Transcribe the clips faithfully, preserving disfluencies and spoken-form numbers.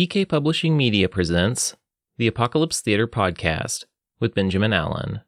E K Publishing Media presents the Apocalypse Theater Podcast with Benjamin Allen.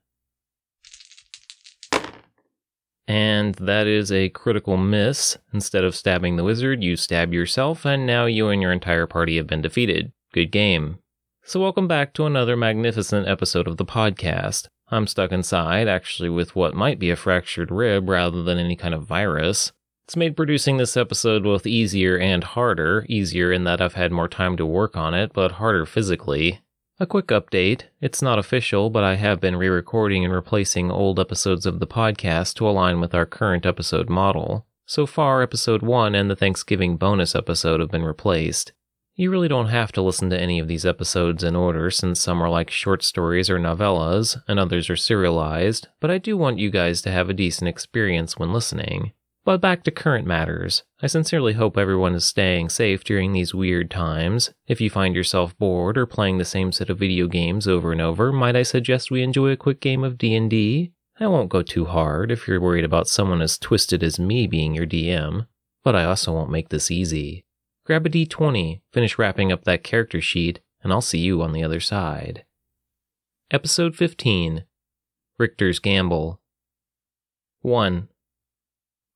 And that is a critical miss. Instead of stabbing the wizard, you stab yourself, and now you and your entire party have been defeated. Good game. So welcome back to another magnificent episode of the podcast. I'm stuck inside, actually with what might be a fractured rib rather than any kind of virus. It's made producing this episode both easier and harder. Easier in that I've had more time to work on it, but harder physically. A quick update. It's not official, but I have been re-recording and replacing old episodes of the podcast to align with our current episode model. So far, episode one and the Thanksgiving bonus episode have been replaced. You really don't have to listen to any of these episodes in order, since some are like short stories or novellas, and others are serialized, but I do want you guys to have a decent experience when listening. But back to current matters. I sincerely hope everyone is staying safe during these weird times. If you find yourself bored or playing the same set of video games over and over, might I suggest we enjoy a quick game of D and D? I won't go too hard if you're worried about someone as twisted as me being your D M, but I also won't make this easy. Grab a d twenty, finish wrapping up that character sheet, and I'll see you on the other side. Episode fifteen. Richter's Gamble. one.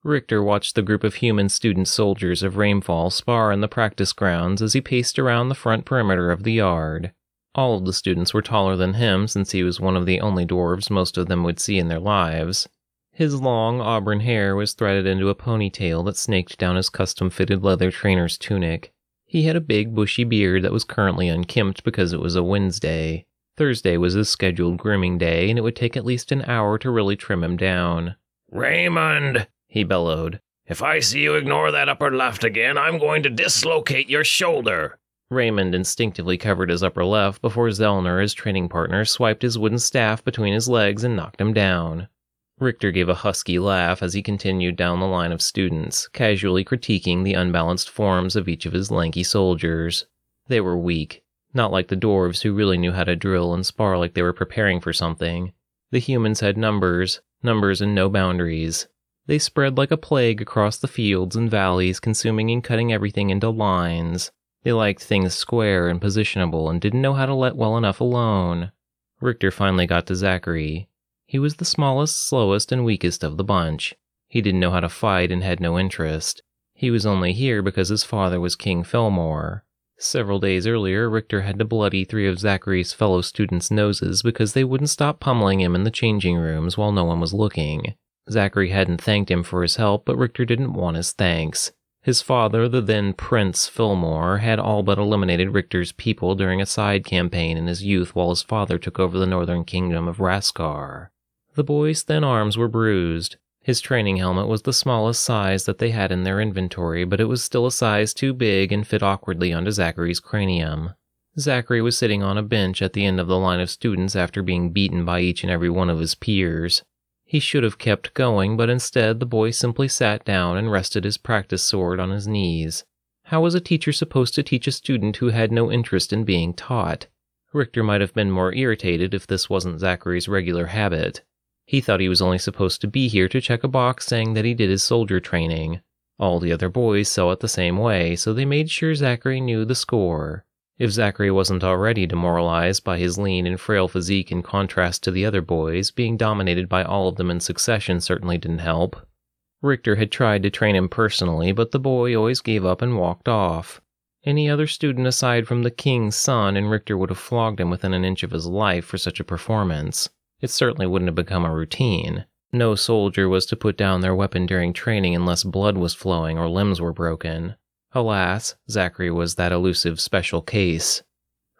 Richter watched the group of human student soldiers of Rainfall spar in the practice grounds as he paced around the front perimeter of the yard. All of the students were taller than him, since he was one of the only dwarves most of them would see in their lives. His long, auburn hair was threaded into a ponytail that snaked down his custom-fitted leather trainer's tunic. He had a big, bushy beard that was currently unkempt because it was a Wednesday. Thursday was his scheduled grooming day, and it would take at least an hour to really trim him down. "Raymond!" he bellowed. "If I see you ignore that upper left again, I'm going to dislocate your shoulder!" Raymond instinctively covered his upper left before Zellner, his training partner, swiped his wooden staff between his legs and knocked him down. Richter gave a husky laugh as he continued down the line of students, casually critiquing the unbalanced forms of each of his lanky soldiers. They were weak, not like the dwarves who really knew how to drill and spar like they were preparing for something. The humans had numbers, numbers and no boundaries. They spread like a plague across the fields and valleys, consuming and cutting everything into lines. They liked things square and positionable and didn't know how to let well enough alone. Richter finally got to Zachary. He was the smallest, slowest, and weakest of the bunch. He didn't know how to fight and had no interest. He was only here because his father was King Fillmore. Several days earlier, Richter had to bloody three of Zachary's fellow students' noses because they wouldn't stop pummeling him in the changing rooms while no one was looking. Zachary hadn't thanked him for his help, but Richter didn't want his thanks. His father, the then Prince Fillmore, had all but eliminated Richter's people during a side campaign in his youth while his father took over the northern kingdom of Raskar. The boy's thin arms were bruised. His training helmet was the smallest size that they had in their inventory, but it was still a size too big and fit awkwardly onto Zachary's cranium. Zachary was sitting on a bench at the end of the line of students after being beaten by each and every one of his peers. He should have kept going, but instead the boy simply sat down and rested his practice sword on his knees. How was a teacher supposed to teach a student who had no interest in being taught? Richter might have been more irritated if this wasn't Zachary's regular habit. He thought he was only supposed to be here to check a box saying that he did his soldier training. All the other boys saw it the same way, so they made sure Zachary knew the score. If Zachary wasn't already demoralized by his lean and frail physique in contrast to the other boys, being dominated by all of them in succession certainly didn't help. Richter had tried to train him personally, but the boy always gave up and walked off. Any other student aside from the king's son and Richter would have flogged him within an inch of his life for such a performance. It certainly wouldn't have become a routine. No soldier was to put down their weapon during training unless blood was flowing or limbs were broken. Alas, Zachary was that elusive special case.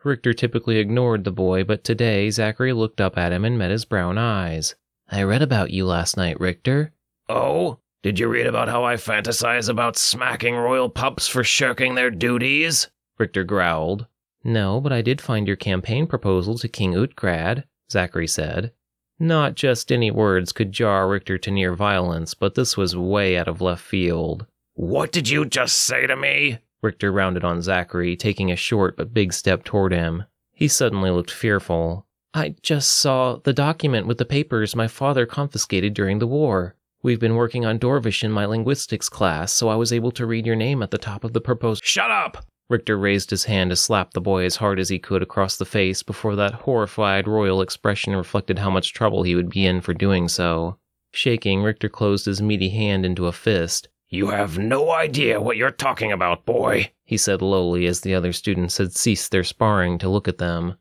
Richter typically ignored the boy, but today Zachary looked up at him and met his brown eyes. "I read about you last night, Richter." "Oh? Did you read about how I fantasize about smacking royal pups for shirking their duties?" Richter growled. "No, but I did find your campaign proposal to King Utgrad," Zachary said. Not just any words could jar Richter to near violence, but this was way out of left field. "What did you just say to me?" Richter rounded on Zachary, taking a short but big step toward him. He suddenly looked fearful. "I just saw the document with the papers my father confiscated during the war. We've been working on Dorvish in my linguistics class, so I was able to read your name at the top of the proposal." "Shut up!" Richter raised his hand to slap the boy as hard as he could across the face before that horrified royal expression reflected how much trouble he would be in for doing so. Shaking, Richter closed his meaty hand into a fist. "You have no idea what you're talking about, boy," he said lowly as the other students had ceased their sparring to look at them.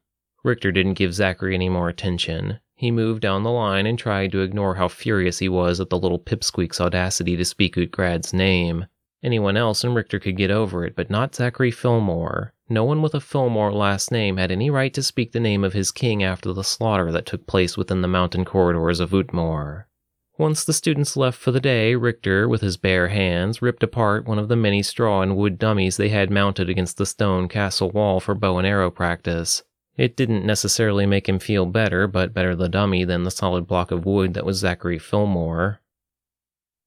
Richter didn't give Zachary any more attention. He moved down the line and tried to ignore how furious he was at the little pipsqueak's audacity to speak Utgrad's name. Anyone else and Richter could get over it, but not Zachary Fillmore. No one with a Fillmore last name had any right to speak the name of his king after the slaughter that took place within the mountain corridors of Utmor. Once the students left for the day, Richter, with his bare hands, ripped apart one of the many straw and wood dummies they had mounted against the stone castle wall for bow and arrow practice. It didn't necessarily make him feel better, but better the dummy than the solid block of wood that was Zachary Fillmore.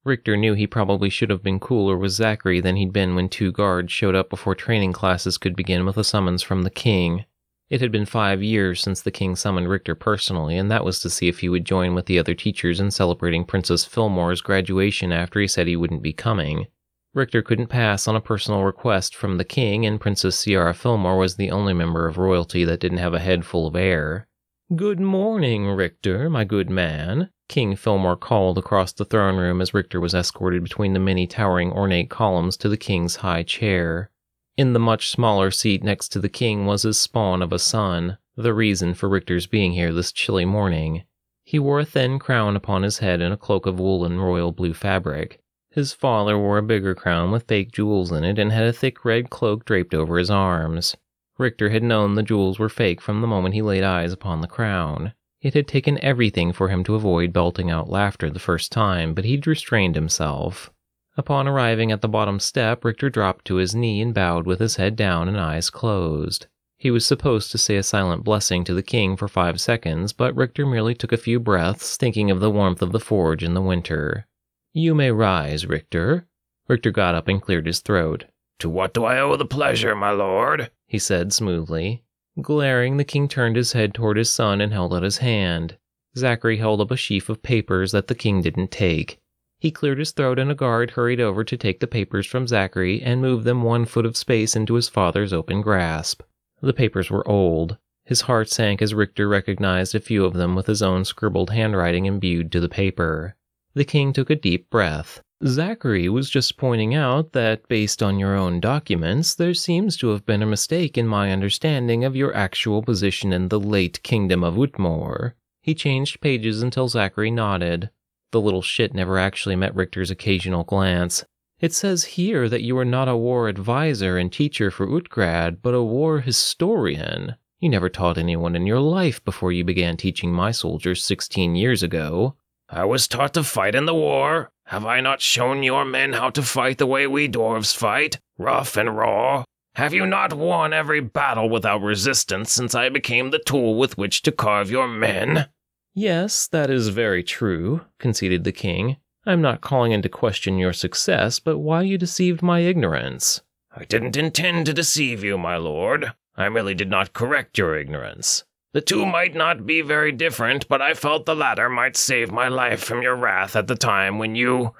Richter knew he probably should have been cooler with Zachary than he'd been when two guards showed up before training classes could begin with a summons from the king. It had been five years since the king summoned Richter personally, and that was to see if he would join with the other teachers in celebrating Princess Fillmore's graduation after he said he wouldn't be coming. Richter couldn't pass on a personal request from the king, and Princess Ciara Fillmore was the only member of royalty that didn't have a head full of air. "Good morning, Richter, my good man," King Fillmore called across the throne room as Richter was escorted between the many towering ornate columns to the king's high chair. In the much smaller seat next to the king was his spawn of a son, the reason for Richter's being here this chilly morning. He wore a thin crown upon his head and a cloak of woolen royal blue fabric. His father wore a bigger crown with fake jewels in it and had a thick red cloak draped over his arms. Richter had known the jewels were fake from the moment he laid eyes upon the crown. It had taken everything for him to avoid belting out laughter the first time, but he'd restrained himself. Upon arriving at the bottom step, Richter dropped to his knee and bowed with his head down and eyes closed. He was supposed to say a silent blessing to the king for five seconds, but Richter merely took a few breaths, thinking of the warmth of the forge in the winter. "You may rise, Richter." Richter got up and cleared his throat. "To what do I owe the pleasure, my lord?" he said smoothly. Glaring, the king turned his head toward his son and held out his hand. Zachary held up a sheaf of papers that the king didn't take. He cleared his throat and a guard hurried over to take the papers from Zachary and move them one foot of space into his father's open grasp. The papers were old. His heart sank as Richter recognized a few of them with his own scribbled handwriting imbued to the paper. The king took a deep breath. "Zachary was just pointing out that, based on your own documents, there seems to have been a mistake in my understanding of your actual position in the late kingdom of Utmor." He changed pages until Zachary nodded. The little shit never actually met Richter's occasional glance. "It says here that you were not a war advisor and teacher for Utgrad, but a war historian. You never taught anyone in your life before you began teaching my soldiers sixteen years ago. "I was taught to fight in the war. Have I not shown your men how to fight the way we dwarves fight, rough and raw? Have you not won every battle without resistance since I became the tool with which to carve your men?" "Yes, that is very true," conceded the king. "I'm not calling into question your success, but why you deceived my ignorance." "I didn't intend to deceive you, my lord. I really did not correct your ignorance. The two might not be very different, but I felt the latter might save my life from your wrath at the time when you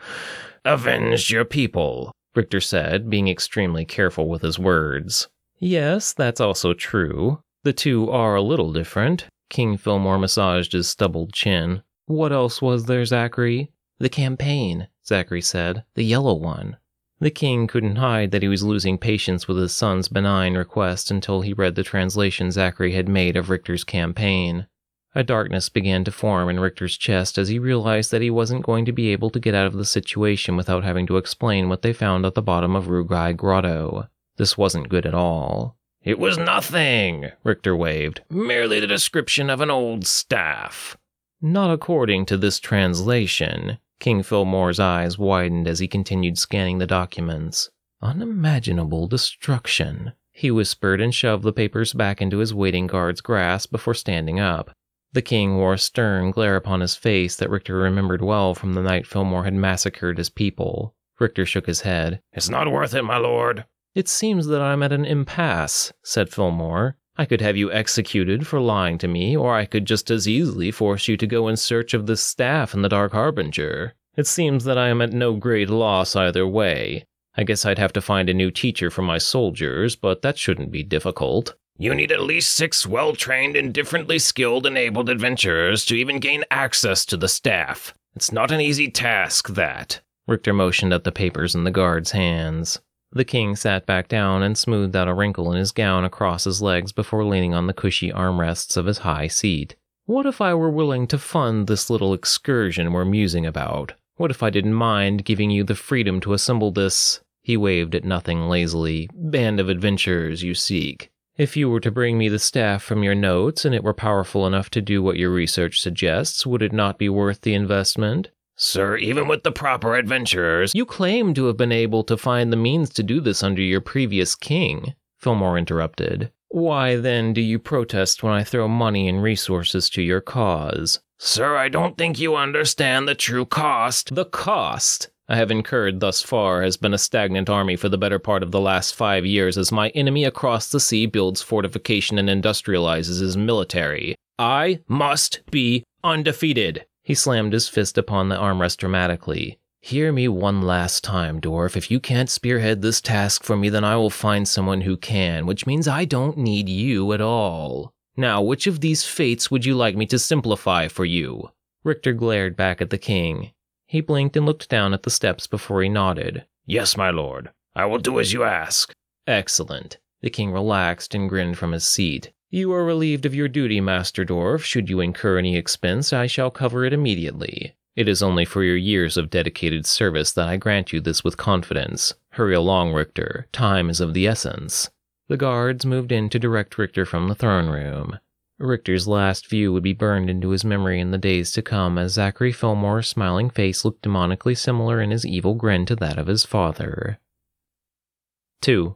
avenged your people," Richter said, being extremely careful with his words. "Yes, that's also true. The two are a little different." King Fillmore massaged his stubbled chin. "What else was there, Zachary?" "The campaign," Zachary said. "The yellow one." The king couldn't hide that he was losing patience with his son's benign request until he read the translation Zachary had made of Richter's campaign. A darkness began to form in Richter's chest as he realized that he wasn't going to be able to get out of the situation without having to explain what they found at the bottom of Rugai Grotto. This wasn't good at all. "It was nothing," Richter waved. "Merely the description of an old staff." "Not according to this translation." King Fillmore's eyes widened as he continued scanning the documents. "Unimaginable destruction," he whispered and shoved the papers back into his waiting guard's grasp before standing up. The king wore a stern glare upon his face that Richter remembered well from the night Fillmore had massacred his people. Richter shook his head. "It's not worth it, my lord." "It seems that I'm at an impasse," said Fillmore. "I could have you executed for lying to me, or I could just as easily force you to go in search of this staff in the Dark Harbinger. It seems that I am at no great loss either way. I guess I'd have to find a new teacher for my soldiers, but that shouldn't be difficult. You need at least six well-trained and differently skilled and abled adventurers to even gain access to the staff. It's not an easy task, that. Richter motioned at the papers in the guard's hands. The king sat back down and smoothed out a wrinkle in his gown across his legs before leaning on the cushy armrests of his high seat. What if I were willing to fund this little excursion we're musing about? What if I didn't mind giving you the freedom to assemble this, he waved at nothing lazily, band of adventurers you seek? If you were to bring me the staff from your notes and it were powerful enough to do what your research suggests, would it not be worth the investment? Sir, even with the proper adventurers, you claim to have been able to find the means to do this under your previous king, Fillmore interrupted. Why then do you protest when I throw money and resources to your cause? Sir, I don't think you understand the true cost. The cost I have incurred thus far has been a stagnant army for the better part of the last five years as my enemy across the sea builds fortification and industrializes his military. I must be undefeated. He slammed his fist upon the armrest dramatically. Hear me one last time, dwarf. If you can't spearhead this task for me, then I will find someone who can, which means I don't need you at all. Now, which of these fates would you like me to simplify for you? Richter glared back at the king. He blinked and looked down at the steps before he nodded. Yes, my lord. I will do as you ask. Excellent. The king relaxed and grinned from his seat. You are relieved of your duty, Master Dwarf. Should you incur any expense, I shall cover it immediately. It is only for your years of dedicated service that I grant you this with confidence. Hurry along, Richter. Time is of the essence. The guards moved in to direct Richter from the throne room. Richter's last view would be burned into his memory in the days to come as Zachary Fillmore's smiling face looked demonically similar in his evil grin to that of his father. two.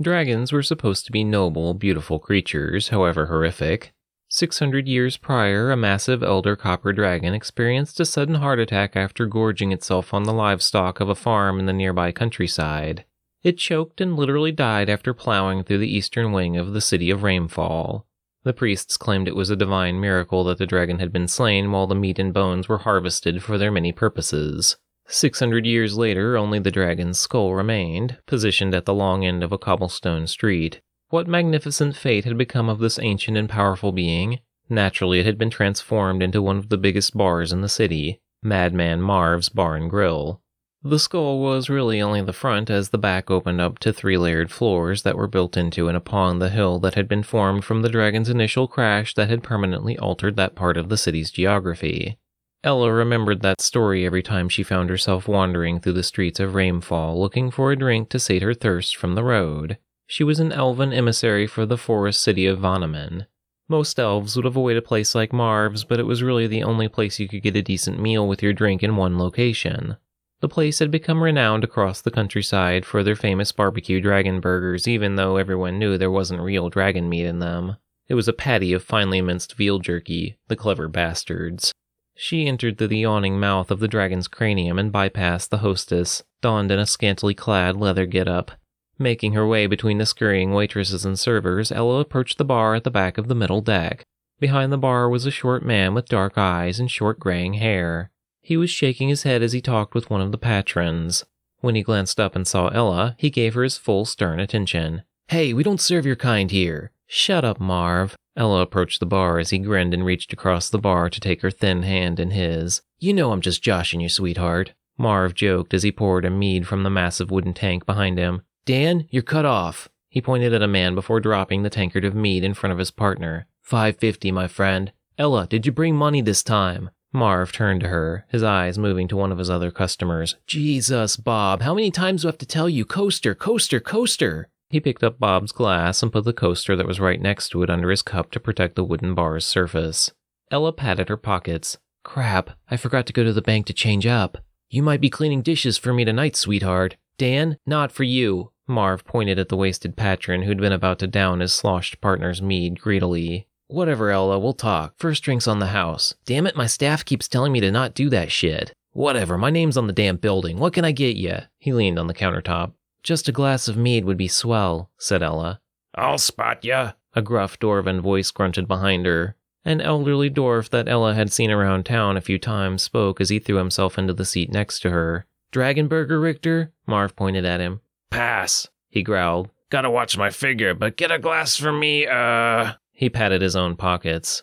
Dragons were supposed to be noble, beautiful creatures, however horrific. Six hundred years prior, a massive elder copper dragon experienced a sudden heart attack after gorging itself on the livestock of a farm in the nearby countryside. It choked and literally died after plowing through the eastern wing of the city of Rainfall. The priests claimed it was a divine miracle that the dragon had been slain while the meat and bones were harvested for their many purposes. Six hundred years later, only the dragon's skull remained, positioned at the long end of a cobblestone street. What magnificent fate had become of this ancient and powerful being? Naturally, it had been transformed into one of the biggest bars in the city, Madman Marv's Bar and Grill. The skull was really only the front, as the back opened up to three-layered floors that were built into and upon the hill that had been formed from the dragon's initial crash that had permanently altered that part of the city's geography. Ella remembered that story every time she found herself wandering through the streets of Rainfall looking for a drink to sate her thirst from the road. She was an elven emissary for the forest city of Vannaman. Most elves would avoid a place like Marv's, but it was really the only place you could get a decent meal with your drink in one location. The place had become renowned across the countryside for their famous barbecue dragon burgers, even though everyone knew there wasn't real dragon meat in them. It was a patty of finely minced veal jerky, the clever bastards. She entered through the yawning mouth of the dragon's cranium and bypassed the hostess, donned in a scantily clad leather get-up. Making her way between the scurrying waitresses and servers, Ella approached the bar at the back of the middle deck. Behind the bar was a short man with dark eyes and short graying hair. He was shaking his head as he talked with one of the patrons. When he glanced up and saw Ella, he gave her his full stern attention. Hey, we don't serve your kind here. Shut up, Marv. Ella approached the bar as he grinned and reached across the bar to take her thin hand in his. You know I'm just joshing you, sweetheart. Marv joked as he poured a mead from the massive wooden tank behind him. Dan, you're cut off. He pointed at a man before dropping the tankard of mead in front of his partner. Five fifty, my friend. Ella, did you bring money this time? Marv turned to her, his eyes moving to one of his other customers. Jesus, Bob, how many times do I have to tell you? Coaster, coaster, coaster! He picked up Bob's glass and put the coaster that was right next to it under his cup to protect the wooden bar's surface. Ella patted her pockets. Crap, I forgot to go to the bank to change up. You might be cleaning dishes for me tonight, sweetheart. Dan, not for you. Marv pointed at the wasted patron who'd been about to down his sloshed partner's mead greedily. Whatever, Ella, we'll talk. First drink's on the house. Damn it, my staff keeps telling me to not do that shit. Whatever, my name's on the damn building. What can I get ya? He leaned on the countertop. Just a glass of mead would be swell, said Ella. I'll spot ya, a gruff Dorvan voice grunted behind her. An elderly dwarf that Ella had seen around town a few times spoke as he threw himself into the seat next to her. Dragonburger, Richter? Marv pointed at him. Pass, he growled. Gotta watch my figure, but get a glass for me, uh... He patted his own pockets.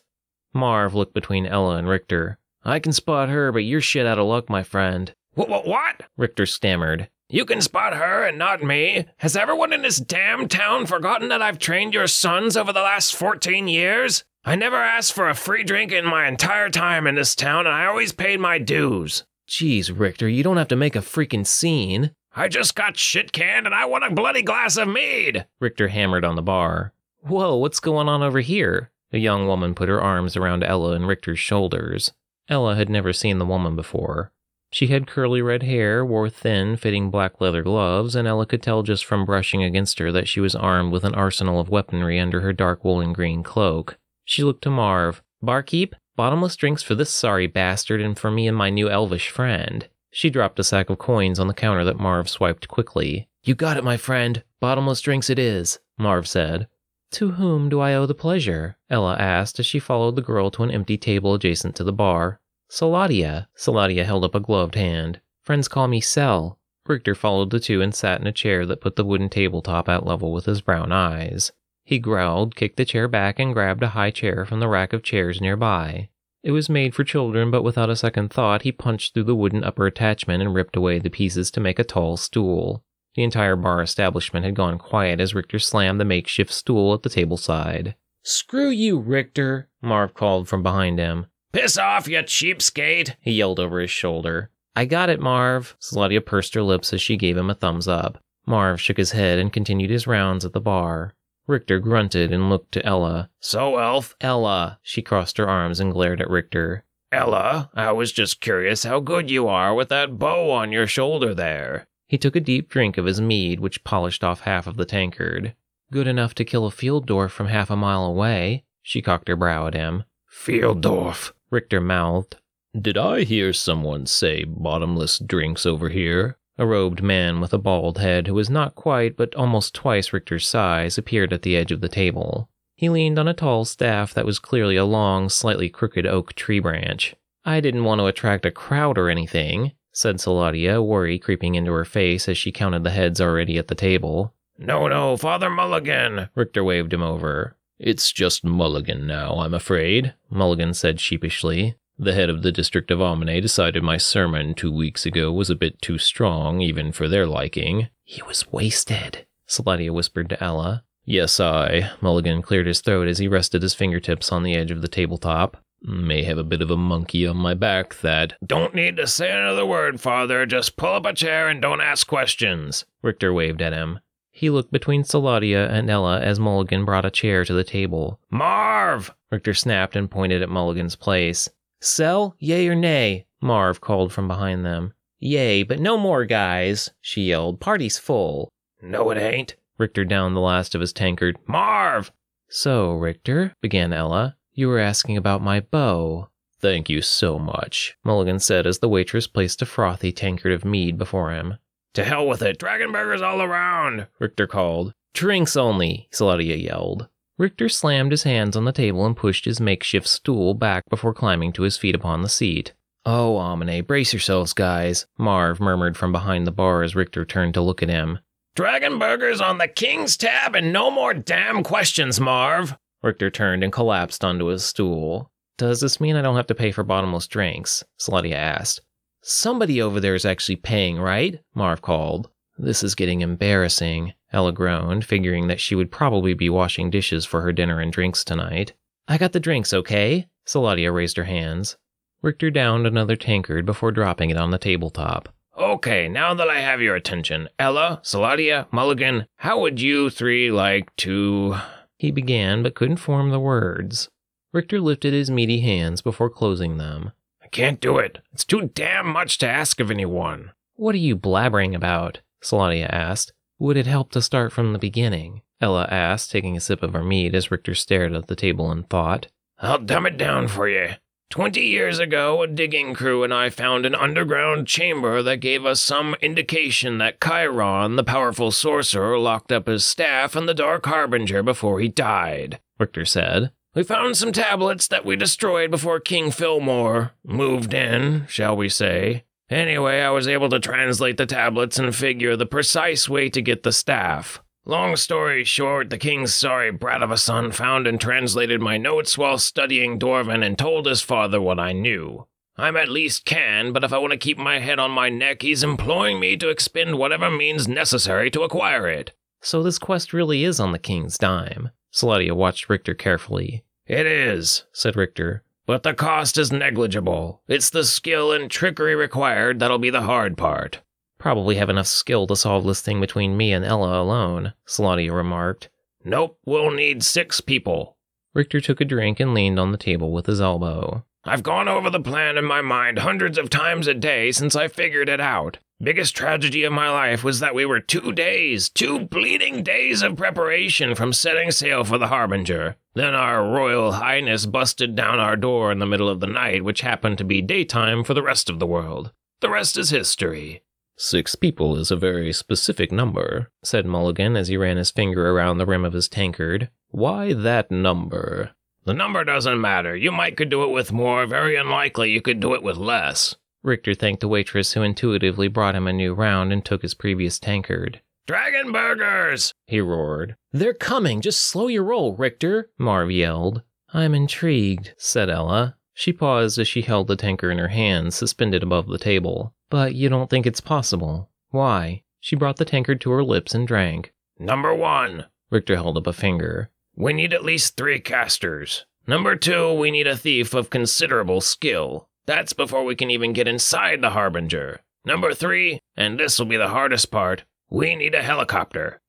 Marv looked between Ella and Richter. I can spot her, but you're shit out of luck, my friend. What? What? What? Richter stammered. You can spot her and not me? Has everyone in this damn town forgotten that I've trained your sons over the last fourteen years? I never asked for a free drink in my entire time in this town, and I always paid my dues. Jeez, Richter, you don't have to make a freaking scene. I just got shit canned and I want a bloody glass of mead! Richter hammered on the bar. Whoa, what's going on over here? A young woman put her arms around Ella and Richter's shoulders. Ella had never seen the woman before. She had curly red hair, wore thin, fitting black leather gloves, and Ella could tell just from brushing against her that she was armed with an arsenal of weaponry under her dark woolen green cloak. She looked to Marv. Barkeep, bottomless drinks for this sorry bastard and for me and my new elvish friend. She dropped a sack of coins on the counter that Marv swiped quickly. You got it, my friend. Bottomless drinks it is, Marv said. To whom do I owe the pleasure? Ella asked as she followed the girl to an empty table adjacent to the bar. Saladia. Saladia held up a gloved hand. Friends call me Sel. Richter followed the two and sat in a chair that put the wooden tabletop at level with his brown eyes. He growled, kicked the chair back, and grabbed a high chair from the rack of chairs nearby. It was made for children, but without a second thought, he punched through the wooden upper attachment and ripped away the pieces to make a tall stool. The entire bar establishment had gone quiet as Richter slammed the makeshift stool at the table side. Screw you, Richter, Marv called from behind him. Piss off, you cheapskate, he yelled over his shoulder. I got it, Marv. Saladia pursed her lips as she gave him a thumbs up. Marv shook his head and continued his rounds at the bar. Richter grunted and looked to Ella. So, Elf? Ella. She crossed her arms and glared at Richter. Ella, I was just curious how good you are with that bow on your shoulder there. He took a deep drink of his mead, which polished off half of the tankard. Good enough to kill a Fieldorf from half a mile away. She cocked her brow at him. Fieldorf, Richter mouthed. Did I hear someone say bottomless drinks over here? A robed man with a bald head who was not quite but almost twice Richter's size appeared at the edge of the table. He leaned on a tall staff that was clearly a long, slightly crooked oak tree branch. I didn't want to attract a crowd or anything, said Saladia, worry creeping into her face as she counted the heads already at the table. No, no, Father Mulligan, Richter waved him over. It's just Mulligan now, I'm afraid, Mulligan said sheepishly. The head of the district of Omine decided my sermon two weeks ago was a bit too strong, even for their liking. He was wasted, Saladia whispered to Ella. Yes, I. Mulligan cleared his throat as he rested his fingertips on the edge of the tabletop. May have a bit of a monkey on my back that... Don't need to say another word, Father. Just pull up a chair and don't ask questions, Richter waved at him. He looked between Saladia and Ella as Mulligan brought a chair to the table. Marv! Richter snapped and pointed at Mulligan's place. Sell, yay or nay, Marv called from behind them. Yay, but no more, guys, she yelled. Party's full. No, it ain't. Richter downed the last of his tankard. Marv! So, Richter, began Ella, you were asking about my bow. Thank you so much, Mulligan said as the waitress placed a frothy tankard of mead before him. To hell with it, Dragonburgers all around, Richter called. Drinks only, Saladia yelled. Richter slammed his hands on the table and pushed his makeshift stool back before climbing to his feet upon the seat. Oh, Omine, brace yourselves, guys, Marv murmured from behind the bar as Richter turned to look at him. Dragon burgers on the king's tab and no more damn questions, Marv! Richter turned and collapsed onto his stool. Does this mean I don't have to pay for bottomless drinks? Saladia asked. Somebody over there is actually paying, right? Marv called. This is getting embarrassing, Ella groaned, figuring that she would probably be washing dishes for her dinner and drinks tonight. I got the drinks, okay? Saladia raised her hands. Richter downed another tankard before dropping it on the tabletop. Okay, now that I have your attention, Ella, Saladia, Mulligan, how would you three like to... He began, but couldn't form the words. Richter lifted his meaty hands before closing them. I can't do it. It's too damn much to ask of anyone. What are you blabbering about? Saladia asked. Would it help to start from the beginning? Ella asked, taking a sip of her mead as Richter stared at the table in thought. I'll dumb it down for you. Twenty years ago, a digging crew and I found an underground chamber that gave us some indication that Chiron, the powerful sorcerer, locked up his staff and the Dark Harbinger before he died, Richter said. We found some tablets that we destroyed before King Fillmore moved in, shall we say. Anyway, I was able to translate the tablets and figure the precise way to get the staff. Long story short, the king's sorry brat of a son found and translated my notes while studying Dorvan and told his father what I knew. I'm at least can, but if I want to keep my head on my neck, he's employing me to expend whatever means necessary to acquire it. So this quest really is on the king's dime. Saladia watched Richter carefully. It is, said Richter, but the cost is negligible. It's the skill and trickery required that'll be the hard part. Probably have enough skill to solve this thing between me and Ella alone, Saladia remarked. Nope, we'll need six people. Richter took a drink and leaned on the table with his elbow. I've gone over the plan in my mind hundreds of times a day since I figured it out. Biggest tragedy of my life was that we were two days, two bleeding days of preparation from setting sail for the Harbinger. Then our Royal Highness busted down our door in the middle of the night, which happened to be daytime for the rest of the world. The rest is history. Six people is a very specific number, said Mulligan as he ran his finger around the rim of his tankard. Why that number? The number doesn't matter. You might could do it with more, very unlikely you could do it with less. Richter thanked the waitress who intuitively brought him a new round and took his previous tankard. Dragon burgers! He roared. They're coming! Just slow your roll, Richter! Marv yelled. I'm intrigued, said Ella. She paused as she held the tankard in her hand, suspended above the table. But you don't think it's possible. Why? She brought the tankard to her lips and drank. Number one! Richter held up a finger. We need at least three casters. Number two, we need a thief of considerable skill. That's before we can even get inside the Harbinger. Number three, and this will be the hardest part, we need a helicopter.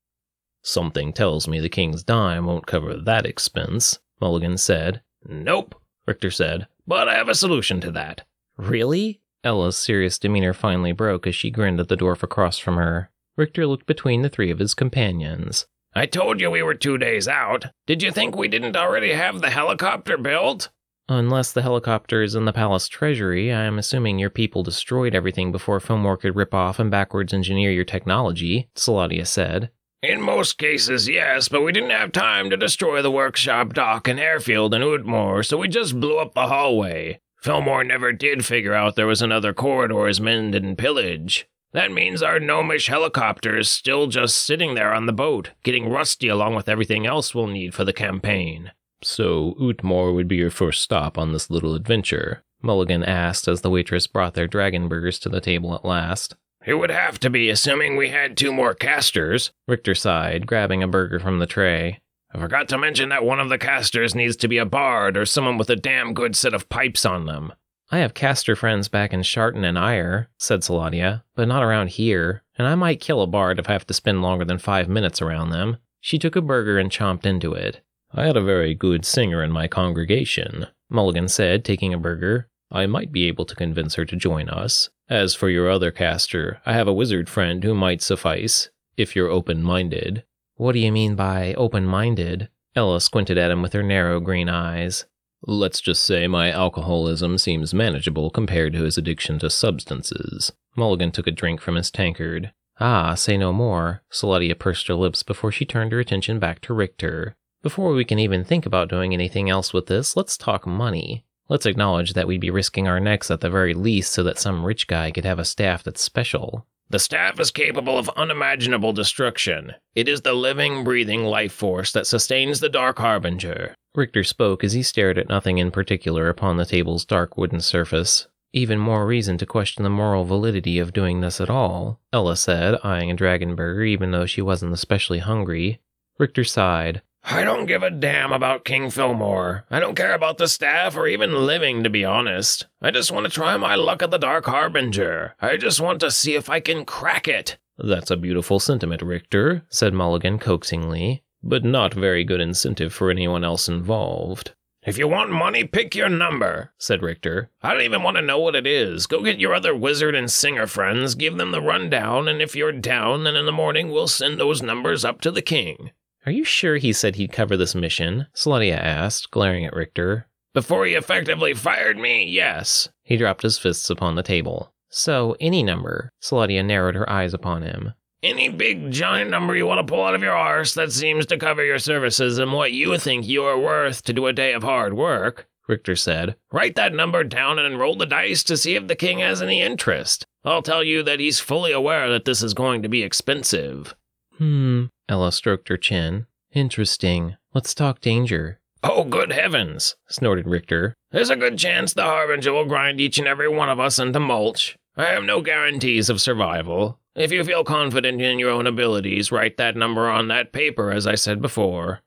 Something tells me the king's dime won't cover that expense, Mulligan said. Nope, Richter said, but I have a solution to that. Really? Ella's serious demeanor finally broke as she grinned at the dwarf across from her. Richter looked between the three of his companions. I told you we were two days out. Did you think we didn't already have the helicopter built? Unless the helicopter is in the palace treasury, I am assuming your people destroyed everything before Fomor could rip off and backwards engineer your technology, Saladia said. In most cases, yes, but we didn't have time to destroy the workshop, dock, and airfield in Utmor, so we just blew up the hallway. Fomor never did figure out there was another corridor his men didn't pillage. That means our gnomish helicopter is still just sitting there on the boat, getting rusty along with everything else we'll need for the campaign. So, Utmor would be your first stop on this little adventure, Mulligan asked as the waitress brought their dragon burgers to the table at last. It would have to be, assuming we had two more casters, Richter sighed, grabbing a burger from the tray. I forgot to mention that one of the casters needs to be a bard or someone with a damn good set of pipes on them. I have caster friends back in Sharton and Ire, said Saladia, but not around here, and I might kill a bard if I have to spend longer than five minutes around them. She took a burger and chomped into it. I had a very good singer in my congregation, Mulligan said, taking a burger. I might be able to convince her to join us. As for your other caster, I have a wizard friend who might suffice, if you're open-minded. What do you mean by open-minded? Ella squinted at him with her narrow green eyes. Let's just say my alcoholism seems manageable compared to his addiction to substances. Mulligan took a drink from his tankard. Ah, say no more. Saladia pursed her lips before she turned her attention back to Richter. Before we can even think about doing anything else with this, let's talk money. Let's acknowledge that we'd be risking our necks at the very least so that some rich guy could have a staff that's special. The staff is capable of unimaginable destruction. It is the living, breathing life force that sustains the Dark Harbinger. Richter spoke as he stared at nothing in particular upon the table's dark wooden surface. Even more reason to question the moral validity of doing this at all, Ella said, eyeing a dragon burger even though she wasn't especially hungry. Richter sighed. I don't give a damn about King Fomor. I don't care about the staff or even living, to be honest. I just want to try my luck at the Dark Harbinger. I just want to see if I can crack it. That's a beautiful sentiment, Richter, said Mulligan coaxingly, but not very good incentive for anyone else involved. If you want money, pick your number, said Richter. I don't even want to know what it is. Go get your other wizard and singer friends, give them the rundown, and if you're down, then in the morning we'll send those numbers up to the king. Are you sure he said he'd cover this mission? Saladia asked, glaring at Richter. Before he effectively fired me, yes. He dropped his fists upon the table. So, any number. Saladia narrowed her eyes upon him. Any big giant number you want to pull out of your arse that seems to cover your services and what you think you are worth to do a day of hard work. Richter said. Write that number down and roll the dice to see if the king has any interest. I'll tell you that he's fully aware that this is going to be expensive. Hmm, Ella stroked her chin. Interesting. Let's talk danger. Oh, good heavens, snorted Richter. There's a good chance the Harbinger will grind each and every one of us into mulch. I have no guarantees of survival. If you feel confident in your own abilities, write that number on that paper, as I said before.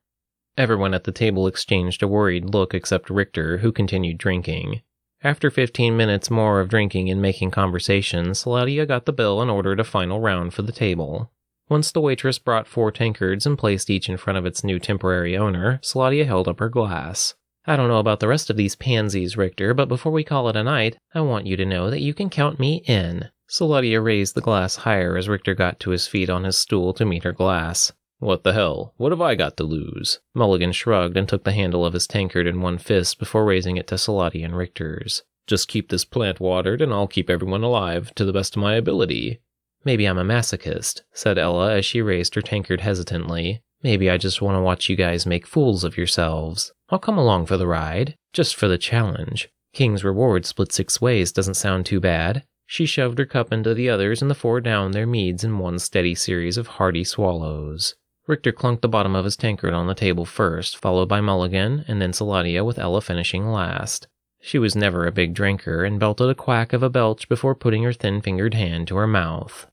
Everyone at the table exchanged a worried look except Richter, who continued drinking. After fifteen minutes more of drinking and making conversation, Saladia got the bill and ordered a final round for the table. Once the waitress brought four tankards and placed each in front of its new temporary owner, Saladia held up her glass. I don't know about the rest of these pansies, Richter, but before we call it a night, I want you to know that you can count me in. Saladia raised the glass higher as Richter got to his feet on his stool to meet her glass. What the hell? What have I got to lose? Mulligan shrugged and took the handle of his tankard in one fist before raising it to Saladia and Richter's. Just keep this plant watered and I'll keep everyone alive to the best of my ability. Maybe I'm a masochist, said Ella as she raised her tankard hesitantly. Maybe I just want to watch you guys make fools of yourselves. I'll come along for the ride, just for the challenge. King's reward split six ways doesn't sound too bad. She shoved her cup into the others and the four downed their meads in one steady series of hearty swallows. Richter clunked the bottom of his tankard on the table first, followed by Mulligan, and then Saladia with Ella finishing last. She was never a big drinker and belted a quack of a belch before putting her thin-fingered hand to her mouth.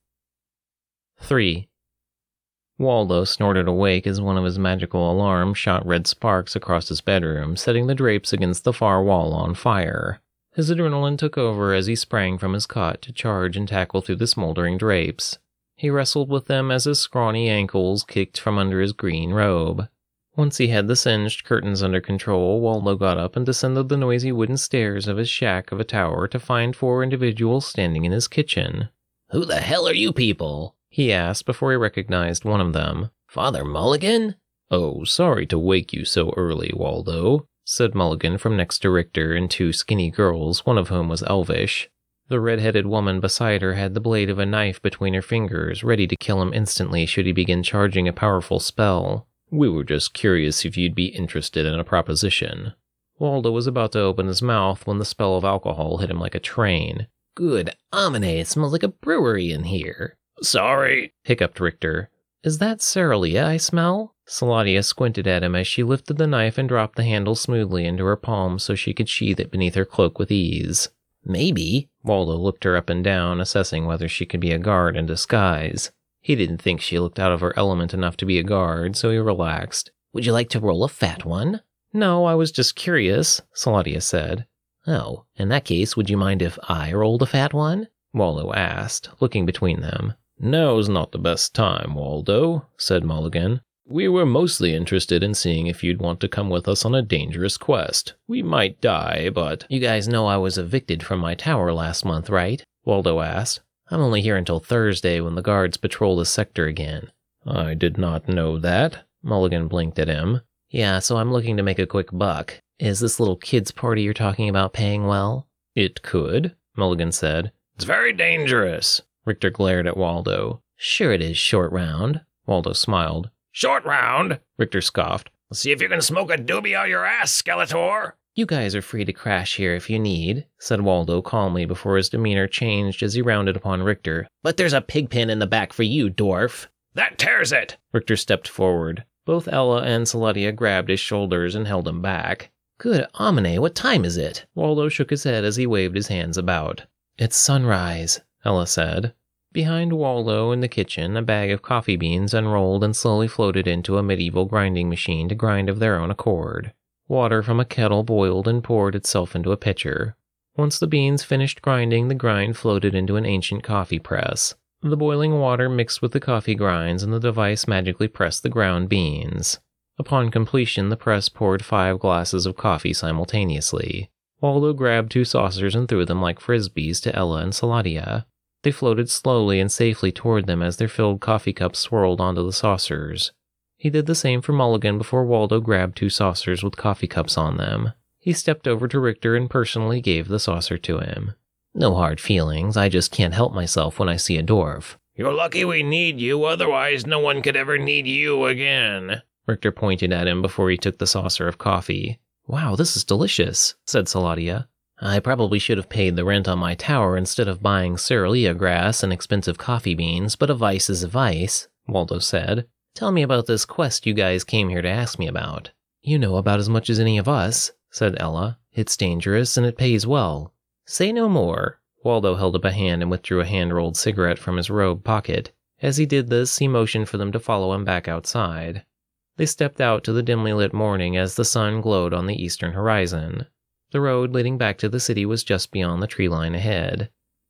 three. Waldo snorted awake as one of his magical alarms shot red sparks across his bedroom, setting the drapes against the far wall on fire. His adrenaline took over as he sprang from his cot to charge and tackle through the smoldering drapes. He wrestled with them as his scrawny ankles kicked from under his green robe. Once he had the singed curtains under control, Waldo got up and descended the noisy wooden stairs of his shack of a tower to find four individuals standing in his kitchen. Who the hell are you people? He asked before he recognized one of them. Father Mulligan? Oh, sorry to wake you so early, Waldo, said Mulligan from next to Richter and two skinny girls, one of whom was elvish. The red-headed woman beside her had the blade of a knife between her fingers, ready to kill him instantly should he begin charging a powerful spell. We were just curious if you'd be interested in a proposition. Waldo was about to open his mouth when the spell of alcohol hit him like a train. Good Omine, it smells like a brewery in here. Sorry, hiccuped Richter. Is that cerealia I smell? Saladia squinted at him as she lifted the knife and dropped the handle smoothly into her palm so she could sheathe it beneath her cloak with ease. Maybe. Waldo looked her up and down, assessing whether she could be a guard in disguise. He didn't think she looked out of her element enough to be a guard, so he relaxed. Would you like to roll a fat one? No, I was just curious, Saladia said. Oh, in that case, would you mind if I rolled a fat one? Waldo asked, looking between them. Now's not the best time, Waldo, said Mulligan. We were mostly interested in seeing if you'd want to come with us on a dangerous quest. We might die, but... You guys know I was evicted from my tower last month, right? Waldo asked. I'm only here until Thursday when the guards patrol the sector again. I did not know that. Mulligan blinked at him. Yeah, so I'm looking to make a quick buck. Is this little kid's party you're talking about paying well? It could, Mulligan said. It's very dangerous. Richter glared at Waldo. Sure it is, short round. Waldo smiled. Short round? Richter scoffed. See if you can smoke a doobie out your ass, Skeletor! You guys are free to crash here if you need, said Waldo calmly before his demeanor changed as he rounded upon Richter. But there's a pig pen in the back for you, dwarf. That tears it! Richter stepped forward. Both Ella and Saladia grabbed his shoulders and held him back. Good Omine, what time is it? Waldo shook his head as he waved his hands about. It's sunrise, Ella said. Behind Waldo in the kitchen, a bag of coffee beans unrolled and slowly floated into a medieval grinding machine to grind of their own accord. Water from a kettle boiled and poured itself into a pitcher. Once the beans finished grinding, the grind floated into an ancient coffee press. The boiling water mixed with the coffee grinds, and the device magically pressed the ground beans. Upon completion, the press poured five glasses of coffee simultaneously. Waldo grabbed two saucers and threw them like frisbees to Ella and Saladia. They floated slowly and safely toward them as their filled coffee cups swirled onto the saucers. He did the same for Mulligan before Waldo grabbed two saucers with coffee cups on them. He stepped over to Richter and personally gave the saucer to him. No hard feelings, I just can't help myself when I see a dwarf. You're lucky we need you, otherwise no one could ever need you again. Richter pointed at him before he took the saucer of coffee. Wow, this is delicious, said Saladia. I probably should have paid the rent on my tower instead of buying cerealia grass and expensive coffee beans, but a vice is a vice, Waldo said. Tell me about this quest you guys came here to ask me about. You know about as much as any of us, said Ella. It's dangerous and it pays well. Say no more. Waldo held up a hand and withdrew a hand-rolled cigarette from his robe pocket. As he did this, he motioned for them to follow him back outside. They stepped out to the dimly lit morning as the sun glowed on the eastern horizon. The road leading back to the city was just beyond the tree line ahead.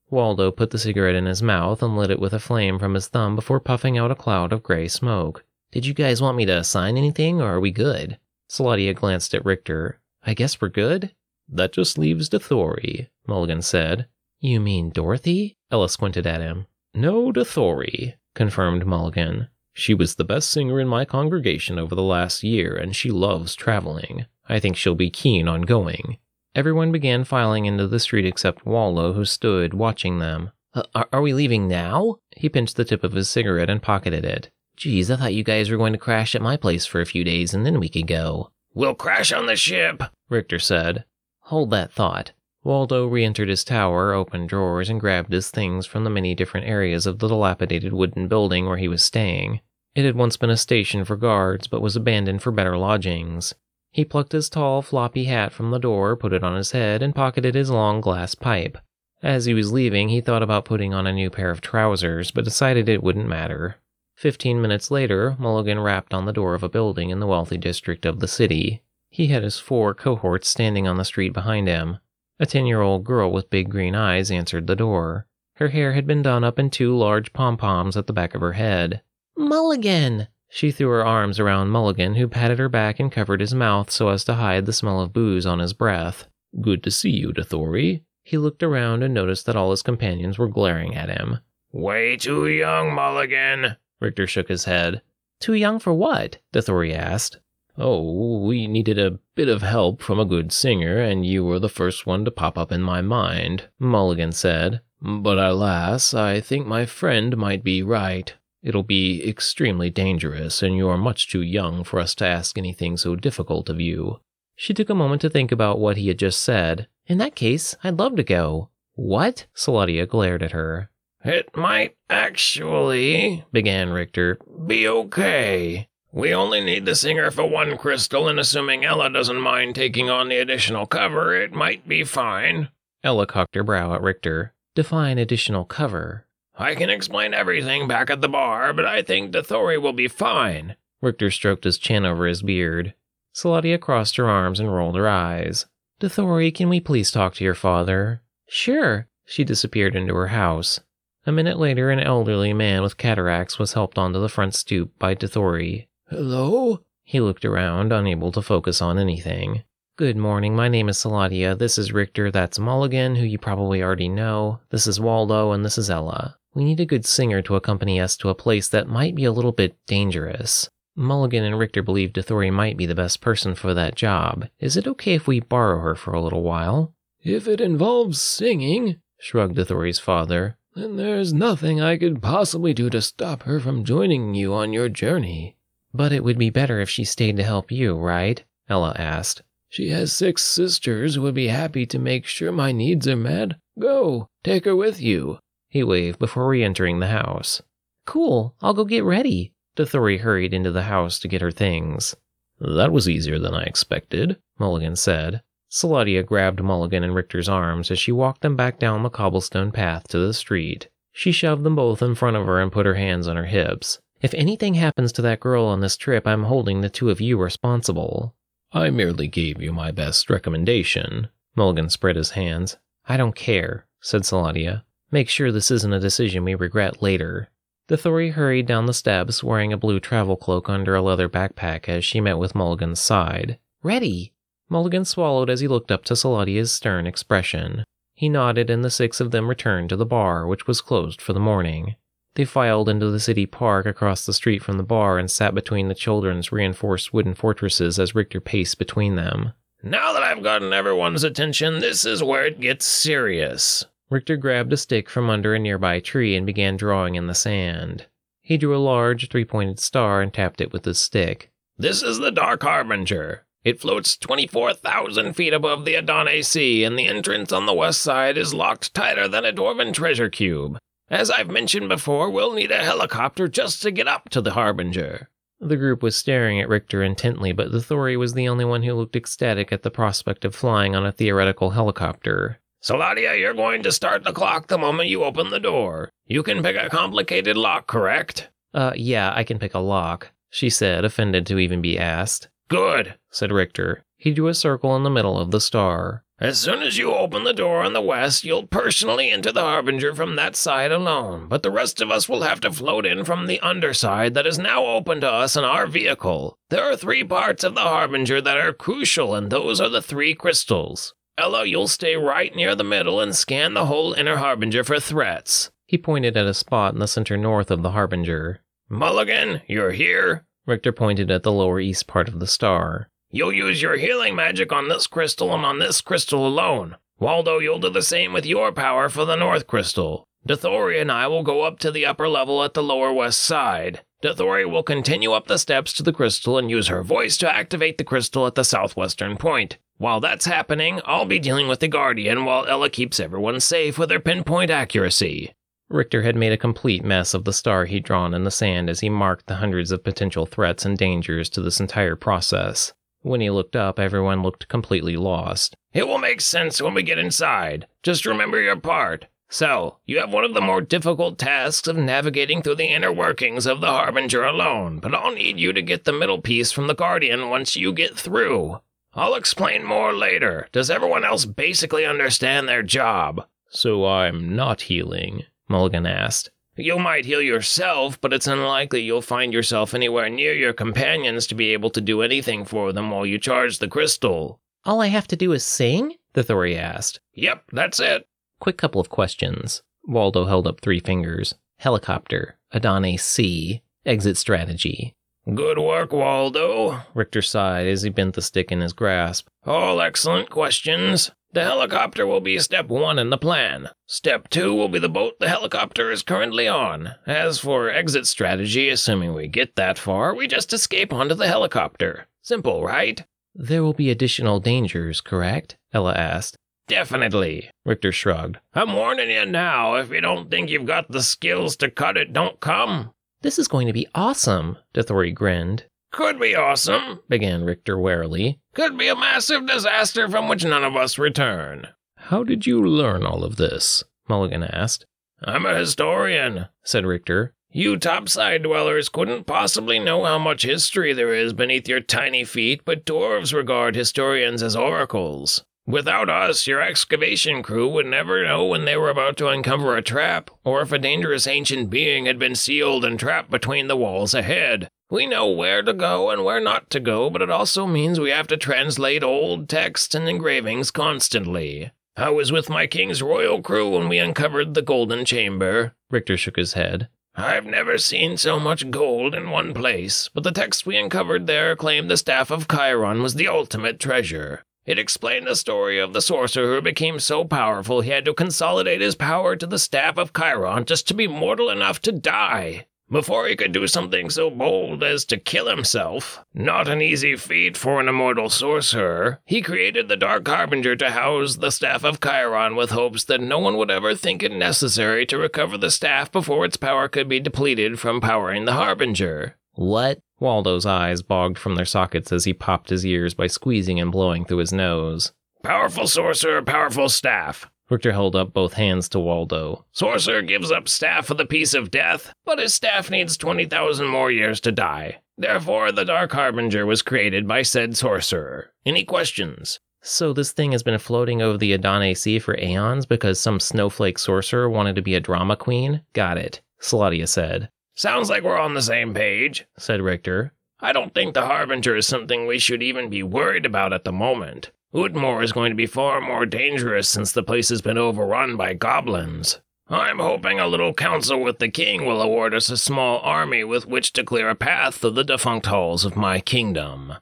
Waldo put the cigarette in his mouth and lit it with a flame from his thumb before puffing out a cloud of gray smoke. Did you guys want me to sign anything, or are we good? Saladia glanced at Richter. I guess we're good? That just leaves Dothori, Mulligan said. You mean Dorothy? Ella squinted at him. No, Dothori, confirmed Mulligan. She was the best singer in my congregation over the last year, and she loves traveling. I think she'll be keen on going. Everyone began filing into the street except Waldo, who stood watching them. Uh, are we leaving now? He pinched the tip of his cigarette and pocketed it. Geez, I thought you guys were going to crash at my place for a few days and then we could go. We'll crash on the ship, Richter said. Hold that thought. Waldo re-entered his tower, opened drawers, and grabbed his things from the many different areas of the dilapidated wooden building where he was staying. It had once been a station for guards, but was abandoned for better lodgings. He plucked his tall, floppy hat from the door, put it on his head, and pocketed his long glass pipe. As he was leaving, he thought about putting on a new pair of trousers, but decided it wouldn't matter. Fifteen minutes later, Mulligan rapped on the door of a building in the wealthy district of the city. He had his four cohorts standing on the street behind him. A ten-year-old girl with big green eyes answered the door. Her hair had been done up in two large pom-poms at the back of her head. Mulligan! She threw her arms around Mulligan, who patted her back and covered his mouth so as to hide the smell of booze on his breath. Good to see you, Dothori. He looked around and noticed that all his companions were glaring at him. Way too young, Mulligan! Richter shook his head. Too young for what? Dothori asked. Oh, we needed a bit of help from a good singer, and you were the first one to pop up in my mind, Mulligan said. But alas, I think my friend might be right. It'll be extremely dangerous, and you're much too young for us to ask anything so difficult of you. She took a moment to think about what he had just said. In that case, I'd love to go. What? Saladia glared at her. It might actually, began Richter, be okay. We only need the singer for one crystal, and assuming Ella doesn't mind taking on the additional cover, it might be fine. Ella cocked her brow at Richter. Define additional cover. I can explain everything back at the bar, but I think Dothori will be fine. Richter stroked his chin over his beard. Saladia crossed her arms and rolled her eyes. Dothori, can we please talk to your father? Sure. She disappeared into her house. A minute later, an elderly man with cataracts was helped onto the front stoop by Dothori. Hello? He looked around, unable to focus on anything. Good morning, my name is Saladia. This is Richter, that's Mulligan, who you probably already know. This is Waldo, and this is Ella. We need a good singer to accompany us to a place that might be a little bit dangerous. Mulligan and Richter believe Dothori might be the best person for that job. Is it okay if we borrow her for a little while? If it involves singing, shrugged Dothori's father, then there's nothing I could possibly do to stop her from joining you on your journey. But it would be better if she stayed to help you, right? Ella asked. She has six sisters who would be happy to make sure my needs are met. Go, take her with you. He waved before re-entering the house. Cool, I'll go get ready. Dothori hurried into the house to get her things. That was easier than I expected, Mulligan said. Saladia grabbed Mulligan and Richter's arms as she walked them back down the cobblestone path to the street. She shoved them both in front of her and put her hands on her hips. If anything happens to that girl on this trip, I'm holding the two of you responsible. I merely gave you my best recommendation. Mulligan spread his hands. I don't care, said Saladia. Make sure this isn't a decision we regret later. Dothori hurried down the steps, wearing a blue travel cloak under a leather backpack as she met with Mulligan's side. Ready! Mulligan swallowed as he looked up to Saladia's stern expression. He nodded and the six of them returned to the bar, which was closed for the morning. They filed into the city park across the street from the bar and sat between the children's reinforced wooden fortresses as Richter paced between them. Now that I've gotten everyone's attention, this is where it gets serious. Richter grabbed a stick from under a nearby tree and began drawing in the sand. He drew a large, three-pointed star and tapped it with his stick. This is the Dark Harbinger. It floats twenty-four thousand feet above the Adane Sea, and the entrance on the west side is locked tighter than a Dwarven treasure cube. As I've mentioned before, we'll need a helicopter just to get up to the Harbinger." The group was staring at Richter intently, but the Thori was the only one who looked ecstatic at the prospect of flying on a theoretical helicopter. "Saladia, you're going to start the clock the moment you open the door. You can pick a complicated lock, correct?" Uh, yeah, I can pick a lock," she said, offended to even be asked. "Good," said Richter. He drew a circle in the middle of the star. "As soon as you open the door on the west, you'll personally enter the Harbinger from that side alone, but the rest of us will have to float in from the underside that is now open to us in our vehicle. There are three parts of the Harbinger that are crucial, and those are the three crystals. Ella, you'll stay right near the middle and scan the whole inner Harbinger for threats." He pointed at a spot in the center north of the Harbinger. "Mulligan, you're here." Richter pointed at the lower east part of the star. "You'll use your healing magic on this crystal and on this crystal alone. Waldo, you'll do the same with your power for the north crystal. Dothori and I will go up to the upper level at the lower west side. Dothori will continue up the steps to the crystal and use her voice to activate the crystal at the southwestern point. While that's happening, I'll be dealing with the Guardian while Ella keeps everyone safe with her pinpoint accuracy." Richter had made a complete mess of the star he'd drawn in the sand as he marked the hundreds of potential threats and dangers to this entire process. When he looked up, everyone looked completely lost. "It will make sense when we get inside. Just remember your part. Cell, you have one of the more difficult tasks of navigating through the inner workings of the Harbinger alone, but I'll need you to get the middle piece from the Guardian once you get through. I'll explain more later. Does everyone else basically understand their job?" "So I'm not healing?" Mulligan asked. "You might heal yourself, but it's unlikely you'll find yourself anywhere near your companions to be able to do anything for them while you charge the crystal." "All I have to do is sing?" the Thori asked. "Yep, that's it." "Quick couple of questions." Waldo held up three fingers. "Helicopter. Adane Sea. Exit strategy." "Good work, Waldo," Richter sighed as he bent the stick in his grasp. "All excellent questions. The helicopter will be step one in the plan. Step two will be the boat the helicopter is currently on. As for exit strategy, assuming we get that far, we just escape onto the helicopter. Simple, right?" "There will be additional dangers, correct?" Ella asked. "Definitely," Richter shrugged. "I'm warning you now, if you don't think you've got the skills to cut it, don't come." "This is going to be awesome," Dothori grinned. "Could be awesome," began Richter warily. "Could be a massive disaster from which none of us return." "How did you learn all of this?" Mulligan asked. "I'm a historian," said Richter. "You topside dwellers couldn't possibly know how much history there is beneath your tiny feet, but dwarves regard historians as oracles. Without us, your excavation crew would never know when they were about to uncover a trap, or if a dangerous ancient being had been sealed and trapped between the walls ahead. We know where to go and where not to go, but it also means we have to translate old texts and engravings constantly. I was with my king's royal crew when we uncovered the Golden Chamber." Richter shook his head. "I've never seen so much gold in one place, but the text we uncovered there claimed the Staff of Chiron was the ultimate treasure. It explained the story of the sorcerer who became so powerful he had to consolidate his power to the Staff of Chiron just to be mortal enough to die, before he could do something so bold as to kill himself. Not an easy feat for an immortal sorcerer. He created the Dark Harbinger to house the Staff of Chiron with hopes that no one would ever think it necessary to recover the staff before its power could be depleted from powering the Harbinger." "What?" Waldo's eyes bogged from their sockets as he popped his ears by squeezing and blowing through his nose. "Powerful sorcerer, powerful staff." Richter held up both hands to Waldo. "Sorcerer gives up staff for the piece of death, but his staff needs twenty thousand more years to die. Therefore, the Dark Harbinger was created by said sorcerer. Any questions?" "So this thing has been floating over the Adane Sea for aeons because some snowflake sorcerer wanted to be a drama queen? Got it," Saladia said. "Sounds like we're on the same page," said Richter. "I don't think the Harbinger is something we should even be worried about at the moment. Utmor is going to be far more dangerous since the place has been overrun by goblins. I'm hoping a little council with the king will award us a small army with which to clear a path through the defunct halls of my kingdom."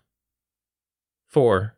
four.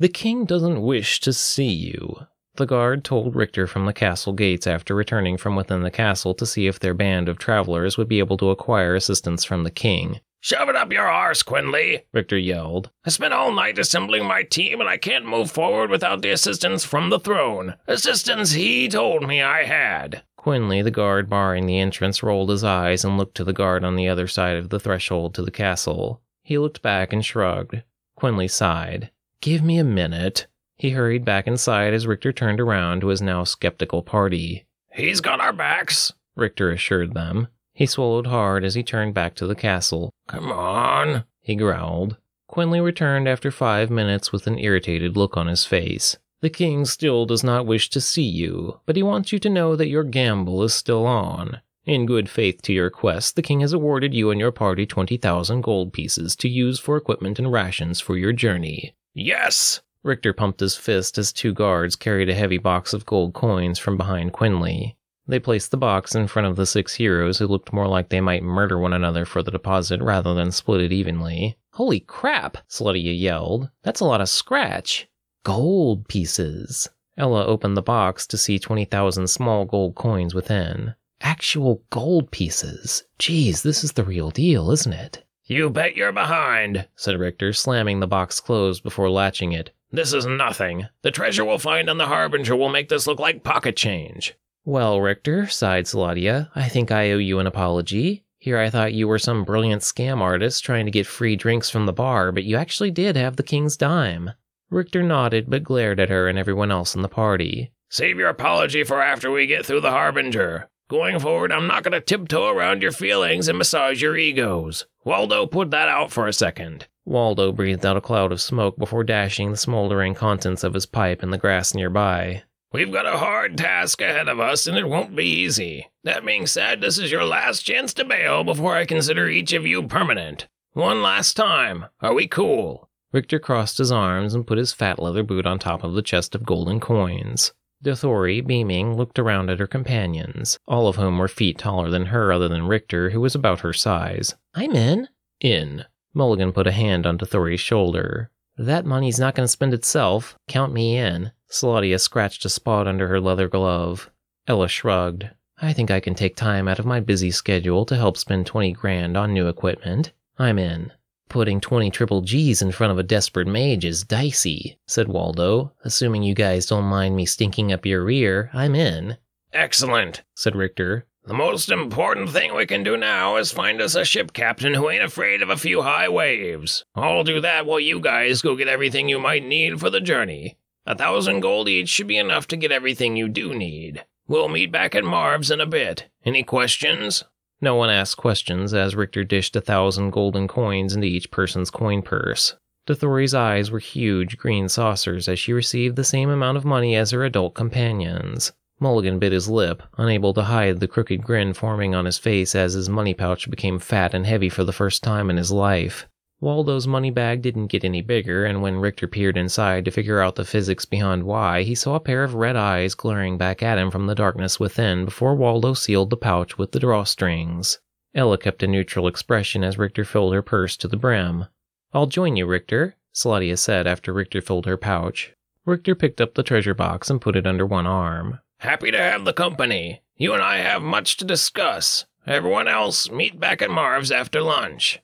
"The king doesn't wish to see you," the guard told Richter from the castle gates after returning from within the castle to see if their band of travelers would be able to acquire assistance from the king. Shove it up your arse, Quinley, Victor yelled. I spent all night assembling my team and I can't move forward without the assistance from the throne. Assistance he told me I had. Quinley, the guard barring the entrance, rolled his eyes and looked to the guard on the other side of the threshold to the castle. He looked back and shrugged. Quinley sighed. Give me a minute. He hurried back inside as Richter turned around to his now skeptical party. He's got our backs, Richter assured them. He swallowed hard as he turned back to the castle. Come on, he growled. Quinley returned after five minutes with an irritated look on his face. The king still does not wish to see you, but he wants you to know that your gamble is still on. In good faith to your quest, the king has awarded you and your party twenty thousand gold pieces to use for equipment and rations for your journey. Yes! Richter pumped his fist as two guards carried a heavy box of gold coins from behind Quinley. They placed the box in front of the six heroes who looked more like they might murder one another for the deposit rather than split it evenly. Holy crap, Slutia yelled. That's a lot of scratch. Gold pieces. Ella opened the box to see twenty thousand small gold coins within. Actual gold pieces. Geez, this is the real deal, isn't it? You bet you're behind, said Richter, slamming the box closed before latching it. This is nothing. The treasure we'll find on the Harbinger will make this look like pocket change. Well, Richter, sighed Saladia, I think I owe you an apology. Here I thought you were some brilliant scam artist trying to get free drinks from the bar, but you actually did have the king's dime. Richter nodded but glared at her and everyone else in the party. Save your apology for after we get through the Harbinger. Going forward, I'm not going to tiptoe around your feelings and massage your egos. Waldo, put that out for a second. Waldo breathed out a cloud of smoke before dashing the smoldering contents of his pipe in the grass nearby. We've got a hard task ahead of us, and it won't be easy. That being said, this is your last chance to bail before I consider each of you permanent. One last time. Are we cool? Richter crossed his arms and put his fat leather boot on top of the chest of golden coins. Dothori, beaming, looked around at her companions, all of whom were feet taller than her other than Richter, who was about her size. I'm in. In. Mulligan put a hand on Dothori's shoulder. That money's not going to spend itself. Count me in. Saladia scratched a spot under her leather glove. Ella shrugged. I think I can take time out of my busy schedule to help spend twenty grand on new equipment. I'm in. Putting twenty triple G's in front of a desperate mage is dicey, said Waldo. Assuming you guys don't mind me stinking up your rear, I'm in. Excellent, said Richter. The most important thing we can do now is find us a ship captain who ain't afraid of a few high waves. I'll do that while you guys go get everything you might need for the journey. A thousand gold each should be enough to get everything you do need. We'll meet back at Marv's in a bit. Any questions? No one asked questions as Richter dished a thousand golden coins into each person's coin purse. Dothori's eyes were huge green saucers as she received the same amount of money as her adult companions. Mulligan bit his lip, unable to hide the crooked grin forming on his face as his money pouch became fat and heavy for the first time in his life. Waldo's money bag didn't get any bigger, and when Richter peered inside to figure out the physics behind why, he saw a pair of red eyes glaring back at him from the darkness within before Waldo sealed the pouch with the drawstrings. Ella kept a neutral expression as Richter filled her purse to the brim. I'll join you, Richter, Saladia said after Richter filled her pouch. Richter picked up the treasure box and put it under one arm. Happy to have the company. You and I have much to discuss. Everyone else, meet back at Marv's after lunch.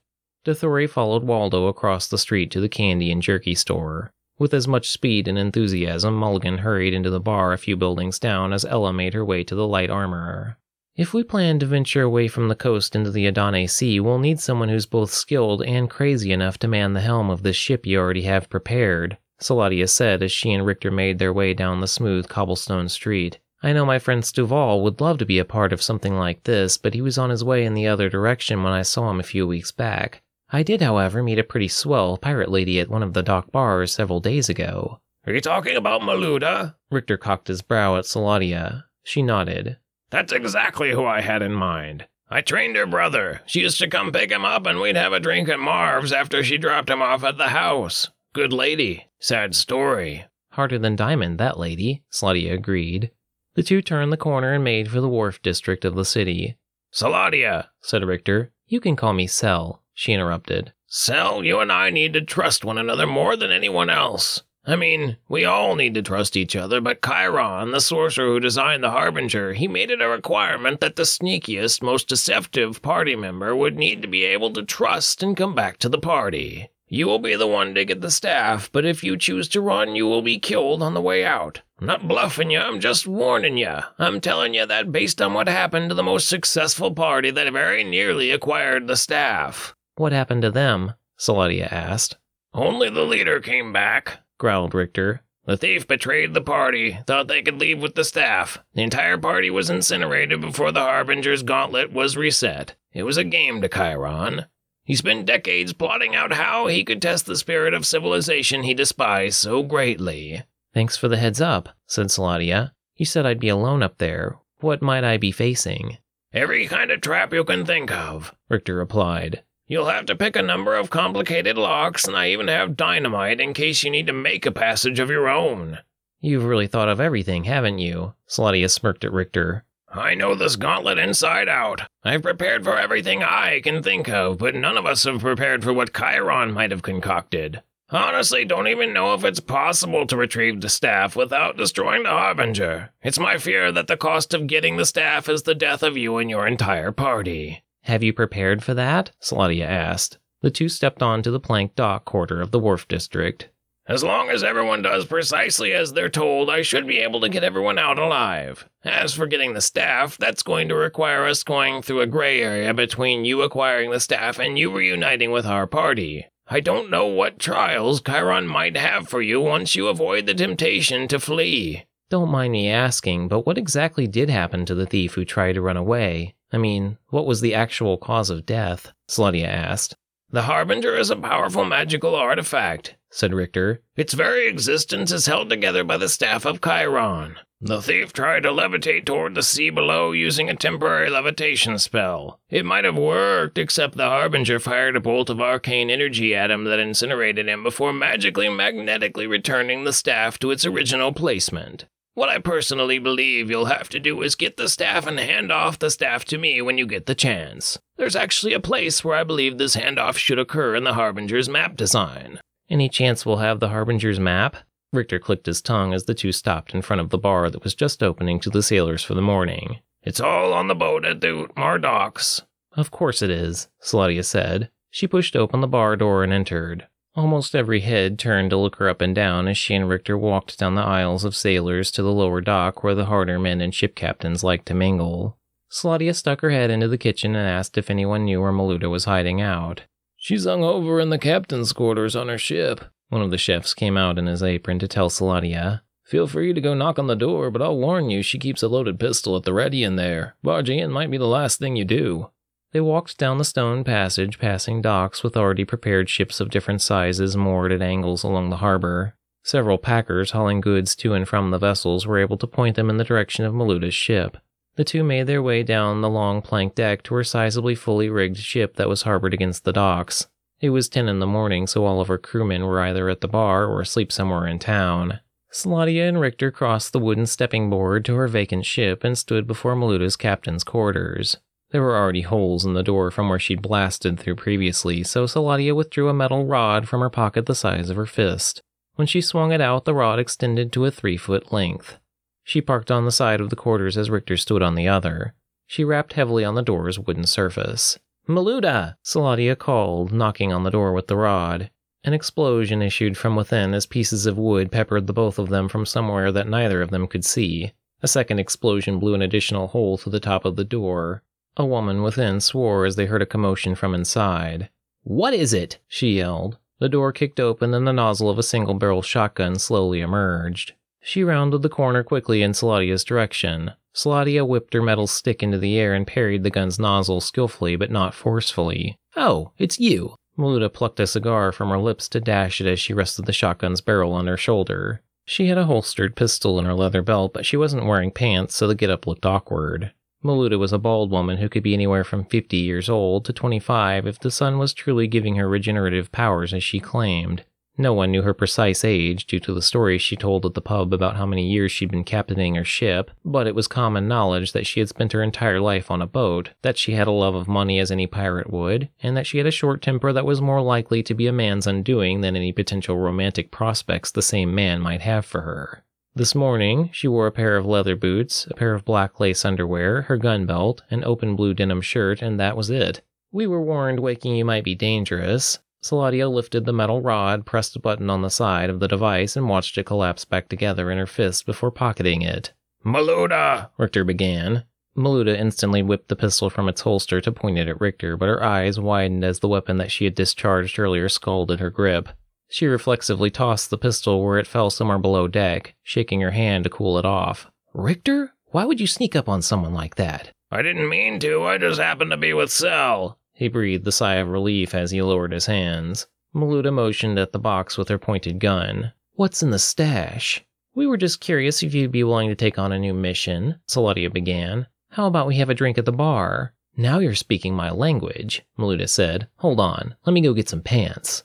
Dothori followed Waldo across the street to the candy and jerky store. With as much speed and enthusiasm, Mulligan hurried into the bar a few buildings down as Ella made her way to the light armorer. If we plan to venture away from the coast into the Adane Sea, we'll need someone who's both skilled and crazy enough to man the helm of this ship you already have prepared, Saladia said as she and Richter made their way down the smooth cobblestone street. I know my friend Stuval would love to be a part of something like this, but he was on his way in the other direction when I saw him a few weeks back. I did, however, meet a pretty swell pirate lady at one of the dock bars several days ago. Are you talking about Maluda? Richter cocked his brow at Saladia. She nodded. That's exactly who I had in mind. I trained her brother. She used to come pick him up and we'd have a drink at Marv's after she dropped him off at the house. Good lady. Sad story. Harder than diamond, that lady, Saladia agreed. The two turned the corner and made for the wharf district of the city. Saladia, said Richter. You can call me Sel, she interrupted. Sel, you and I need to trust one another more than anyone else. I mean, we all need to trust each other, but Chiron, the sorcerer who designed the Harbinger, he made it a requirement that the sneakiest, most deceptive party member would need to be able to trust and come back to the party. You will be the one to get the staff, but if you choose to run, you will be killed on the way out. I'm not bluffing you, I'm just warning you. I'm telling you that based on what happened to the most successful party that very nearly acquired the staff. What happened to them? Saladia asked. Only the leader came back, growled Richter. The thief betrayed the party, thought they could leave with the staff. The entire party was incinerated before the Harbinger's gauntlet was reset. It was a game to Chiron. He spent decades plotting out how he could test the spirit of civilization he despised so greatly. Thanks for the heads up, said Saladia. You said I'd be alone up there. What might I be facing? Every kind of trap you can think of, Richter replied. You'll have to pick a number of complicated locks, and I even have dynamite in case you need to make a passage of your own. You've really thought of everything, haven't you? Saladia smirked at Richter. I know this gauntlet inside out. I've prepared for everything I can think of, but none of us have prepared for what Chiron might have concocted. Honestly, don't even know if it's possible to retrieve the staff without destroying the Harbinger. It's my fear that the cost of getting the staff is the death of you and your entire party. Have you prepared for that? Saladia asked. The two stepped onto the plank dock quarter of the wharf district. As long as everyone does precisely as they're told, I should be able to get everyone out alive. As for getting the staff, that's going to require us going through a gray area between you acquiring the staff and you reuniting with our party. I don't know what trials Chiron might have for you once you avoid the temptation to flee. Don't mind me asking, but what exactly did happen to the thief who tried to run away? I mean, what was the actual cause of death? Saladia asked. The Harbinger is a powerful magical artifact, said Richter. Its very existence is held together by the staff of Chiron. The thief tried to levitate toward the sea below using a temporary levitation spell. It might have worked, except the Harbinger fired a bolt of arcane energy at him that incinerated him before magically magnetically returning the staff to its original placement. What I personally believe you'll have to do is get the staff and hand off the staff to me when you get the chance. There's actually a place where I believe this handoff should occur in the Harbinger's map design. Any chance we'll have the Harbinger's map? Richter clicked his tongue as the two stopped in front of the bar that was just opening to the sailors for the morning. It's all on the boat at the Utmor docks. Of course it is, Saladia said. She pushed open the bar door and entered. Almost every head turned to look her up and down as she and Richter walked down the aisles of sailors to the lower dock where the harder men and ship captains liked to mingle. Saladia stuck her head into the kitchen and asked if anyone knew where Maluda was hiding out. She's hung over in the captain's quarters on her ship. One of the chefs came out in his apron to tell Saladia. Feel free to go knock on the door, but I'll warn you she keeps a loaded pistol at the ready in there. Barging in might be the last thing you do. They walked down the stone passage, passing docks with already prepared ships of different sizes moored at angles along the harbor. Several packers hauling goods to and from the vessels were able to point them in the direction of Maluda's ship. The two made their way down the long plank deck to her sizably fully rigged ship that was harbored against the docks. It was ten in the morning, so all of her crewmen were either at the bar or asleep somewhere in town. Saladia and Richter crossed the wooden stepping board to her vacant ship and stood before Maluda's captain's quarters. There were already holes in the door from where she'd blasted through previously, so Saladia withdrew a metal rod from her pocket the size of her fist. When she swung it out, the rod extended to a three-foot length. She parked on the side of the quarters as Richter stood on the other. She rapped heavily on the door's wooden surface. Maluda! Saladia called, knocking on the door with the rod. An explosion issued from within as pieces of wood peppered the both of them from somewhere that neither of them could see. A second explosion blew an additional hole through the top of the door. A woman within swore as they heard a commotion from inside. What is it? She yelled. The door kicked open and the nozzle of a single-barrel shotgun slowly emerged. She rounded the corner quickly in Saladia's direction. Saladia whipped her metal stick into the air and parried the gun's nozzle skillfully but not forcefully. Oh, it's you! Maluda plucked a cigar from her lips to dash it as she rested the shotgun's barrel on her shoulder. She had a holstered pistol in her leather belt, but she wasn't wearing pants, so the getup looked awkward. Maluda was a bald woman who could be anywhere from fifty years old to twenty-five if the sun was truly giving her regenerative powers as she claimed. No one knew her precise age due to the stories she told at the pub about how many years she'd been captaining her ship, but it was common knowledge that she had spent her entire life on a boat, that she had a love of money as any pirate would, and that she had a short temper that was more likely to be a man's undoing than any potential romantic prospects the same man might have for her. This morning, she wore a pair of leather boots, a pair of black lace underwear, her gun belt, an open blue denim shirt, and that was it. We were warned waking you might be dangerous. Saladia lifted the metal rod, pressed a button on the side of the device, and watched it collapse back together in her fist before pocketing it. "Maluda!" Richter began. Maluda instantly whipped the pistol from its holster to point it at Richter, but her eyes widened as the weapon that she had discharged earlier scalded her grip. She reflexively tossed the pistol where it fell somewhere below deck, shaking her hand to cool it off. "Richter? Why would you sneak up on someone like that?" "I didn't mean to, I just happened to be with Sel." He breathed a sigh of relief as he lowered his hands. Maluda motioned at the box with her pointed gun. "What's in the stash?" "We were just curious if you'd be willing to take on a new mission," Saladia began. "How about we have a drink at the bar?" "Now you're speaking my language," Maluda said. "Hold on, let me go get some pants."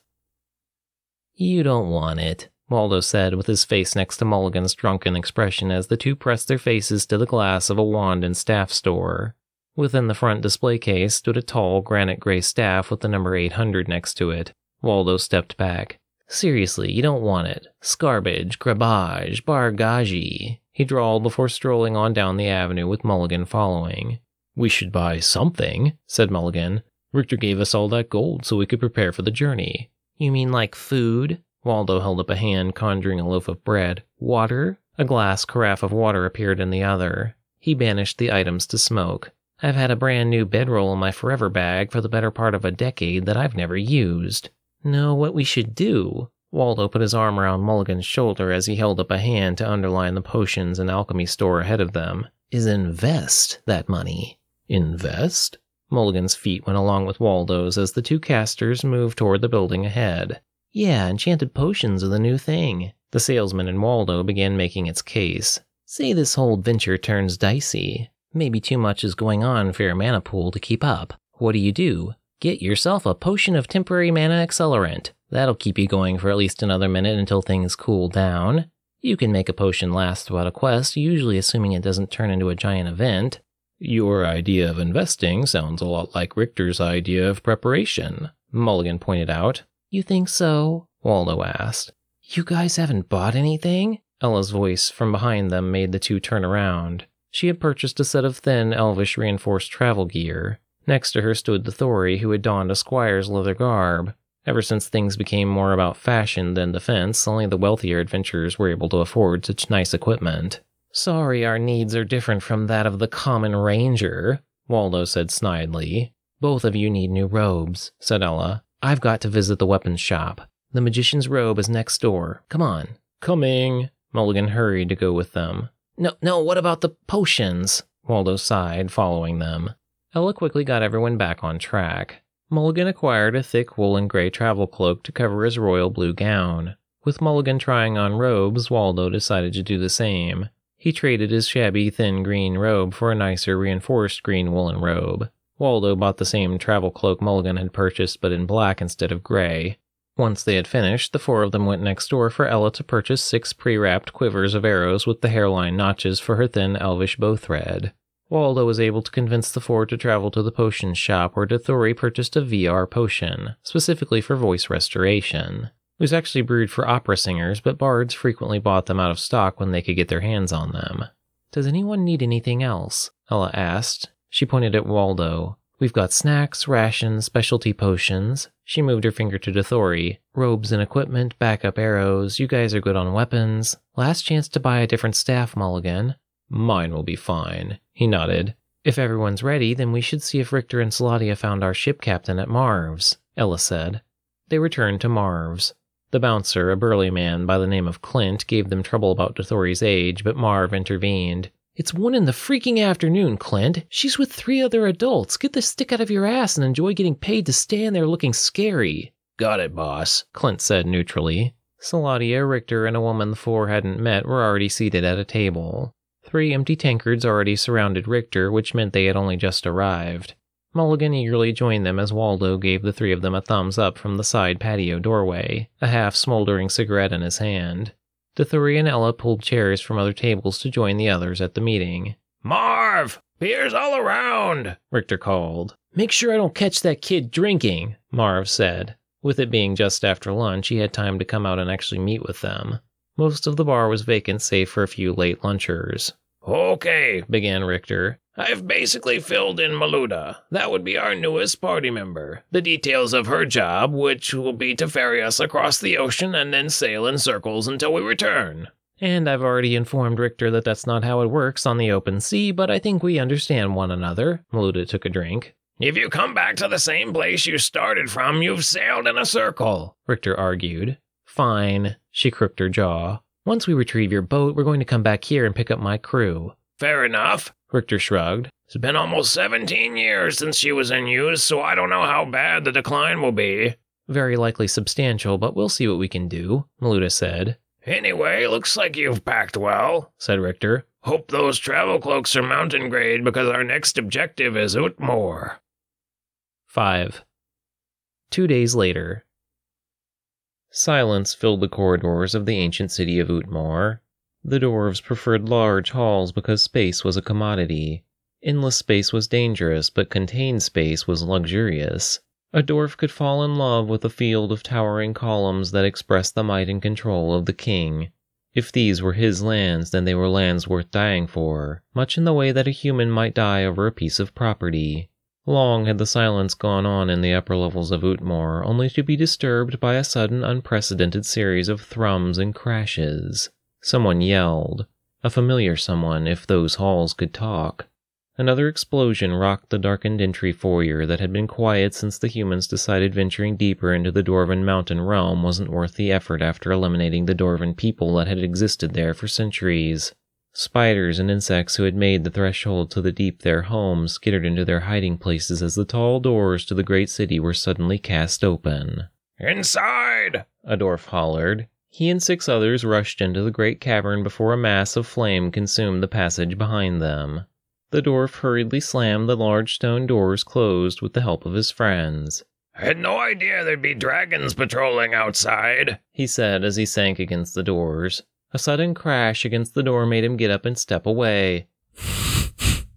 "You don't want it," Waldo said with his face next to Mulligan's drunken expression as the two pressed their faces to the glass of a wand and staff store. Within the front display case stood a tall, granite-gray staff with the number eight hundred next to it. Waldo stepped back. "Seriously, you don't want it. Scarbage, grabbage, bargaji," he drawled before strolling on down the avenue with Mulligan following. "We should buy something," said Mulligan. "Richter gave us all that gold so we could prepare for the journey." "You mean like food?" Waldo held up a hand, conjuring a loaf of bread. "Water?" A glass carafe of water appeared in the other. He banished the items to smoke. "I've had a brand new bedroll in my forever bag for the better part of a decade that I've never used." "No, what we should do." Waldo put his arm around Mulligan's shoulder as he held up a hand to underline the potions and alchemy store ahead of them, "is invest that money." "Invest?" Mulligan's feet went along with Waldo's as the two casters moved toward the building ahead. "Yeah, enchanted potions are the new thing." The salesman and Waldo began making its case. "Say this whole venture turns dicey. Maybe too much is going on for your mana pool to keep up. What do you do? Get yourself a potion of temporary mana accelerant. That'll keep you going for at least another minute until things cool down. You can make a potion last throughout a quest, usually assuming it doesn't turn into a giant event." "Your idea of investing sounds a lot like Richter's idea of preparation," Mulligan pointed out. "You think so?" Waldo asked. "You guys haven't bought anything?" Ella's voice from behind them made the two turn around. She had purchased a set of thin, elvish reinforced travel gear. Next to her stood the Thori, who had donned a squire's leather garb. Ever since things became more about fashion than defense, only the wealthier adventurers were able to afford such nice equipment. "Sorry, our needs are different from that of the common ranger," Waldo said snidely. "Both of you need new robes," said Ella. "I've got to visit the weapons shop. The magician's robe is next door. Come on." "Coming." Mulligan hurried to go with them. No, no, what about the potions?" Waldo sighed, following them. Ella quickly got everyone back on track. Mulligan acquired a thick woolen gray travel cloak to cover his royal blue gown. With Mulligan trying on robes, Waldo decided to do the same. He traded his shabby, thin green robe for a nicer, reinforced green woolen robe. Waldo bought the same travel cloak Mulligan had purchased, but in black instead of gray. Once they had finished, the four of them went next door for Ella to purchase six pre-wrapped quivers of arrows with the hairline notches for her thin elvish bow thread. Waldo was able to convince the four to travel to the potion shop where Dothori purchased a V R potion, specifically for voice restoration. It was actually brewed for opera singers, but bards frequently bought them out of stock when they could get their hands on them. "Does anyone need anything else?" Ella asked. She pointed at Waldo. "We've got snacks, rations, specialty potions." She moved her finger to Dothori. "Robes and equipment, backup arrows, you guys are good on weapons. Last chance to buy a different staff, Mulligan." "Mine will be fine," he nodded. "If everyone's ready, then we should see if Richter and Saladia found our ship captain at Marv's," Ella said. They returned to Marv's. The bouncer, a burly man by the name of Clint, gave them trouble about Dothori's age, but Marv intervened. "It's one in the freaking afternoon, Clint. She's with three other adults. Get the stick out of your ass and enjoy getting paid to stand there looking scary." "Got it, boss," Clint said neutrally. Saladia, Richter, and a woman the four hadn't met were already seated at a table. Three empty tankards already surrounded Richter, which meant they had only just arrived. Mulligan eagerly joined them as Waldo gave the three of them a thumbs up from the side patio doorway, a half-smoldering cigarette in his hand. Dothori and Ella pulled chairs from other tables to join the others at the meeting. "Marv! Beers all around!" Richter called. "Make sure I don't catch that kid drinking," Marv said. With it being just after lunch, he had time to come out and actually meet with them. Most of the bar was vacant save for a few late lunchers. "Okay," began Richter. "I've basically filled in Maluda. That would be our newest party member. The details of her job, which will be to ferry us across the ocean and then sail in circles until we return." "And I've already informed Richter that that's not how it works on the open sea, but I think we understand one another." Maluda took a drink. "If you come back to the same place you started from, you've sailed in a circle," Richter argued. "Fine." She crooked her jaw. "Once we retrieve your boat, we're going to come back here and pick up my crew." "Fair enough," Richter shrugged. "It's been almost seventeen years since she was in use, so I don't know how bad the decline will be." "Very likely substantial, but we'll see what we can do," Maluda said. "Anyway, looks like you've packed well," said Richter. "Hope those travel cloaks are mountain grade, because our next objective is Utmor." Five. Two days later. Silence filled the corridors of the ancient city of Utmor. The dwarves preferred large halls because space was a commodity. Endless space was dangerous, but contained space was luxurious. A dwarf could fall in love with a field of towering columns that expressed the might and control of the king. If these were his lands, then they were lands worth dying for, much in the way that a human might die over a piece of property. Long had the silence gone on in the upper levels of Utmor, only to be disturbed by a sudden unprecedented series of thrums and crashes. Someone yelled, a familiar someone if those halls could talk. Another explosion rocked the darkened entry foyer that had been quiet since the humans decided venturing deeper into the Dorvan mountain realm wasn't worth the effort after eliminating the Dorvan people that had existed there for centuries. Spiders and insects who had made the threshold to the deep their home skittered into their hiding places as the tall doors to the great city were suddenly cast open. "Inside!" a dwarf hollered. He and six others rushed into the great cavern before a mass of flame consumed the passage behind them. The dwarf hurriedly slammed the large stone doors closed with the help of his friends. "I had no idea there'd be dragons patrolling outside," he said as he sank against the doors. A sudden crash against the door made him get up and step away.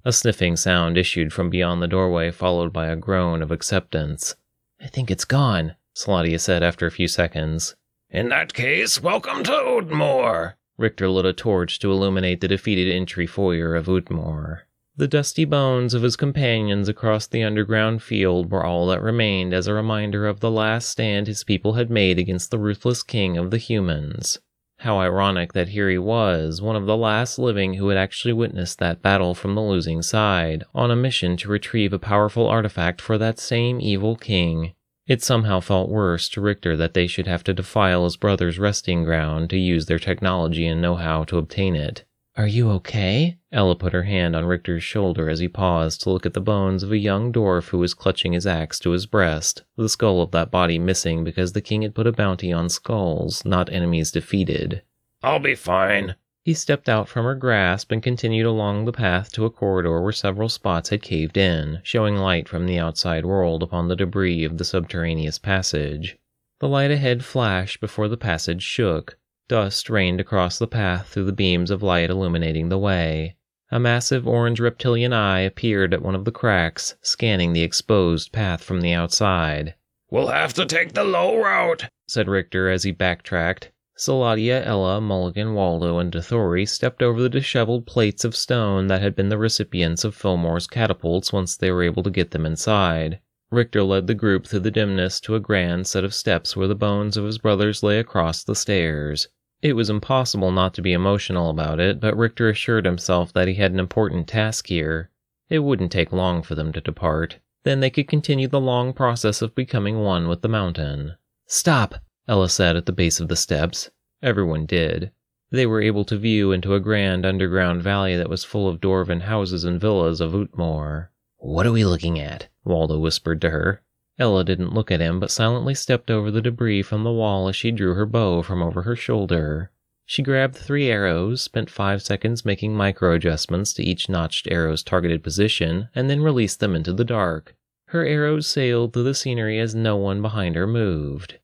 A sniffing sound issued from beyond the doorway, followed by a groan of acceptance. "I think it's gone," Saladia said after a few seconds. "In that case, welcome to Utmor." Richter lit a torch to illuminate the defeated entry foyer of Utmor. The dusty bones of his companions across the underground field were all that remained as a reminder of the last stand his people had made against the ruthless king of the humans. How ironic that here he was, one of the last living who had actually witnessed that battle from the losing side, on a mission to retrieve a powerful artifact for that same evil king. It somehow felt worse to Richter that they should have to defile his brother's resting ground to use their technology and know-how to obtain it. "Are you okay?" Ella put her hand on Richter's shoulder as he paused to look at the bones of a young dwarf who was clutching his axe to his breast, the skull of that body missing because the king had put a bounty on skulls, not enemies defeated. "I'll be fine." He stepped out from her grasp and continued along the path to a corridor where several spots had caved in, showing light from the outside world upon the debris of the subterraneous passage. The light ahead flashed before the passage shook. Dust rained across the path through the beams of light illuminating the way. A massive orange reptilian eye appeared at one of the cracks, scanning the exposed path from the outside. "We'll have to take the low route," said Richter as he backtracked. Saladia, Ella, Mulligan, Waldo, and Dothori stepped over the disheveled plates of stone that had been the recipients of Fillmore's catapults once they were able to get them inside. Richter led the group through the dimness to a grand set of steps where the bones of his brothers lay across the stairs. It was impossible not to be emotional about it, but Richter assured himself that he had an important task here. It wouldn't take long for them to depart. Then they could continue the long process of becoming one with the mountain. "Stop!" Ella said at the base of the steps. Everyone did. They were able to view into a grand underground valley that was full of dwarven houses and villas of Utmor. "What are we looking at?" Waldo whispered to her. Ella didn't look at him, but silently stepped over the debris from the wall as she drew her bow from over her shoulder. She grabbed three arrows, spent five seconds making micro-adjustments to each notched arrow's targeted position, and then released them into the dark. Her arrows sailed through the scenery as no one behind her moved.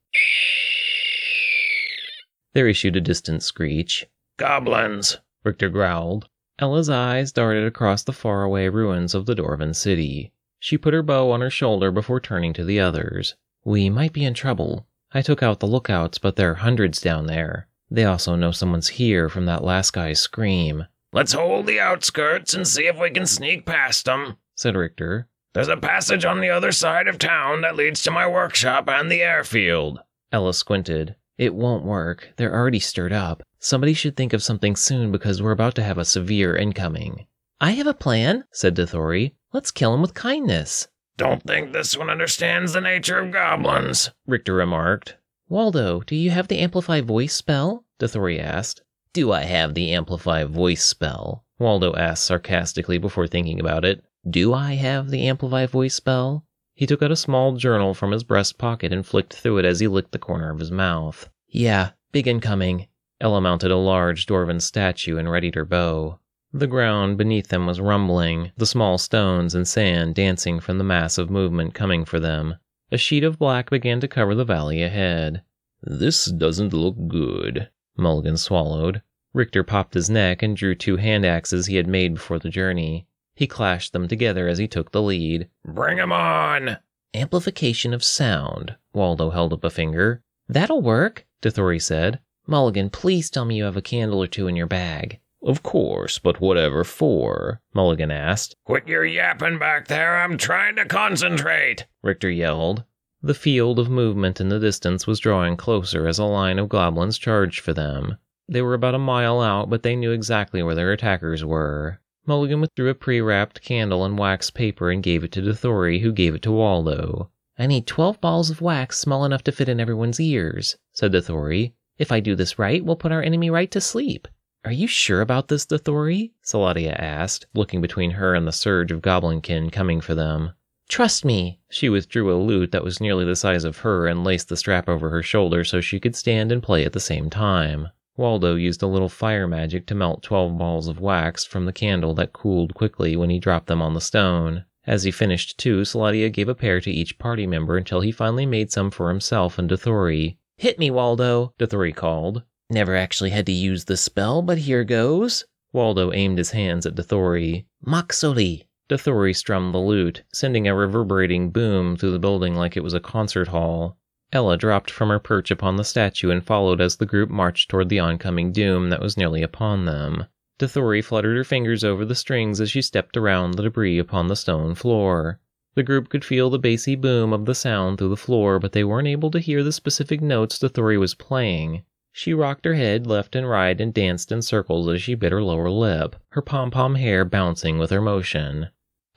There issued a distant screech. "Goblins!" Richter growled. Ella's eyes darted across the faraway ruins of the Dorvan city. She put her bow on her shoulder before turning to the others. "We might be in trouble. I took out the lookouts, but there are hundreds down there. They also know someone's here from that last guy's scream." "Let's hold the outskirts and see if we can sneak past them," said Richter. "There's a passage on the other side of town that leads to my workshop and the airfield." Ella squinted. "It won't work. They're already stirred up. Somebody should think of something soon because we're about to have a severe incoming." "I have a plan," said Dothori. "Let's kill him with kindness." "Don't think this one understands the nature of goblins," Richter remarked. "Waldo, do you have the Amplify Voice spell?" Dothori asked. "Do I have the Amplify Voice spell?" Waldo asked sarcastically before thinking about it. "Do I have the Amplify Voice spell?" He took out a small journal from his breast pocket and flicked through it as he licked the corner of his mouth. "Yeah, big incoming." Ella mounted a large Dorvan statue and readied her bow. The ground beneath them was rumbling, the small stones and sand dancing from the mass of movement coming for them. A sheet of black began to cover the valley ahead. "This doesn't look good." Mulligan swallowed. Richter popped his neck and drew two hand axes he had made before the journey. He clashed them together as he took the lead. "Bring 'em on!" "Amplification of sound." Waldo held up a finger. "That'll work," Dothori said. "Mulligan, please tell me you have a candle or two in your bag." "Of course, but whatever for?" Mulligan asked. "Quit your yapping back there, I'm trying to concentrate," Richter yelled. The field of movement in the distance was drawing closer as a line of goblins charged for them. They were about a mile out, but they knew exactly where their attackers were. Mulligan withdrew a pre-wrapped candle and wax paper and gave it to Dothori, who gave it to Waldo. "I need twelve balls of wax small enough to fit in everyone's ears," said Dothori. "If I do this right, we'll put our enemy right to sleep." "Are you sure about this, Dothori?" Saladia asked, looking between her and the surge of goblinkin coming for them. "Trust me." She withdrew a lute that was nearly the size of her and laced the strap over her shoulder so she could stand and play at the same time. Waldo used a little fire magic to melt twelve balls of wax from the candle that cooled quickly when he dropped them on the stone. As he finished two, Saladia gave a pair to each party member until he finally made some for himself and Dothori. "Hit me, Waldo," Dothori called. "Never actually had to use the spell, but here goes." Waldo aimed his hands at Dothori. "Moxoli." Dothori strummed the lute, sending a reverberating boom through the building like it was a concert hall. Ella dropped from her perch upon the statue and followed as the group marched toward the oncoming doom that was nearly upon them. Dothori fluttered her fingers over the strings as she stepped around the debris upon the stone floor. The group could feel the bassy boom of the sound through the floor, but they weren't able to hear the specific notes Dothori was playing. She rocked her head left and right and danced in circles as she bit her lower lip, her pom-pom hair bouncing with her motion.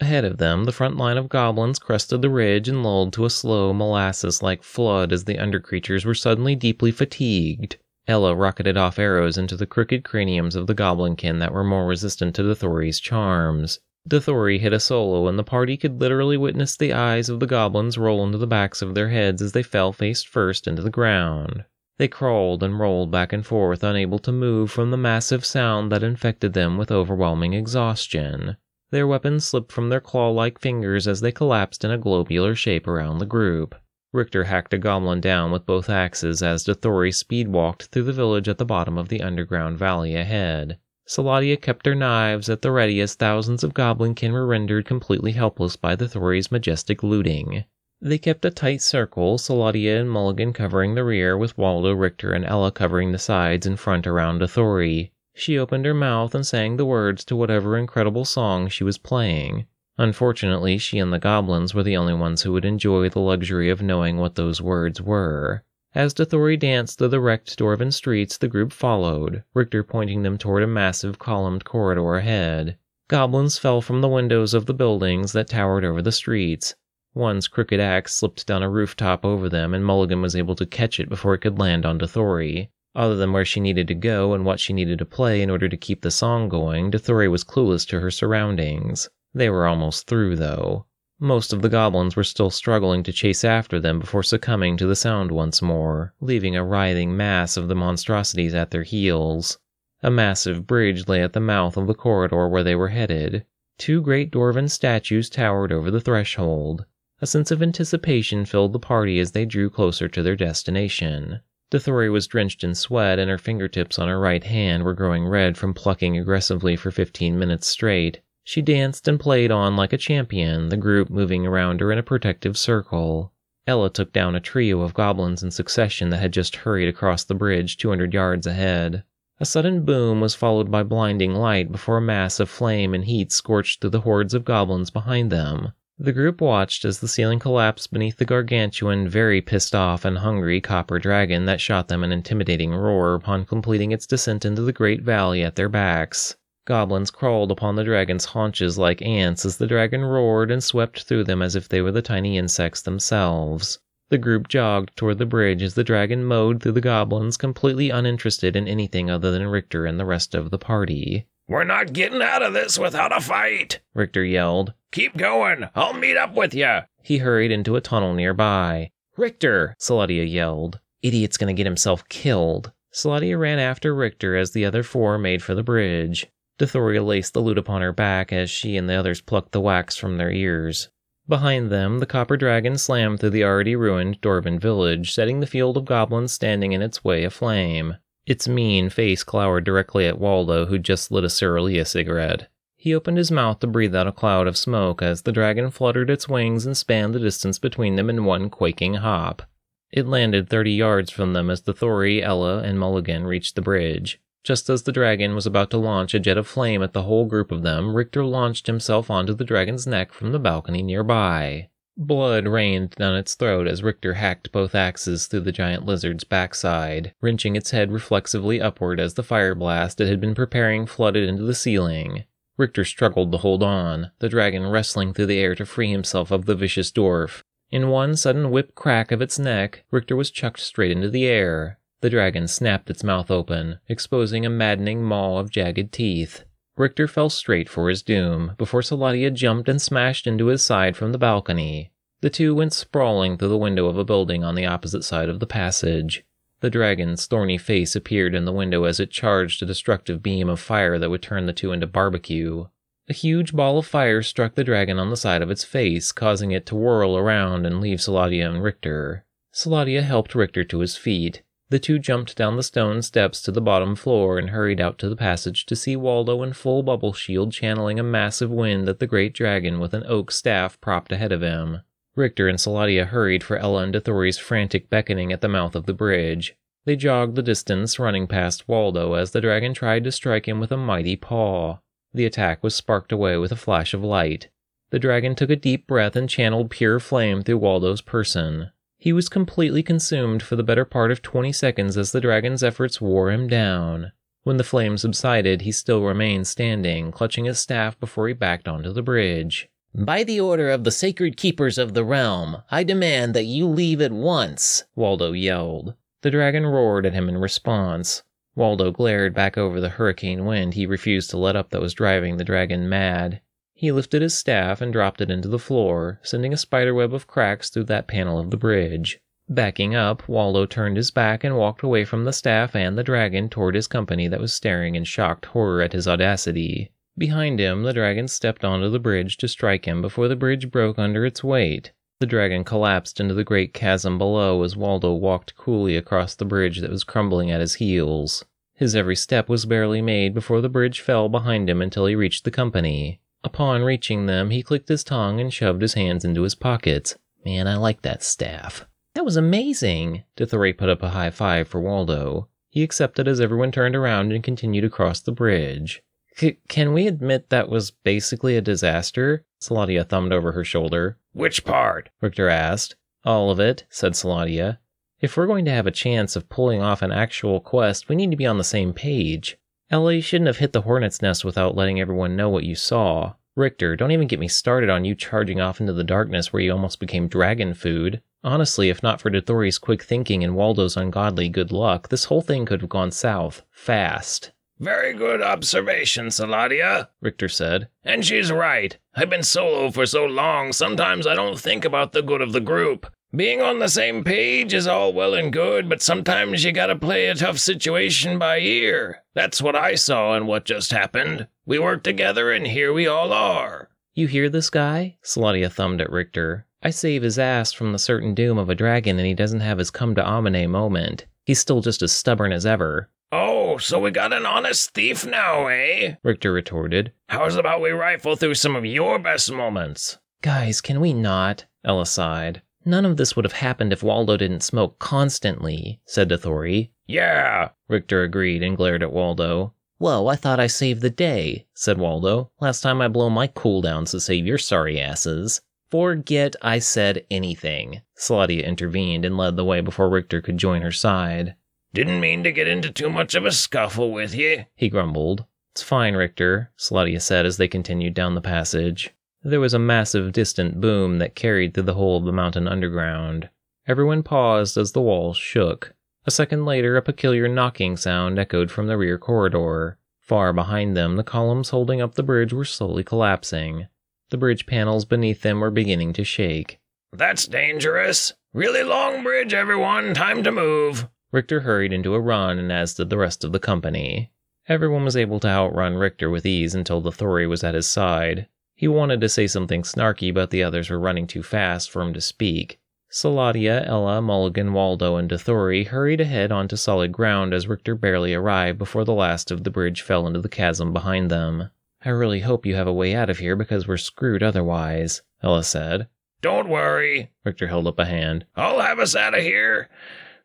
Ahead of them, the front line of goblins crested the ridge and lulled to a slow, molasses-like flood as the undercreatures were suddenly deeply fatigued. Ella rocketed off arrows into the crooked craniums of the goblinkin that were more resistant to Dothori's charms. Dothori hit a solo, and the party could literally witness the eyes of the goblins roll into the backs of their heads as they fell face-first into the ground. They crawled and rolled back and forth, unable to move from the massive sound that infected them with overwhelming exhaustion. Their weapons slipped from their claw-like fingers as they collapsed in a globular shape around the group. Richter hacked a goblin down with both axes as Dothori speed-walked through the village at the bottom of the underground valley ahead. Saladia kept her knives at the ready as thousands of goblinkin were rendered completely helpless by Dothori's majestic looting. They kept a tight circle, Saladia and Mulligan covering the rear, with Waldo, Richter, and Ella covering the sides and front around Dothori. She opened her mouth and sang the words to whatever incredible song she was playing. Unfortunately, she and the goblins were the only ones who would enjoy the luxury of knowing what those words were. As Dothori danced through the wrecked Dorvan streets, the group followed, Richter pointing them toward a massive columned corridor ahead. Goblins fell from the windows of the buildings that towered over the streets. One's crooked axe slipped down a rooftop over them, and Mulligan was able to catch it before it could land on Dothori. Other than where she needed to go and what she needed to play in order to keep the song going, Dothori was clueless to her surroundings. They were almost through, though. Most of the goblins were still struggling to chase after them before succumbing to the sound once more, leaving a writhing mass of the monstrosities at their heels. A massive bridge lay at the mouth of the corridor where they were headed. Two great Dorvan statues towered over the threshold. A sense of anticipation filled the party as they drew closer to their destination. Dothori was drenched in sweat, and her fingertips on her right hand were growing red from plucking aggressively for fifteen minutes straight. She danced and played on like a champion, the group moving around her in a protective circle. Ella took down a trio of goblins in succession that had just hurried across the bridge two hundred yards ahead. A sudden boom was followed by blinding light before a mass of flame and heat scorched through the hordes of goblins behind them. The group watched as the ceiling collapsed beneath the gargantuan, very pissed off and hungry copper dragon that shot them an intimidating roar upon completing its descent into the great valley at their backs. Goblins crawled upon the dragon's haunches like ants as the dragon roared and swept through them as if they were the tiny insects themselves. The group jogged toward the bridge as the dragon mowed through the goblins, completely uninterested in anything other than Richter and the rest of the party. "We're not getting out of this without a fight!" Richter yelled. "Keep going! I'll meet up with you!" He hurried into a tunnel nearby. "Richter!" Saladia yelled. "Idiot's gonna get himself killed!" Saladia ran after Richter as the other four made for the bridge. Dothori laced the loot upon her back as she and the others plucked the wax from their ears. Behind them, the copper dragon slammed through the already ruined Dorvan village, setting the field of goblins standing in its way aflame. Its mean face glowered directly at Waldo, who just lit a Cerulia cigarette. He opened his mouth to breathe out a cloud of smoke as the dragon fluttered its wings and spanned the distance between them in one quaking hop. It landed thirty yards from them as Dothori, Ella, and Mulligan reached the bridge. Just as the dragon was about to launch a jet of flame at the whole group of them, Richter launched himself onto the dragon's neck from the balcony nearby. Blood rained down its throat as Richter hacked both axes through the giant lizard's backside, wrenching its head reflexively upward as the fire blast it had been preparing flooded into the ceiling. Richter struggled to hold on, the dragon wrestling through the air to free himself of the vicious dwarf. In one sudden whip crack of its neck, Richter was chucked straight into the air. The dragon snapped its mouth open, exposing a maddening maw of jagged teeth. Richter fell straight for his doom, before Saladia jumped and smashed into his side from the balcony. The two went sprawling through the window of a building on the opposite side of the passage. The dragon's thorny face appeared in the window as it charged a destructive beam of fire that would turn the two into barbecue. A huge ball of fire struck the dragon on the side of its face, causing it to whirl around and leave Saladia and Richter. Saladia helped Richter to his feet. The two jumped down the stone steps to the bottom floor and hurried out to the passage to see Waldo in full bubble shield channeling a massive wind at the great dragon with an oak staff propped ahead of him. Richter and Saladia hurried for Ella and Dothori's frantic beckoning at the mouth of the bridge. They jogged the distance, running past Waldo as the dragon tried to strike him with a mighty paw. The attack was sparked away with a flash of light. The dragon took a deep breath and channeled pure flame through Waldo's person. He was completely consumed for the better part of twenty seconds as the dragon's efforts wore him down. When the flame subsided, he still remained standing, clutching his staff before he backed onto the bridge. "By the order of the sacred keepers of the realm, I demand that you leave at once," Waldo yelled. The dragon roared at him in response. Waldo glared back over the hurricane wind he refused to let up that was driving the dragon mad. He lifted his staff and dropped it into the floor, sending a spiderweb of cracks through that panel of the bridge. Backing up, Waldo turned his back and walked away from the staff and the dragon toward his company that was staring in shocked horror at his audacity. Behind him, the dragon stepped onto the bridge to strike him before the bridge broke under its weight. The dragon collapsed into the great chasm below as Waldo walked coolly across the bridge that was crumbling at his heels. His every step was barely made before the bridge fell behind him until he reached the company. Upon reaching them, he clicked his tongue and shoved his hands into his pockets. "Man, I like that staff." "That was amazing!" Dothori put up a high five for Waldo. He accepted as everyone turned around and continued across the bridge. C- can we admit that was basically a disaster?" Saladia thumbed over her shoulder. "Which part?" Richter asked. "All of it," said Saladia. "If we're going to have a chance of pulling off an actual quest, we need to be on the same page. Ellie, you shouldn't have hit the hornet's nest without letting everyone know what you saw. Richter, don't even get me started on you charging off into the darkness where you almost became dragon food. Honestly, if not for Dothori's quick thinking and Waldo's ungodly good luck, this whole thing could have gone south. Fast." "Very good observation, Saladia," Richter said. "And she's right. I've been solo for so long, sometimes I don't think about the good of the group. Being on the same page is all well and good, but sometimes you gotta play a tough situation by ear. That's what I saw and what just happened. We worked together and here we all are." "You hear this guy?" Saladia thumbed at Richter. I save his ass from the certain doom of a dragon and he doesn't have his come to Omine moment. He's still just as stubborn as ever. Oh, so we got an honest thief now, eh? Richter retorted. How's about we rifle through some of your best moments? Guys, can we not? Ella sighed. None of this would have happened if Waldo didn't smoke constantly, said Dothori. Yeah, Richter agreed and glared at Waldo. Whoa, I thought I saved the day, said Waldo. Last time I blow my cooldowns to save your sorry asses. Forget I said anything. Saladia intervened and led the way before Richter could join her side. Didn't mean to get into too much of a scuffle with you, he grumbled. It's fine, Richter, Saladia said as they continued down the passage. There was a massive distant boom that carried through the whole of the mountain underground. Everyone paused as the walls shook. A second later, a peculiar knocking sound echoed from the rear corridor. Far behind them, the columns holding up the bridge were slowly collapsing. The bridge panels beneath them were beginning to shake. That's dangerous. Really long bridge, everyone. Time to move. Richter hurried into a run, and as did the rest of the company. Everyone was able to outrun Richter with ease until the Thori was at his side. He wanted to say something snarky, but the others were running too fast for him to speak. Saladia, Ella, Mulligan, Waldo, and Dothori hurried ahead onto solid ground as Richter barely arrived before the last of the bridge fell into the chasm behind them. I really hope you have a way out of here because we're screwed otherwise, Ella said. Don't worry, Richter held up a hand. I'll have us out of here.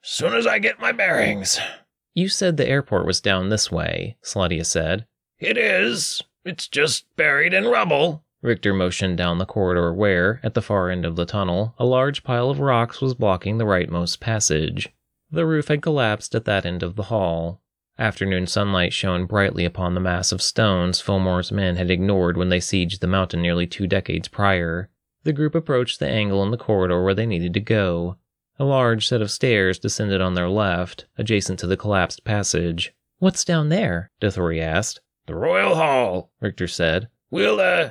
Soon as I get my bearings. You said the airport was down this way, Saladia said. It is. It's just buried in rubble. Richter motioned down the corridor where, at the far end of the tunnel, a large pile of rocks was blocking the rightmost passage. The roof had collapsed at that end of the hall. Afternoon sunlight shone brightly upon the mass of stones Fomor's men had ignored when they sieged the mountain nearly two decades prior. The group approached the angle in the corridor where they needed to go. A large set of stairs descended on their left, adjacent to the collapsed passage. What's down there? Dothori asked. The Royal Hall, Richter said. We'll, uh,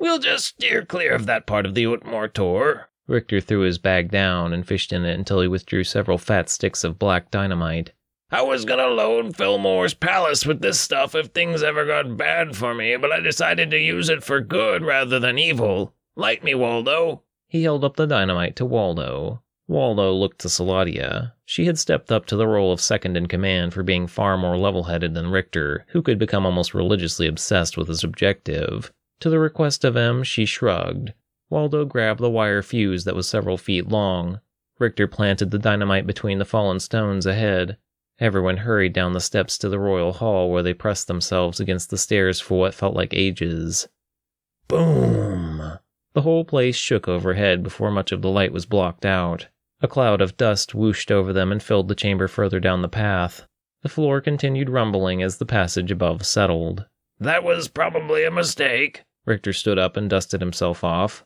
we'll just steer clear of that part of the Utmor tour. Richter threw his bag down and fished in it until he withdrew several fat sticks of black dynamite. I was gonna load Fillmore's palace with this stuff if things ever got bad for me, but I decided to use it for good rather than evil. Light me, Waldo. He held up the dynamite to Waldo. Waldo looked to Saladia. She had stepped up to the role of second-in-command for being far more level-headed than Richter, who could become almost religiously obsessed with his objective. To the request of him, she shrugged. Waldo grabbed the wire fuse that was several feet long. Richter planted the dynamite between the fallen stones ahead. Everyone hurried down the steps to the royal hall where they pressed themselves against the stairs for what felt like ages. Boom! The whole place shook overhead before much of the light was blocked out. A cloud of dust whooshed over them and filled the chamber further down the path. The floor continued rumbling as the passage above settled. That was probably a mistake. Richter stood up and dusted himself off.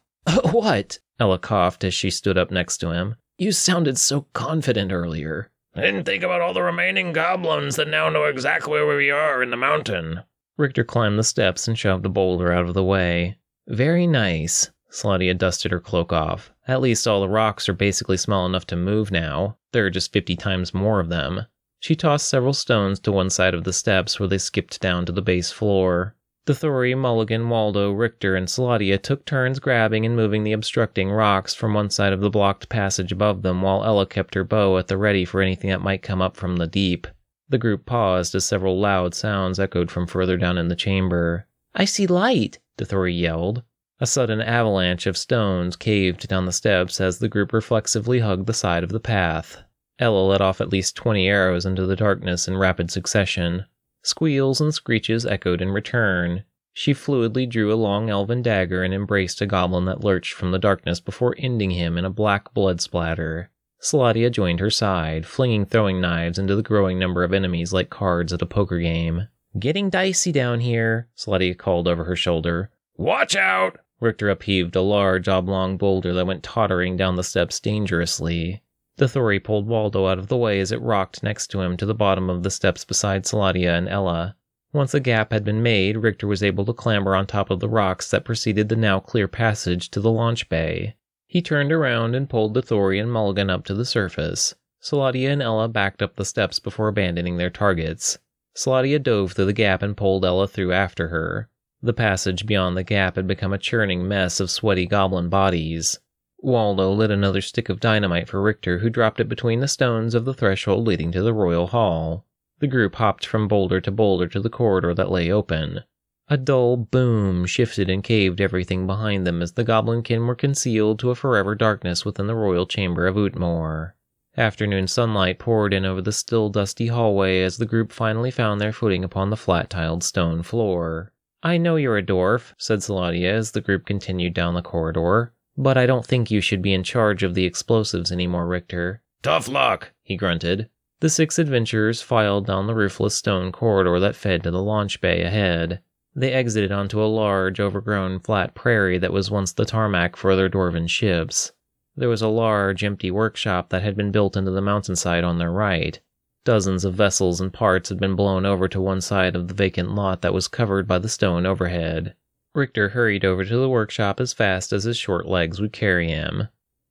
What? Ella coughed as she stood up next to him. You sounded so confident earlier. I didn't think about all the remaining goblins that now know exactly where we are in the mountain. Richter climbed the steps and shoved a boulder out of the way. Very nice. Saladia dusted her cloak off. At least all the rocks are basically small enough to move now. There are just fifty times more of them. She tossed several stones to one side of the steps where they skipped down to the base floor. The Thori, Mulligan, Waldo, Richter, and Saladia took turns grabbing and moving the obstructing rocks from one side of the blocked passage above them while Ella kept her bow at the ready for anything that might come up from the deep. The group paused as several loud sounds echoed from further down in the chamber. I see light, the Thori yelled. A sudden avalanche of stones caved down the steps as the group reflexively hugged the side of the path. Ella let off at least twenty arrows into the darkness in rapid succession. Squeals and screeches echoed in return. She fluidly drew a long elven dagger and embraced a goblin that lurched from the darkness before ending him in a black blood splatter. Saladia joined her side, flinging throwing knives into the growing number of enemies like cards at a poker game. Getting dicey down here, Saladia called over her shoulder. Watch out! Richter upheaved a large oblong boulder that went tottering down the steps dangerously. The Thori pulled Waldo out of the way as it rocked next to him to the bottom of the steps beside Saladia and Ella. Once a gap had been made, Richter was able to clamber on top of the rocks that preceded the now clear passage to the launch bay. He turned around and pulled the Thori and Mulligan up to the surface. Saladia and Ella backed up the steps before abandoning their targets. Saladia dove through the gap and pulled Ella through after her. The passage beyond the gap had become a churning mess of sweaty goblin bodies. Waldo lit another stick of dynamite for Richter, who dropped it between the stones of the threshold leading to the royal hall. The group hopped from boulder to boulder to the corridor that lay open. A dull boom shifted and caved everything behind them as the goblinkin were concealed to a forever darkness within the royal chamber of Utmor. Afternoon sunlight poured in over the still dusty hallway as the group finally found their footing upon the flat-tiled stone floor. "I know you're a dwarf," said Saladia as the group continued down the corridor, "but I don't think you should be in charge of the explosives anymore, Richter." "Tough luck," he grunted. The six adventurers filed down the roofless stone corridor that fed to the launch bay ahead. They exited onto a large, overgrown, flat prairie that was once the tarmac for other Dorvan ships. There was a large, empty workshop that had been built into the mountainside on their right. Dozens of vessels and parts had been blown over to one side of the vacant lot that was covered by the stone overhead. Richter hurried over to the workshop as fast as his short legs would carry him.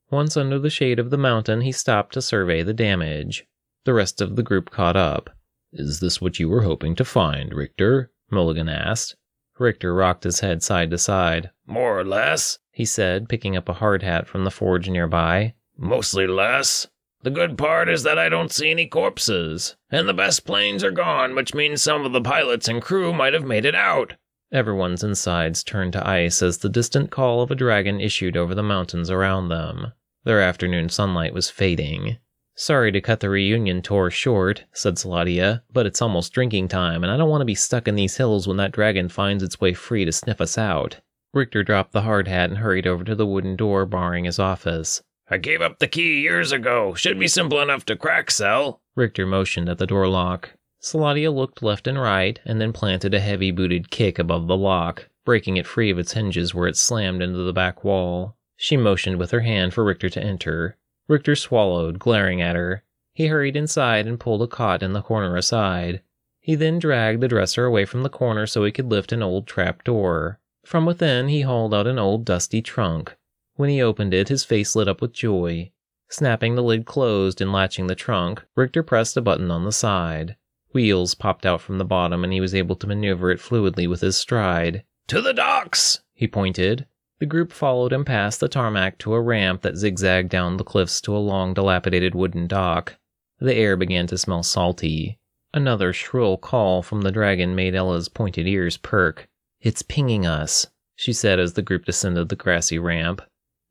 Once under the shade of the mountain, he stopped to survey the damage. The rest of the group caught up. "Is this what you were hoping to find, Richter?" Mulligan asked. Richter rocked his head side to side. "More or less," he said, picking up a hard hat from the forge nearby. "Mostly less. The good part is that I don't see any corpses, and the best planes are gone, which means some of the pilots and crew might have made it out." Everyone's insides turned to ice as the distant call of a dragon issued over the mountains around them. Their afternoon sunlight was fading. "Sorry to cut the reunion tour short," said Saladia, "but it's almost drinking time, and I don't want to be stuck in these hills when that dragon finds its way free to sniff us out." Richter dropped the hard hat and hurried over to the wooden door barring his office. "I gave up the key years ago. Should be simple enough to crack, Sal." Richter motioned at the door lock. Saladia looked left and right, and then planted a heavy booted kick above the lock, breaking it free of its hinges where it slammed into the back wall. She motioned with her hand for Richter to enter. Richter swallowed, glaring at her. He hurried inside and pulled a cot in the corner aside. He then dragged the dresser away from the corner so he could lift an old trap door. From within, he hauled out an old dusty trunk. When he opened it, his face lit up with joy. Snapping the lid closed and latching the trunk, Richter pressed a button on the side. Wheels popped out from the bottom and he was able to maneuver it fluidly with his stride. "To the docks!" he pointed. The group followed him past the tarmac to a ramp that zigzagged down the cliffs to a long, dilapidated wooden dock. The air began to smell salty. Another shrill call from the dragon made Ella's pointed ears perk. "It's pinging us," she said as the group descended the grassy ramp.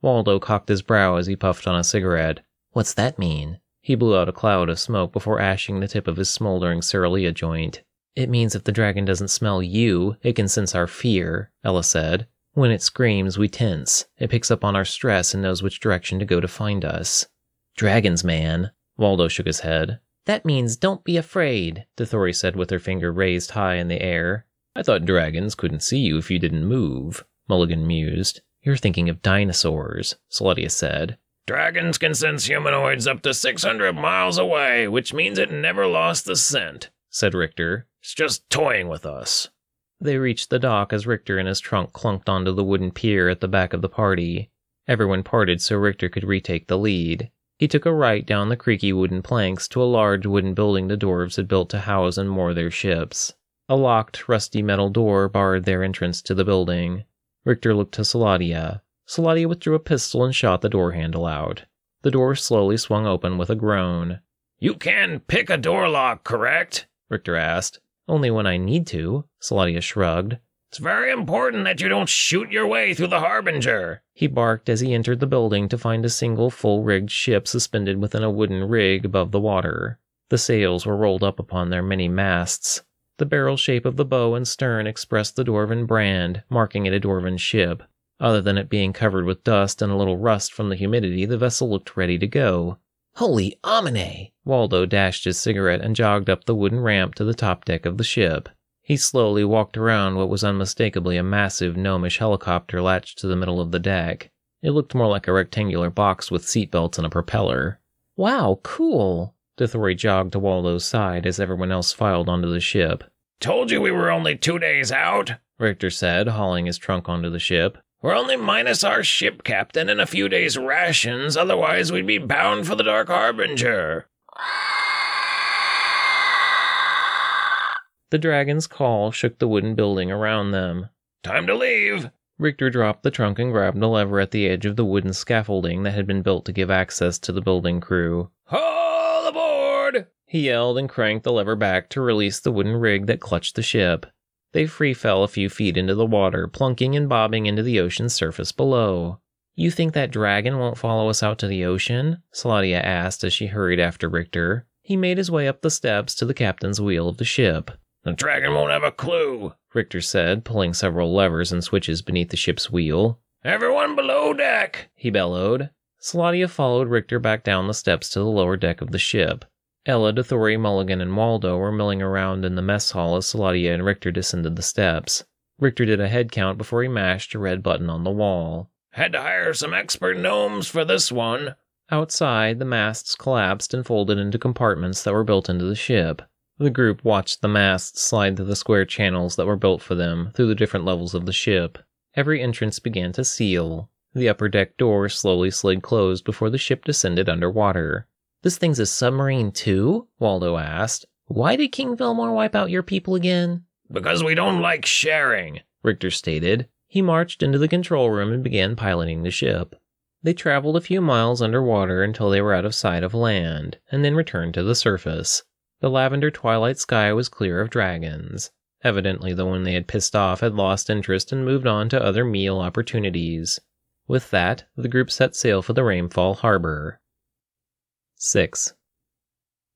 Waldo cocked his brow as he puffed on a cigarette. "What's that mean?" He blew out a cloud of smoke before ashing the tip of his smoldering cerulean joint. "It means if the dragon doesn't smell you, it can sense our fear," Ella said. "When it screams, we tense. It picks up on our stress and knows which direction to go to find us." "Dragons, man." Waldo shook his head. "That means don't be afraid," Dothori said with her finger raised high in the air. "I thought dragons couldn't see you if you didn't move," Mulligan mused. "You're thinking of dinosaurs," Saladia said. "Dragons can sense humanoids up to six hundred miles away, which means it never lost the scent," said Richter. "It's just toying with us." They reached the dock as Richter and his trunk clunked onto the wooden pier at the back of the party. Everyone parted so Richter could retake the lead. He took a right down the creaky wooden planks to a large wooden building the dwarves had built to house and moor their ships. A locked, rusty metal door barred their entrance to the building. Richter looked to Saladia. Saladia withdrew a pistol and shot the door handle out. The door slowly swung open with a groan. "You can pick a door lock, correct?" Richter asked. "Only when I need to," Saladia shrugged. "It's very important that you don't shoot your way through the Harbinger," he barked as he entered the building to find a single full-rigged ship suspended within a wooden rig above the water. The sails were rolled up upon their many masts. The barrel shape of the bow and stern expressed the Dorvan brand, marking it a Dorvan ship. Other than it being covered with dust and a little rust from the humidity, the vessel looked ready to go. "Holy Omine!" Waldo dashed his cigarette and jogged up the wooden ramp to the top deck of the ship. He slowly walked around what was unmistakably a massive gnomish helicopter latched to the middle of the deck. It looked more like a rectangular box with seatbelts and a propeller. "Wow, cool!" Dothori jogged to Waldo's side as everyone else filed onto the ship. "Told you we were only two days out," Richter said, hauling his trunk onto the ship. "We're only minus our ship captain and a few days' rations, otherwise we'd be bound for the Dark Harbinger." The dragon's call shook the wooden building around them. "Time to leave." Richter dropped the trunk and grabbed a lever at the edge of the wooden scaffolding that had been built to give access to the building crew. All aboard! He yelled and cranked the lever back to release the wooden rig that clutched the ship. They free fell a few feet into the water, plunking and bobbing into the ocean's surface below. You think that dragon won't follow us out to the ocean? Saladia asked as she hurried after Richter. He made his way up the steps to the captain's wheel of the ship. The dragon won't have a clue, Richter said, pulling several levers and switches beneath the ship's wheel. Everyone below deck, he bellowed. Saladia followed Richter back down the steps to the lower deck of the ship. Ella, Dothori, Mulligan, and Waldo were milling around in the mess hall as Saladia and Richter descended the steps. Richter did a head count before he mashed a red button on the wall. Had to hire some expert gnomes for this one. Outside, the masts collapsed and folded into compartments that were built into the ship. The group watched the masts slide through the square channels that were built for them through the different levels of the ship. Every entrance began to seal. The upper deck door slowly slid closed before the ship descended underwater. This thing's a submarine too? Waldo asked. Why did King Vilmore wipe out your people again? Because we don't like sharing, Richter stated. He marched into the control room and began piloting the ship. They traveled a few miles underwater until they were out of sight of land, and then returned to the surface. The lavender twilight sky was clear of dragons. Evidently the one they had pissed off had lost interest and moved on to other meal opportunities. With that, the group set sail for the Rainfall Harbor. six.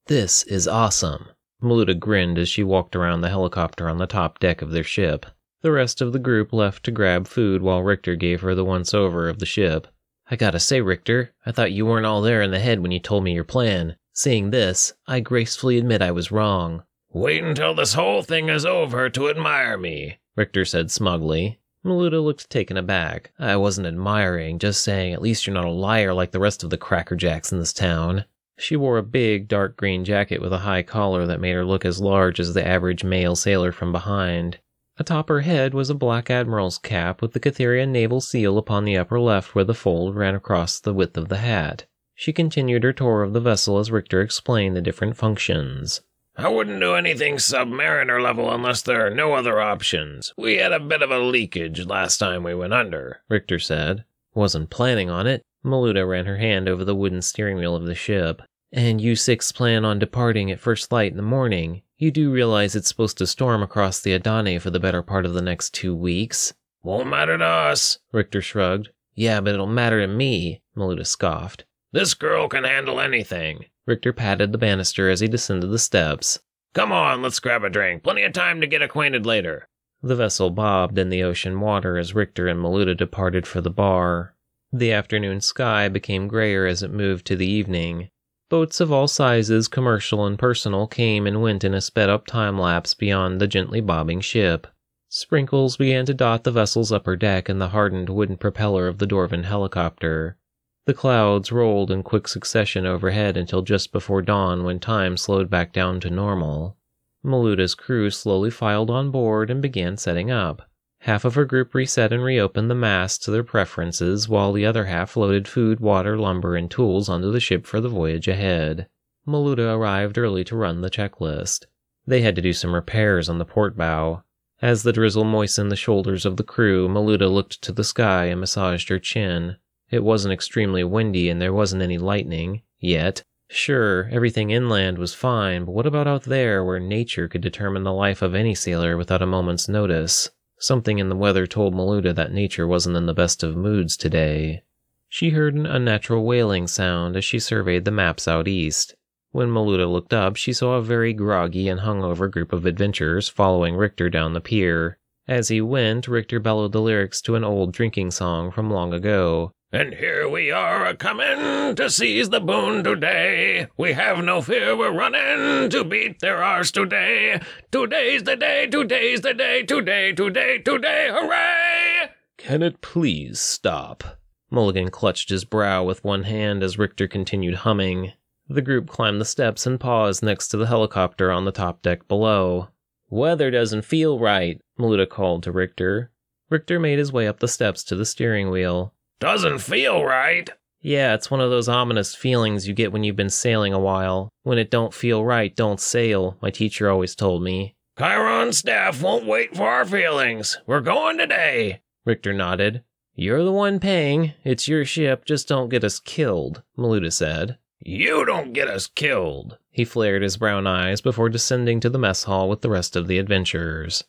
This is awesome. Maluda grinned as she walked around the helicopter on the top deck of their ship. The rest of the group left to grab food while Richter gave her the once-over of the ship. I gotta say, Richter, I thought you weren't all there in the head when you told me your plan. Seeing this, I gracefully admit I was wrong. Wait until this whole thing is over to admire me, Richter said smugly. Maluda looked taken aback. I wasn't admiring, just saying at least you're not a liar like the rest of the crackerjacks in this town. She wore a big, dark green jacket with a high collar that made her look as large as the average male sailor from behind. Atop her head was a black admiral's cap with the Catherian naval seal upon the upper left where the fold ran across the width of the hat. She continued her tour of the vessel as Richter explained the different functions. I wouldn't do anything submariner level unless there are no other options. We had a bit of a leakage last time we went under, Richter said. Wasn't planning on it. Maluda ran her hand over the wooden steering wheel of the ship. And you six plan on departing at first light in the morning. You do realize it's supposed to storm across the Adane for the better part of the next two weeks. Won't matter to us, Richter shrugged. Yeah, but it'll matter to me, Maluda scoffed. This girl can handle anything. Richter patted the banister as he descended the steps. Come on, let's grab a drink. Plenty of time to get acquainted later. The vessel bobbed in the ocean water as Richter and Maluda departed for the bar. The afternoon sky became grayer as it moved to the evening. Boats of all sizes, commercial and personal, came and went in a sped-up time-lapse beyond the gently bobbing ship. Sprinkles began to dot the vessel's upper deck and the hardened wooden propeller of the Dorvan helicopter. The clouds rolled in quick succession overhead until just before dawn when time slowed back down to normal. Maluda's crew slowly filed on board and began setting up. Half of her group reset and reopened the masts to their preferences, while the other half loaded food, water, lumber, and tools onto the ship for the voyage ahead. Maluda arrived early to run the checklist. They had to do some repairs on the port bow. As the drizzle moistened the shoulders of the crew, Maluda looked to the sky and massaged her chin. It wasn't extremely windy and there wasn't any lightning, yet. Sure, everything inland was fine, but what about out there where nature could determine the life of any sailor without a moment's notice? Something in the weather told Maluda that nature wasn't in the best of moods today. She heard an unnatural wailing sound as she surveyed the maps out east. When Maluda looked up, she saw a very groggy and hungover group of adventurers following Richter down the pier. As he went, Richter bellowed the lyrics to an old drinking song from long ago. And here we are a-comin' to seize the boon today. We have no fear, we're runnin' to beat their arse today. Today's the day, today's the day, today, today, today, hooray! Can it please stop? Mulligan clutched his brow with one hand as Richter continued humming. The group climbed the steps and paused next to the helicopter on the top deck below. Weather doesn't feel right, Maluda called to Richter. Richter made his way up the steps to the steering wheel. Doesn't feel right. Yeah, it's one of those ominous feelings you get when you've been sailing a while. When it don't feel right, don't sail, my teacher always told me. Chiron's staff won't wait for our feelings. We're going today. Richter nodded. You're the one paying. It's your ship. Just don't get us killed, Maluta said. You don't get us killed. He flared his brown eyes before descending to the mess hall with the rest of the adventurers.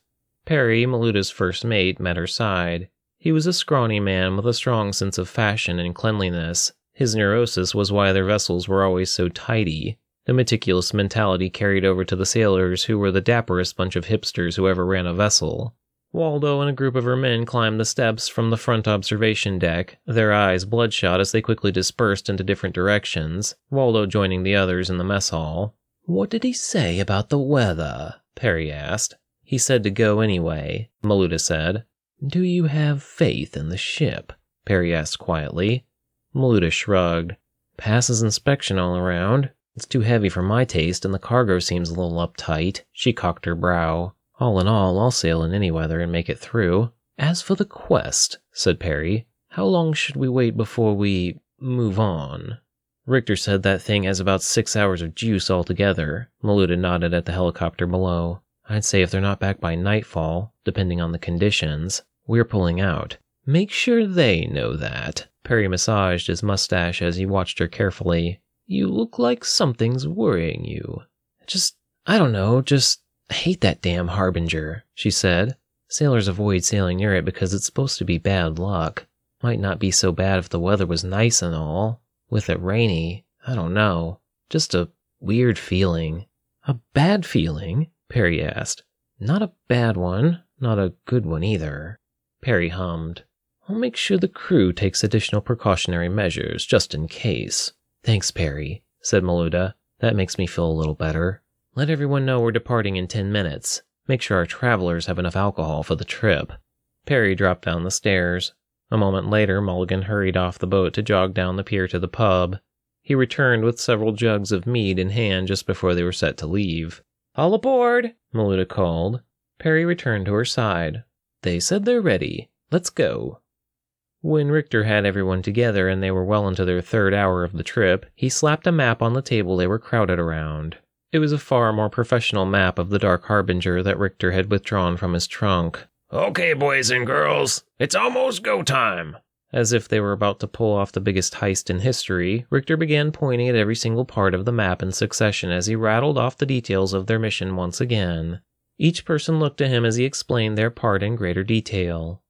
Perry, Maluta's first mate, met her side. He was a scrawny man with a strong sense of fashion and cleanliness. His neurosis was why their vessels were always so tidy. The meticulous mentality carried over to the sailors, who were the dapperest bunch of hipsters who ever ran a vessel. Waldo and a group of her men climbed the steps from the front observation deck, their eyes bloodshot as they quickly dispersed into different directions, Waldo joining the others in the mess hall. What did he say about the weather? Perry asked. He said to go anyway, Maluta said. Do you have faith in the ship? Perry asked quietly. Maluta shrugged. Passes inspection all around. It's too heavy for my taste and the cargo seems a little uptight. She cocked her brow. All in all, I'll sail in any weather and make it through. As for the quest, said Perry, how long should we wait before we move on? Richter said that thing has about six hours of juice altogether. Maluta nodded at the helicopter below. I'd say if they're not back by nightfall, depending on the conditions, we're pulling out. Make sure they know that. Perry massaged his mustache as he watched her carefully. You look like something's worrying you. Just, I don't know, just... I hate that damn Harbinger, she said. Sailors avoid sailing near it because it's supposed to be bad luck. Might not be so bad if the weather was nice and all. With it rainy, I don't know. Just a weird feeling. A bad feeling? Perry asked. Not a bad one, not a good one either. Perry hummed. I'll make sure the crew takes additional precautionary measures, just in case. Thanks, Perry, said Maluta. That makes me feel a little better. Let everyone know we're departing in ten minutes. Make sure our travelers have enough alcohol for the trip. Perry dropped down the stairs. A moment later, Mulligan hurried off the boat to jog down the pier to the pub. He returned with several jugs of mead in hand just before they were set to leave. All aboard, Maluta called. Perry returned to her side. They said they're ready. Let's go. When Richter had everyone together and they were well into their third hour of the trip, he slapped a map on the table they were crowded around. It was a far more professional map of the Dark Harbinger that Richter had withdrawn from his trunk. Okay, boys and girls, it's almost go time. As if they were about to pull off the biggest heist in history, Richter began pointing at every single part of the map in succession as he rattled off the details of their mission once again. Each person looked to him as he explained their part in greater detail.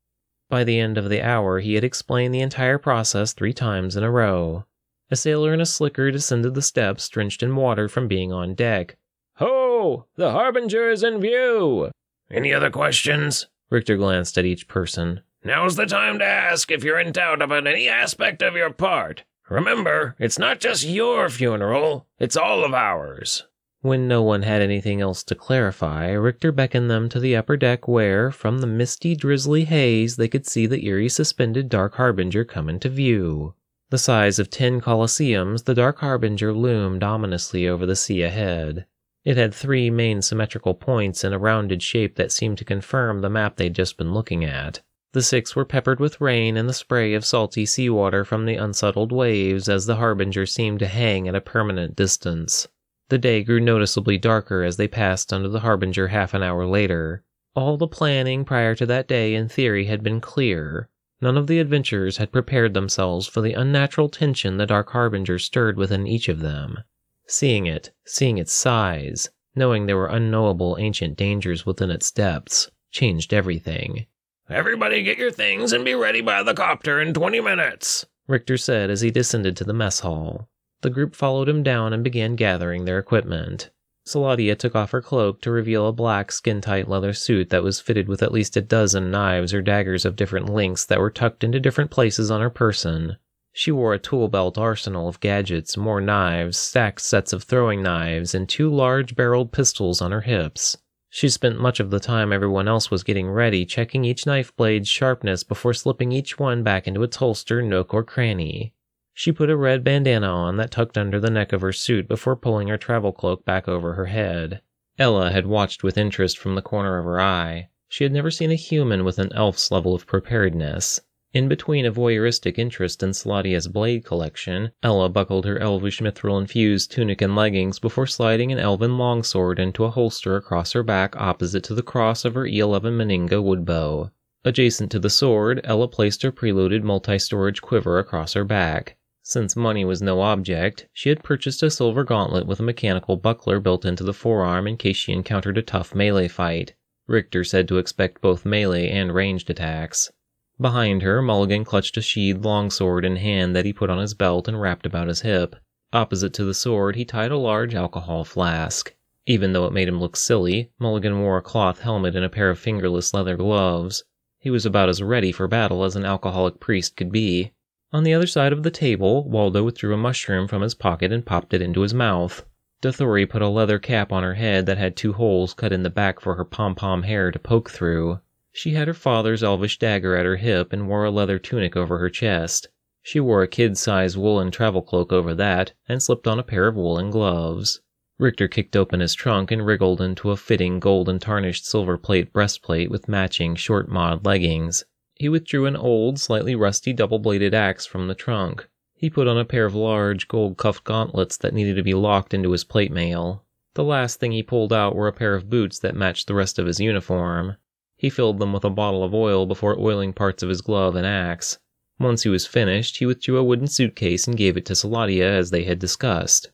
By the end of the hour, he had explained the entire process three times in a row. A sailor in a slicker descended the steps, drenched in water from being on deck. Ho! The Harbinger is in view! Any other questions? Richter glanced at each person. Now's the time to ask if you're in doubt about any aspect of your part. Remember, it's not just your funeral, it's all of ours. When no one had anything else to clarify, Richter beckoned them to the upper deck where, from the misty, drizzly haze, they could see the eerie, suspended Dark Harbinger come into view. The size of ten colosseums, the Dark Harbinger loomed ominously over the sea ahead. It had three main symmetrical points in a rounded shape that seemed to confirm the map they'd just been looking at. The six were peppered with rain and the spray of salty seawater from the unsettled waves as the Harbinger seemed to hang at a permanent distance. The day grew noticeably darker as they passed under the Harbinger half an hour later. All the planning prior to that day in theory had been clear. None of the adventurers had prepared themselves for the unnatural tension the Dark Harbinger stirred within each of them. Seeing it, seeing its size, knowing there were unknowable ancient dangers within its depths, changed everything. Everybody get your things and be ready by the copter in twenty minutes, Richter said as he descended to the mess hall. The group followed him down and began gathering their equipment. Saladia took off her cloak to reveal a black, skin-tight leather suit that was fitted with at least a dozen knives or daggers of different lengths that were tucked into different places on her person. She wore a tool belt arsenal of gadgets, more knives, stacked sets of throwing knives, and two large-barreled pistols on her hips. She spent much of the time everyone else was getting ready, checking each knife blade's sharpness before slipping each one back into its holster, nook, or cranny. She put a red bandana on that tucked under the neck of her suit before pulling her travel cloak back over her head. Ella had watched with interest from the corner of her eye. She had never seen a human with an elf's level of preparedness. In between a voyeuristic interest in Saladia's blade collection, Ella buckled her elvish mithril-infused tunic and leggings before sliding an elven longsword into a holster across her back opposite to the cross of her E eleven Meninga woodbow. Adjacent to the sword, Ella placed her preloaded multi-storage quiver across her back. Since money was no object, she had purchased a silver gauntlet with a mechanical buckler built into the forearm in case she encountered a tough melee fight. Richter said to expect both melee and ranged attacks. Behind her, Mulligan clutched a sheathed longsword in hand that he put on his belt and wrapped about his hip. Opposite to the sword, he tied a large alcohol flask. Even though it made him look silly, Mulligan wore a cloth helmet and a pair of fingerless leather gloves. He was about as ready for battle as an alcoholic priest could be. On the other side of the table, Waldo withdrew a mushroom from his pocket and popped it into his mouth. Dothori put a leather cap on her head that had two holes cut in the back for her pom-pom hair to poke through. She had her father's elvish dagger at her hip and wore a leather tunic over her chest. She wore a kid-sized woolen travel cloak over that and slipped on a pair of woolen gloves. Richter kicked open his trunk and wriggled into a fitting gold and tarnished silver plate breastplate with matching short mod leggings. He withdrew an old, slightly rusty double-bladed axe from the trunk. He put on a pair of large, gold-cuffed gauntlets that needed to be locked into his plate mail. The last thing he pulled out were a pair of boots that matched the rest of his uniform. He filled them with a bottle of oil before oiling parts of his glove and axe. Once he was finished, he withdrew a wooden suitcase and gave it to Saladia as they had discussed.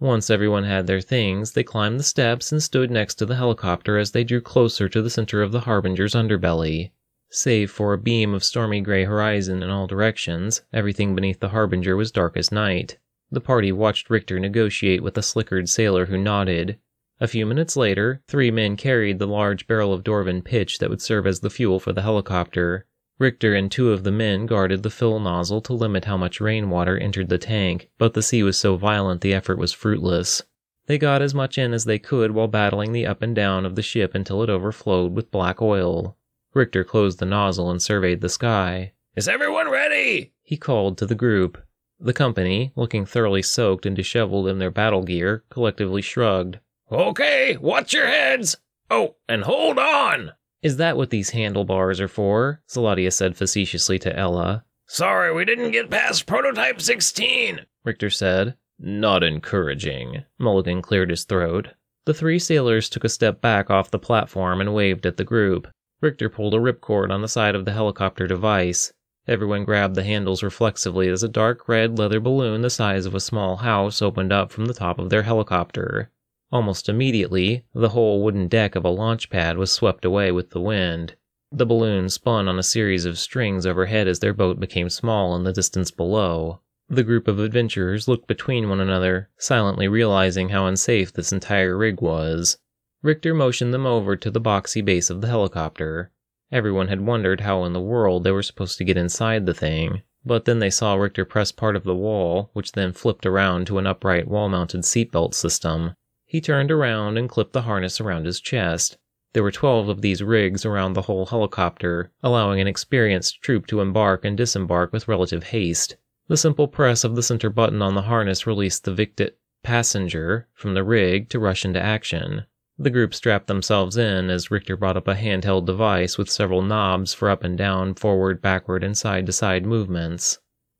Once everyone had their things, they climbed the steps and stood next to the helicopter as they drew closer to the center of the Harbinger's underbelly. Save for a beam of stormy gray horizon in all directions, everything beneath the Harbinger was dark as night. The party watched Richter negotiate with a slickered sailor who nodded. A few minutes later, three men carried the large barrel of Dorvan pitch that would serve as the fuel for the helicopter. Richter and two of the men guarded the fill nozzle to limit how much rainwater entered the tank, but the sea was so violent the effort was fruitless. They got as much in as they could while battling the up and down of the ship until it overflowed with black oil. Richter closed the nozzle and surveyed the sky. "Is everyone ready?" he called to the group. The company, looking thoroughly soaked and disheveled in their battle gear, collectively shrugged. "Okay, watch your heads! Oh, and hold on!" "Is that what these handlebars are for?" Saladia said facetiously to Ella. "Sorry we didn't get past prototype sixteen, Richter said. "Not encouraging." Mulligan cleared his throat. The three sailors took a step back off the platform and waved at the group. Richter pulled a ripcord on the side of the helicopter device. Everyone grabbed the handles reflexively as a dark red leather balloon the size of a small house opened up from the top of their helicopter. Almost immediately, the whole wooden deck of a launch pad was swept away with the wind. The balloon spun on a series of strings overhead as their boat became small in the distance below. The group of adventurers looked between one another, silently realizing how unsafe this entire rig was. Richter motioned them over to the boxy base of the helicopter. Everyone had wondered how in the world they were supposed to get inside the thing, but then they saw Richter press part of the wall, which then flipped around to an upright wall-mounted seatbelt system. He turned around and clipped the harness around his chest. There were twelve of these rigs around the whole helicopter, allowing an experienced troop to embark and disembark with relative haste. The simple press of the center button on the harness released the victim passenger from the rig to rush into action. The group strapped themselves in as Richter brought up a handheld device with several knobs for up and down, forward, backward, and side-to-side movements.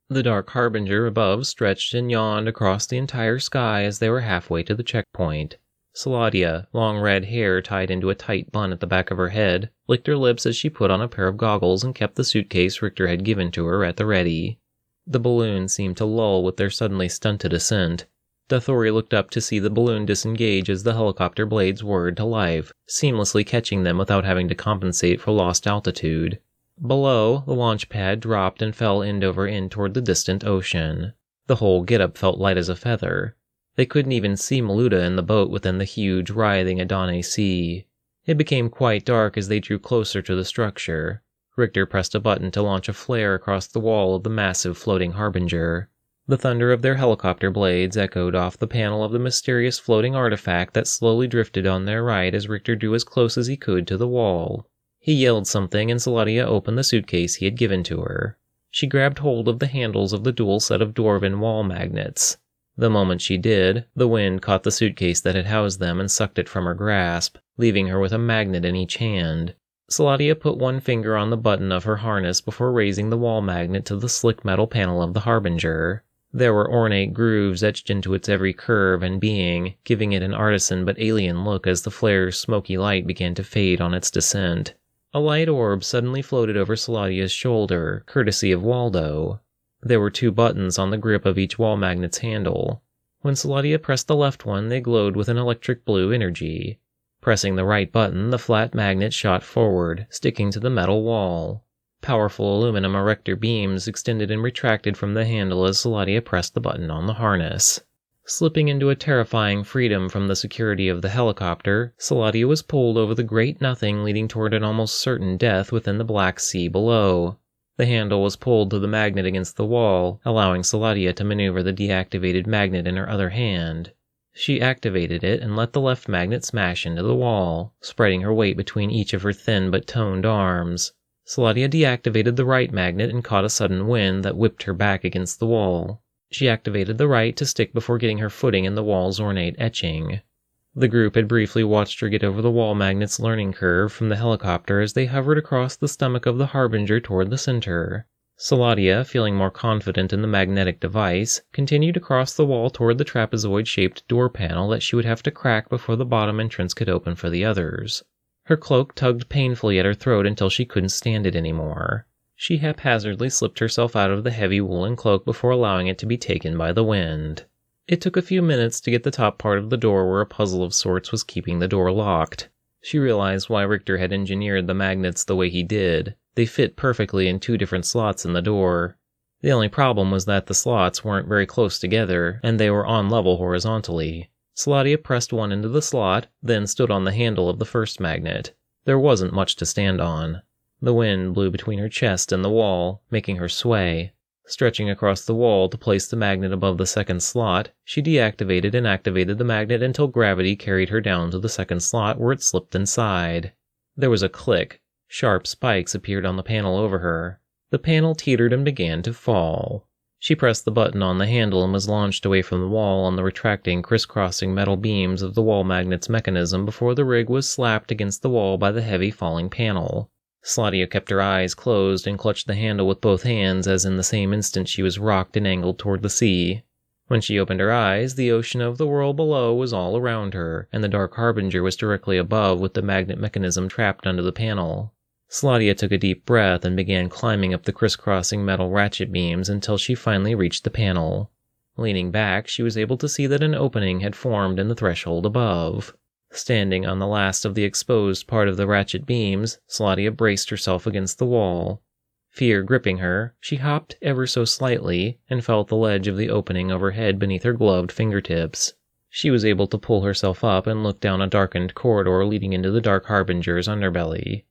The Dark Harbinger above stretched and yawned across the entire sky as they were halfway to the checkpoint. Saladia, long red hair tied into a tight bun at the back of her head, licked her lips as she put on a pair of goggles and kept the suitcase Richter had given to her at the ready. The balloon seemed to lull with their suddenly stunted ascent. Dothori looked up to see the balloon disengage as the helicopter blades whirred to life, seamlessly catching them without having to compensate for lost altitude. Below, the launch pad dropped and fell end over end toward the distant ocean. The whole getup felt light as a feather. They couldn't even see Maluda in the boat within the huge, writhing Adane Sea. It became quite dark as they drew closer to the structure. Richter pressed a button to launch a flare across the wall of the massive floating Harbinger. The thunder of their helicopter blades echoed off the panel of the mysterious floating artifact that slowly drifted on their right as Richter drew as close as he could to the wall. He yelled something and Saladia opened the suitcase he had given to her. She grabbed hold of the handles of the dual set of Dwarven wall magnets. The moment she did, the wind caught the suitcase that had housed them and sucked it from her grasp, leaving her with a magnet in each hand. Saladia put one finger on the button of her harness before raising the wall magnet to the slick metal panel of the Harbinger. There were ornate grooves etched into its every curve and being, giving it an artisan but alien look as the flare's smoky light began to fade on its descent. A light orb suddenly floated over Saladia's shoulder, courtesy of Waldo. There were two buttons on the grip of each wall magnet's handle. When Saladia pressed the left one, they glowed with an electric blue energy. Pressing the right button, the flat magnet shot forward, sticking to the metal wall. Powerful aluminum erector beams extended and retracted from the handle as Saladia pressed the button on the harness. Slipping into a terrifying freedom from the security of the helicopter, Saladia was pulled over the great nothing leading toward an almost certain death within the Black Sea below. The handle was pulled to the magnet against the wall, allowing Saladia to maneuver the deactivated magnet in her other hand. She activated it and let the left magnet smash into the wall, spreading her weight between each of her thin but toned arms. Saladia deactivated the right magnet and caught a sudden wind that whipped her back against the wall. She activated the right to stick before getting her footing in the wall's ornate etching. The group had briefly watched her get over the wall magnet's learning curve from the helicopter as they hovered across the stomach of the Harbinger toward the center. Saladia, feeling more confident in the magnetic device, continued across the wall toward the trapezoid-shaped door panel that she would have to crack before the bottom entrance could open for the others. Her cloak tugged painfully at her throat until she couldn't stand it anymore. She haphazardly slipped herself out of the heavy woolen cloak before allowing it to be taken by the wind. It took a few minutes to get the top part of the door where a puzzle of sorts was keeping the door locked. She realized why Richter had engineered the magnets the way he did. They fit perfectly in two different slots in the door. The only problem was that the slots weren't very close together, and they were on level horizontally. Saladia pressed one into the slot, then stood on the handle of the first magnet. There wasn't much to stand on. The wind blew between her chest and the wall, making her sway. Stretching across the wall to place the magnet above the second slot, she deactivated and activated the magnet until gravity carried her down to the second slot where it slipped inside. There was a click. Sharp spikes appeared on the panel over her. The panel teetered and began to fall. She pressed the button on the handle and was launched away from the wall on the retracting, crisscrossing metal beams of the wall magnet's mechanism before the rig was slapped against the wall by the heavy falling panel. Saladia kept her eyes closed and clutched the handle with both hands as in the same instant she was rocked and angled toward the sea. When she opened her eyes, the ocean of the world below was all around her, and the Dark Harbinger was directly above with the magnet mechanism trapped under the panel. Saladia took a deep breath and began climbing up the crisscrossing metal ratchet beams until she finally reached the panel. Leaning back, she was able to see that an opening had formed in the threshold above. Standing on the last of the exposed part of the ratchet beams, Saladia braced herself against the wall. Fear gripping her, she hopped ever so slightly and felt the ledge of the opening overhead beneath her gloved fingertips. She was able to pull herself up and look down a darkened corridor leading into the Dark Harbinger's underbelly.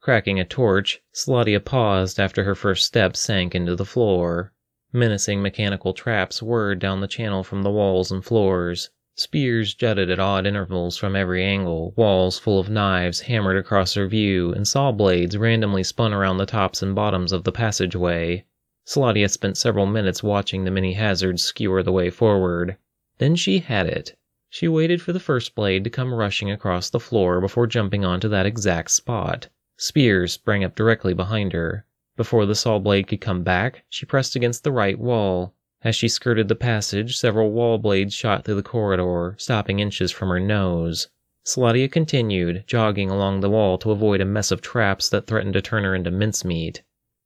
Cracking a torch, Saladia paused after her first step sank into the floor. Menacing mechanical traps whirred down the channel from the walls and floors. Spears jutted at odd intervals from every angle, walls full of knives hammered across her view, and saw blades randomly spun around the tops and bottoms of the passageway. Saladia spent several minutes watching the many hazards skewer the way forward. Then she had it. She waited for the first blade to come rushing across the floor before jumping onto that exact spot. Spears sprang up directly behind her. Before the saw blade could come back, she pressed against the right wall. As she skirted the passage, several wall blades shot through the corridor, stopping inches from her nose. Saladia continued, jogging along the wall to avoid a mess of traps that threatened to turn her into mincemeat.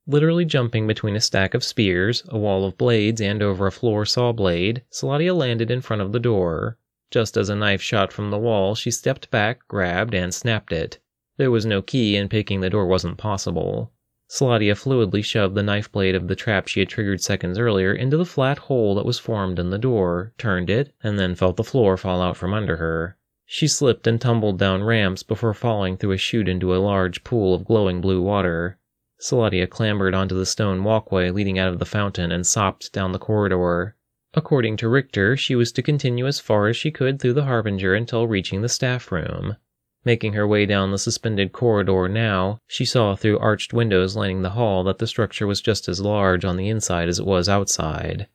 Literally jumping between a stack of spears, a wall of blades, and over a floor saw blade, Saladia landed in front of the door. Just as a knife shot from the wall, she stepped back, grabbed, and snapped it. There was no key, and picking the door wasn't possible. Saladia fluidly shoved the knife blade of the trap she had triggered seconds earlier into the flat hole that was formed in the door, turned it, and then felt the floor fall out from under her. She slipped and tumbled down ramps before falling through a chute into a large pool of glowing blue water. Saladia clambered onto the stone walkway leading out of the fountain and sopped down the corridor. According to Richter, she was to continue as far as she could through the Harbinger until reaching the staff room. Making her way down the suspended corridor now, she saw through arched windows lining the hall that the structure was just as large on the inside as it was outside.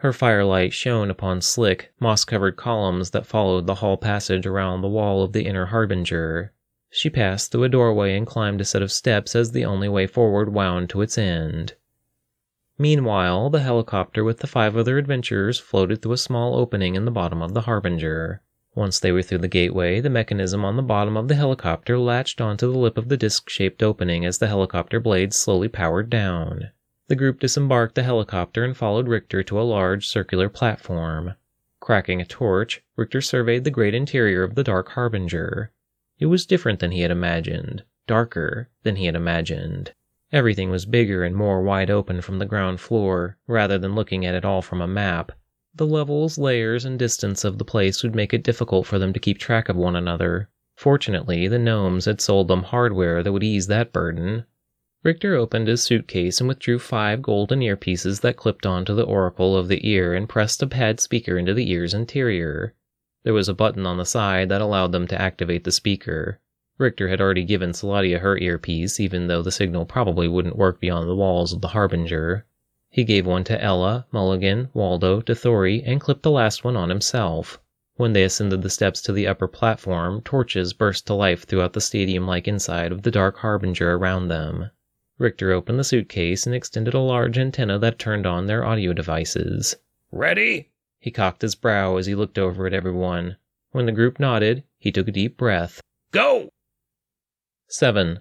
Her firelight shone upon slick, moss-covered columns that followed the hall passage around the wall of the inner Harbinger. She passed through a doorway and climbed a set of steps as the only way forward wound to its end. Meanwhile, the helicopter with the five other adventurers floated through a small opening in the bottom of the Harbinger. Once they were through the gateway, the mechanism on the bottom of the helicopter latched onto the lip of the disc-shaped opening as the helicopter blades slowly powered down. The group disembarked the helicopter and followed Richter to a large circular platform. Cracking a torch, Richter surveyed the great interior of the Dark Harbinger. It was different than he had imagined, darker than he had imagined. Everything was bigger and more wide open from the ground floor, rather than looking at it all from a map. The levels, layers, and distance of the place would make it difficult for them to keep track of one another. Fortunately, the gnomes had sold them hardware that would ease that burden. Richter opened his suitcase and withdrew five golden earpieces that clipped onto the oracle of the ear and pressed a pad speaker into the ear's interior. There was a button on the side that allowed them to activate the speaker. Richter had already given Saladia her earpiece, even though the signal probably wouldn't work beyond the walls of the Harbinger. He gave one to Ella, Mulligan, Waldo, Dothori, and clipped the last one on himself. When they ascended the steps to the upper platform, torches burst to life throughout the stadium-like inside of the Dark Harbinger around them. Richter opened the suitcase and extended a large antenna that turned on their audio devices. "Ready?" He cocked his brow as he looked over at everyone. When the group nodded, he took a deep breath. "Go!" Seven.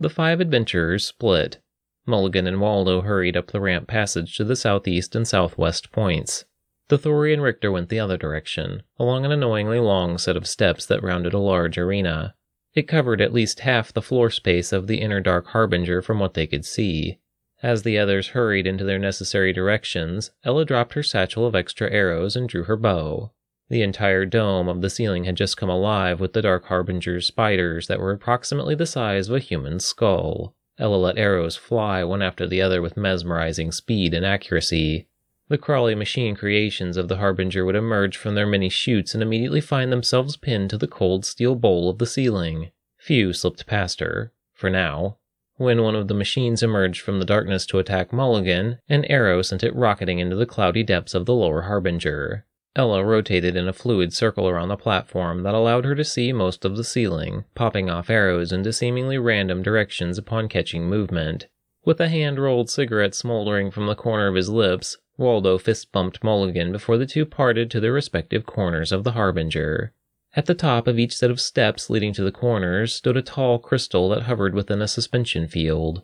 The five adventurers split. Mulligan and Waldo hurried up the ramp passage to the southeast and southwest points. Dothori and Richter went the other direction, along an annoyingly long set of steps that rounded a large arena. It covered at least half the floor space of the inner Dark Harbinger from what they could see. As the others hurried into their necessary directions, Ella dropped her satchel of extra arrows and drew her bow. The entire dome of the ceiling had just come alive with the Dark Harbinger's spiders that were approximately the size of a human skull. Ella let arrows fly one after the other with mesmerizing speed and accuracy. The crawly machine creations of the Harbinger would emerge from their many chutes and immediately find themselves pinned to the cold steel bowl of the ceiling. Few slipped past her, for now. When one of the machines emerged from the darkness to attack Mulligan, an arrow sent it rocketing into the cloudy depths of the lower Harbinger. Ella rotated in a fluid circle around the platform that allowed her to see most of the ceiling, popping off arrows into seemingly random directions upon catching movement. With a hand-rolled cigarette smoldering from the corner of his lips, Waldo fist-bumped Mulligan before the two parted to their respective corners of the Harbinger. At the top of each set of steps leading to the corners stood a tall crystal that hovered within a suspension field.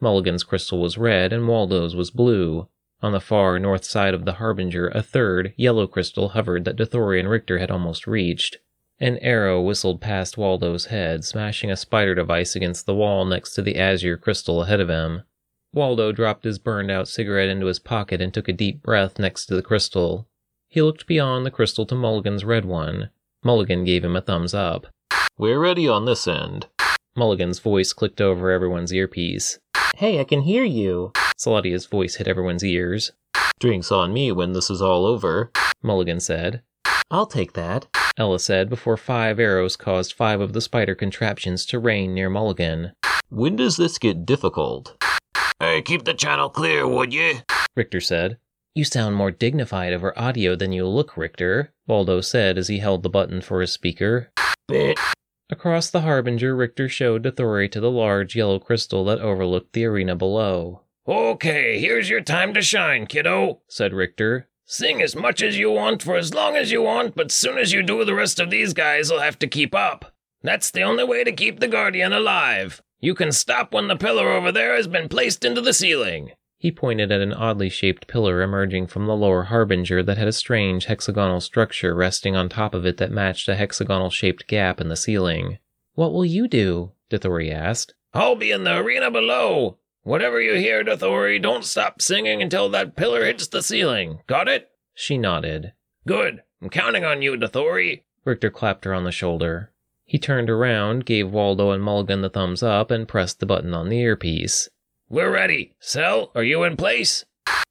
Mulligan's crystal was red and Waldo's was blue. On the far north side of the Harbinger, a third, yellow crystal hovered that Dothori and Richter had almost reached. An arrow whistled past Waldo's head, smashing a spider device against the wall next to the azure crystal ahead of him. Waldo dropped his burned-out cigarette into his pocket and took a deep breath next to the crystal. He looked beyond the crystal to Mulligan's red one. Mulligan gave him a thumbs up. "We're ready on this end." Mulligan's voice clicked over everyone's earpiece. "Hey, I can hear you." Saladia's voice hit everyone's ears. "Drinks on me when this is all over," Mulligan said. "I'll take that," Ella said before five arrows caused five of the spider contraptions to rain near Mulligan. "When does this get difficult?" "Hey, keep the channel clear, would you?" Richter said. "You sound more dignified over audio than you look, Richter," Waldo said as he held the button for his speaker. "Bit." Across the Harbinger, Richter showed Dothori to the large yellow crystal that overlooked the arena below. "Okay, here's your time to shine, kiddo," said Richter. "Sing as much as you want for as long as you want, but soon as you do, the rest of these guys will have to keep up. That's the only way to keep the Guardian alive. You can stop when the pillar over there has been placed into the ceiling." He pointed at an oddly shaped pillar emerging from the lower Harbinger that had a strange hexagonal structure resting on top of it that matched a hexagonal-shaped gap in the ceiling. "What will you do?" Dothori asked. "I'll be in the arena below. Whatever you hear, Dothori, don't stop singing until that pillar hits the ceiling. Got it?" She nodded. "Good. I'm counting on you, Dothori." Richter clapped her on the shoulder. He turned around, gave Waldo and Mulligan the thumbs up, and pressed the button on the earpiece. "We're ready. Cell, are you in place?"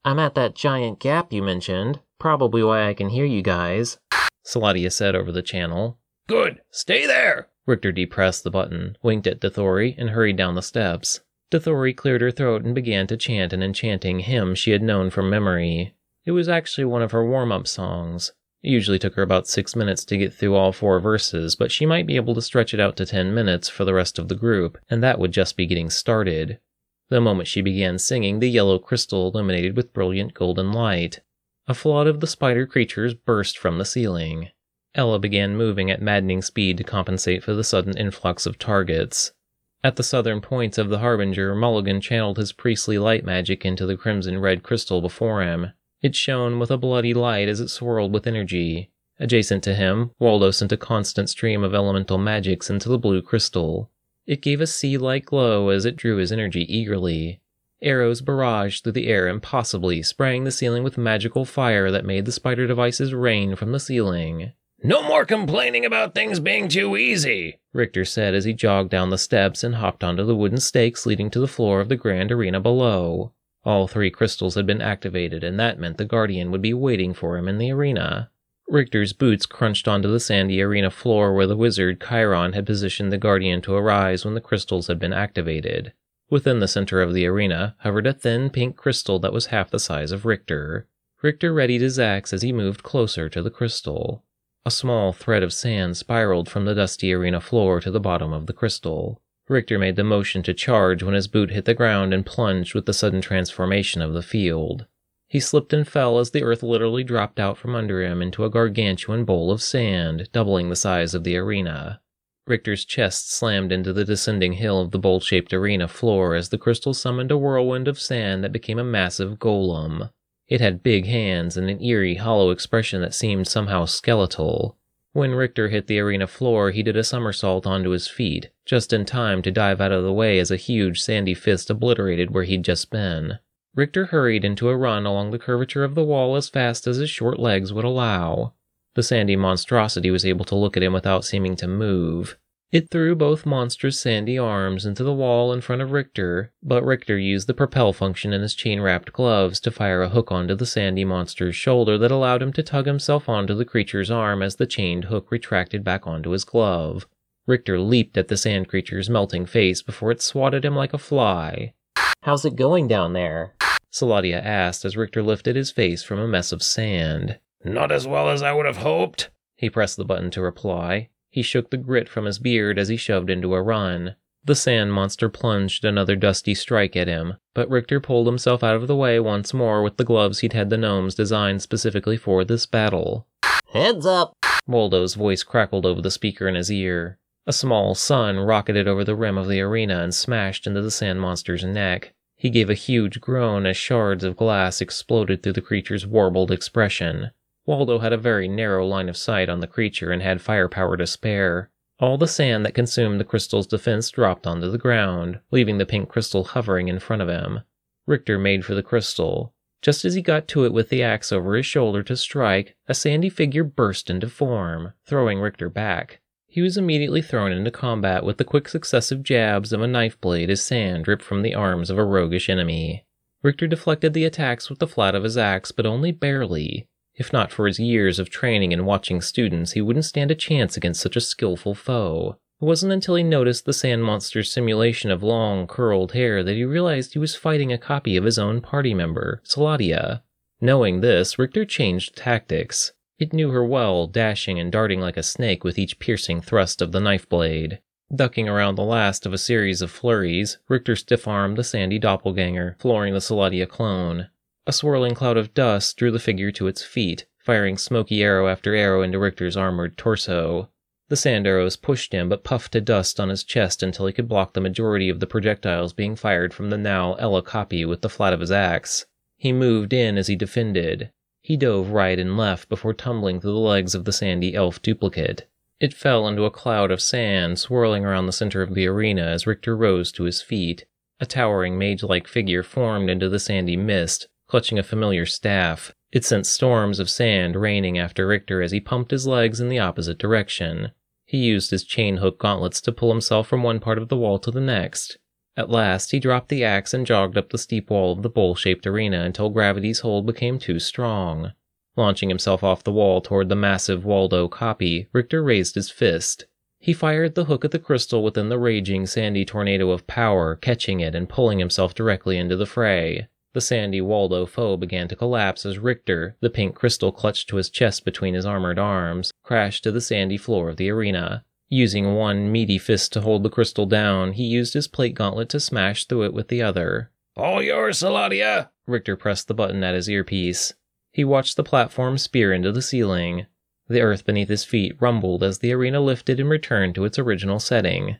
"I'm at that giant gap you mentioned. Probably why I can hear you guys," Saladia said over the channel. "Good. Stay there." Richter depressed the button, winked at Dothori, and hurried down the steps. Dothori cleared her throat and began to chant an enchanting hymn she had known from memory. It was actually one of her warm-up songs. It usually took her about six minutes to get through all four verses, but she might be able to stretch it out to ten minutes for the rest of the group, and that would just be getting started. The moment she began singing, the yellow crystal illuminated with brilliant golden light. A flood of the spider creatures burst from the ceiling. Ella began moving at maddening speed to compensate for the sudden influx of targets. At the southern points of the Harbinger, Mulligan channeled his priestly light magic into the crimson-red crystal before him. It shone with a bloody light as it swirled with energy. Adjacent to him, Waldo sent a constant stream of elemental magics into the blue crystal. It gave a sea-like glow as it drew his energy eagerly. Arrows barraged through the air impossibly, spraying the ceiling with magical fire that made the spider devices rain from the ceiling. "No more complaining about things being too easy," Richter said as he jogged down the steps and hopped onto the wooden stakes leading to the floor of the grand arena below. All three crystals had been activated, and that meant the Guardian would be waiting for him in the arena. Richter's boots crunched onto the sandy arena floor where the wizard Chiron had positioned the Guardian to arise when the crystals had been activated. Within the center of the arena hovered a thin pink crystal that was half the size of Richter. Richter readied his axe as he moved closer to the crystal. A small thread of sand spiraled from the dusty arena floor to the bottom of the crystal. Richter made the motion to charge when his boot hit the ground and plunged with the sudden transformation of the field. He slipped and fell as the earth literally dropped out from under him into a gargantuan bowl of sand, doubling the size of the arena. Richter's chest slammed into the descending hill of the bowl-shaped arena floor as the crystal summoned a whirlwind of sand that became a massive golem. It had big hands and an eerie, hollow expression that seemed somehow skeletal. When Richter hit the arena floor, he did a somersault onto his feet, just in time to dive out of the way as a huge sandy fist obliterated where he'd just been. Richter hurried into a run along the curvature of the wall as fast as his short legs would allow. The sandy monstrosity was able to look at him without seeming to move. It threw both monstrous sandy arms into the wall in front of Richter, but Richter used the propel function in his chain-wrapped gloves to fire a hook onto the sandy monster's shoulder that allowed him to tug himself onto the creature's arm as the chained hook retracted back onto his glove. Richter leaped at the sand creature's melting face before it swatted him like a fly. "How's it going down there?" Saladia asked as Richter lifted his face from a mess of sand. "Not as well as I would have hoped." He pressed the button to reply. He shook the grit from his beard as he shoved into a run. The sand monster plunged another dusty strike at him, but Richter pulled himself out of the way once more with the gloves he'd had the gnomes design specifically for this battle. "Heads up!" Moldo's voice crackled over the speaker in his ear. A small sun rocketed over the rim of the arena and smashed into the sand monster's neck. He gave a huge groan as shards of glass exploded through the creature's warbled expression. Waldo had a very narrow line of sight on the creature and had firepower to spare. All the sand that consumed the crystal's defense dropped onto the ground, leaving the pink crystal hovering in front of him. Richter made for the crystal. Just as he got to it with the axe over his shoulder to strike, a sandy figure burst into form, throwing Richter back. He was immediately thrown into combat with the quick successive jabs of a knife blade as sand ripped from the arms of a roguish enemy. Richter deflected the attacks with the flat of his axe, but only barely. If not for his years of training and watching students, he wouldn't stand a chance against such a skillful foe. It wasn't until he noticed the sand monster's simulation of long, curled hair that he realized he was fighting a copy of his own party member, Saladia. Knowing this, Richter changed tactics. It knew her well, dashing and darting like a snake with each piercing thrust of the knife blade. Ducking around the last of a series of flurries, Richter stiff-armed the sandy doppelganger, flooring the Saladia clone. A swirling cloud of dust drew the figure to its feet, firing smoky arrow after arrow into Richter's armored torso. The sand arrows pushed him but puffed to dust on his chest until he could block the majority of the projectiles being fired from the now Ella copy with the flat of his axe. He moved in as he defended. He dove right and left before tumbling through the legs of the sandy elf duplicate. It fell into a cloud of sand swirling around the center of the arena as Richter rose to his feet. A towering mage-like figure formed into the sandy mist, clutching a familiar staff. It sent storms of sand raining after Richter as he pumped his legs in the opposite direction. He used his chain-hook gauntlets to pull himself from one part of the wall to the next. At last, he dropped the axe and jogged up the steep wall of the bowl-shaped arena until gravity's hold became too strong. Launching himself off the wall toward the massive Waldo copy, Richter raised his fist. He fired the hook at the crystal within the raging sandy tornado of power, catching it and pulling himself directly into the fray. The sandy Waldo foe began to collapse as Richter, the pink crystal clutched to his chest between his armored arms, crashed to the sandy floor of the arena. Using one meaty fist to hold the crystal down, he used his plate gauntlet to smash through it with the other. "All yours, Saladia!" Richter pressed the button at his earpiece. He watched the platform spear into the ceiling. The earth beneath his feet rumbled as the arena lifted and returned to its original setting.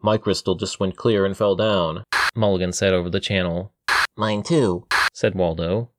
My crystal just went clear and fell down, Mulligan said over the channel. Mine too, said Waldo.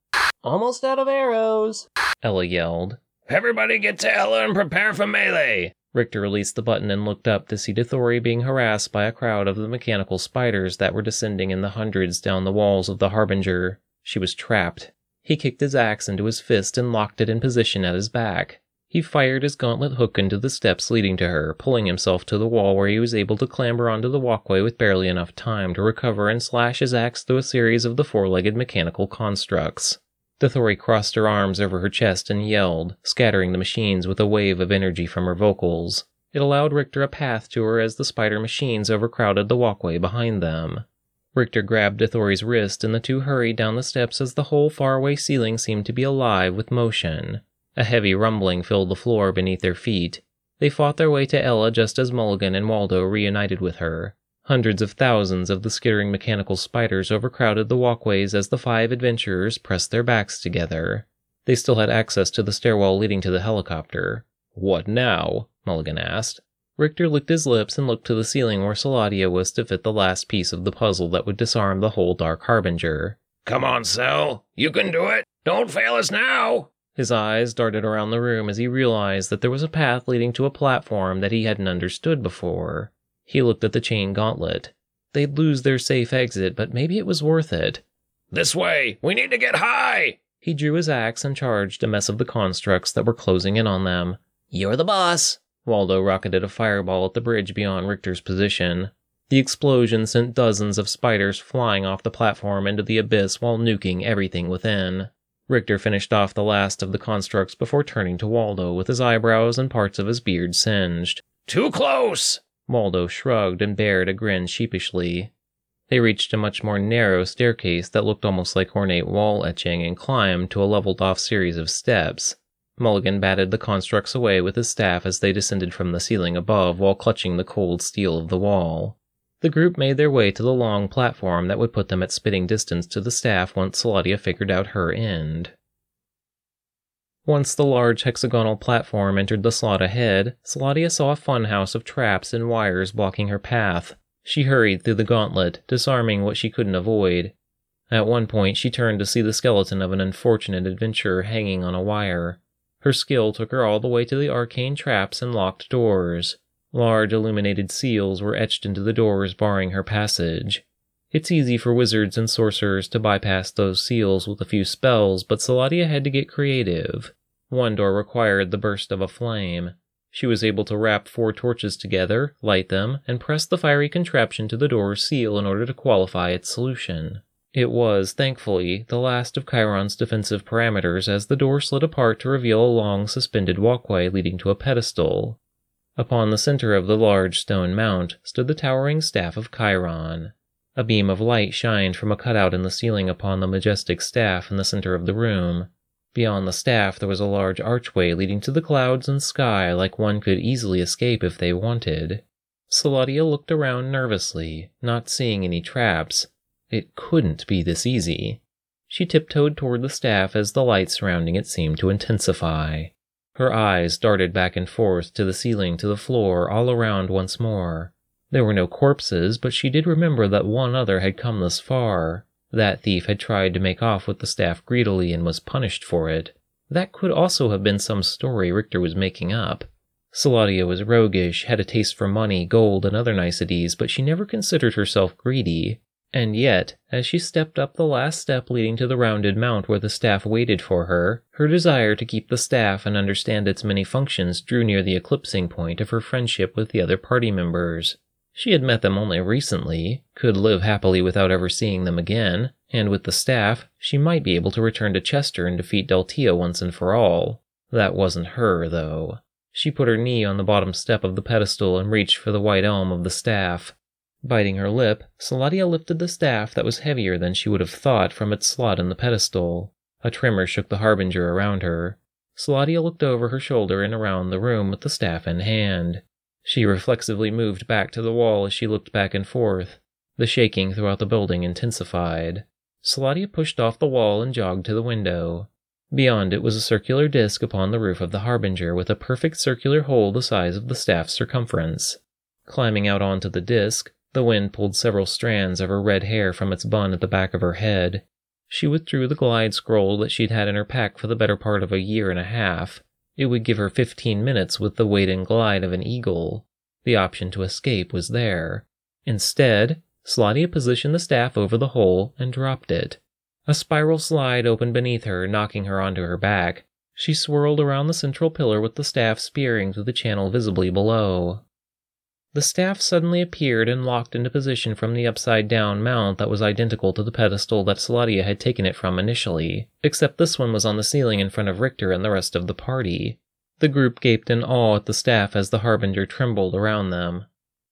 Almost out of arrows, Ella yelled. Everybody get to Ella and prepare for melee! Richter released the button and looked up to see Dothori being harassed by a crowd of the mechanical spiders that were descending in the hundreds down the walls of the Harbinger. She was trapped. He kicked his axe into his fist and locked it in position at his back. He fired his gauntlet hook into the steps leading to her, pulling himself to the wall where he was able to clamber onto the walkway with barely enough time to recover and slash his axe through a series of the four-legged mechanical constructs. Dothori crossed her arms over her chest and yelled, scattering the machines with a wave of energy from her vocals. It allowed Richter a path to her as the spider machines overcrowded the walkway behind them. Richter grabbed Dothori's wrist and the two hurried down the steps as the whole faraway ceiling seemed to be alive with motion. A heavy rumbling filled the floor beneath their feet. They fought their way to Ella just as Mulligan and Waldo reunited with her. Hundreds of thousands of the skittering mechanical spiders overcrowded the walkways as the five adventurers pressed their backs together. They still had access to the stairwell leading to the helicopter. What now? Mulligan asked. Richter licked his lips and looked to the ceiling where Saladia was to fit the last piece of the puzzle that would disarm the whole Dark Harbinger. Come on, Sel. You can do it. Don't fail us now! His eyes darted around the room as he realized that there was a path leading to a platform that he hadn't understood before. He looked at the chain gauntlet. They'd lose their safe exit, but maybe it was worth it. This way! We need to get high! He drew his axe and charged a mess of the constructs that were closing in on them. You're the boss! Waldo rocketed a fireball at the bridge beyond Richter's position. The explosion sent dozens of spiders flying off the platform into the abyss while nuking everything within. Richter finished off the last of the constructs before turning to Waldo with his eyebrows and parts of his beard singed. Too close! Waldo shrugged and bared a grin sheepishly. They reached a much more narrow staircase that looked almost like ornate wall etching and climbed to a leveled-off series of steps. Mulligan batted the constructs away with his staff as they descended from the ceiling above while clutching the cold steel of the wall. The group made their way to the long platform that would put them at spitting distance to the staff once Saladia figured out her end. Once the large hexagonal platform entered the slot ahead, Saladia saw a funhouse of traps and wires blocking her path. She hurried through the gauntlet, disarming what she couldn't avoid. At one point, she turned to see the skeleton of an unfortunate adventurer hanging on a wire. Her skill took her all the way to the arcane traps and locked doors. Large illuminated seals were etched into the doors barring her passage. It's easy for wizards and sorcerers to bypass those seals with a few spells, but Saladia had to get creative. One door required the burst of a flame. She was able to wrap four torches together, light them, and press the fiery contraption to the door's seal in order to qualify its solution. It was, thankfully, the last of Chiron's defensive parameters as the door slid apart to reveal a long suspended walkway leading to a pedestal. Upon the center of the large stone mount stood the towering staff of Chiron. A beam of light shined from a cutout in the ceiling upon the majestic staff in the center of the room. Beyond the staff there was a large archway leading to the clouds and sky like one could easily escape if they wanted. Saladia looked around nervously, not seeing any traps. It couldn't be this easy. She tiptoed toward the staff as the light surrounding it seemed to intensify. Her eyes darted back and forth to the ceiling, to the floor, all around once more. There were no corpses, but she did remember that one other had come this far. That thief had tried to make off with the staff greedily and was punished for it. That could also have been some story Richter was making up. Saladia was roguish, had a taste for money, gold, and other niceties, but she never considered herself greedy. And yet, as she stepped up the last step leading to the rounded mount where the staff waited for her, her desire to keep the staff and understand its many functions drew near the eclipsing point of her friendship with the other party members. She had met them only recently, could live happily without ever seeing them again, and with the staff, she might be able to return to Chester and defeat Deltia once and for all. That wasn't her, though. She put her knee on the bottom step of the pedestal and reached for the white elm of the staff. Biting her lip, Saladia lifted the staff that was heavier than she would have thought from its slot in the pedestal. A tremor shook the Harbinger around her. Saladia looked over her shoulder and around the room with the staff in hand. She reflexively moved back to the wall as she looked back and forth. The shaking throughout the building intensified. Saladia pushed off the wall and jogged to the window. Beyond it was a circular disc upon the roof of the Harbinger with a perfect circular hole the size of the staff's circumference. Climbing out onto the disc, the wind pulled several strands of her red hair from its bun at the back of her head. She withdrew the glide scroll that she'd had in her pack for the better part of a year and a half. It would give her fifteen minutes with the weight and glide of an eagle. The option to escape was there. Instead, Slotty positioned the staff over the hole and dropped it. A spiral slide opened beneath her, knocking her onto her back. She swirled around the central pillar with the staff spearing through the channel visibly below. The staff suddenly appeared and locked into position from the upside-down mount that was identical to the pedestal that Saladia had taken it from initially, except this one was on the ceiling in front of Richter and the rest of the party. The group gaped in awe at the staff as the Harbinger trembled around them.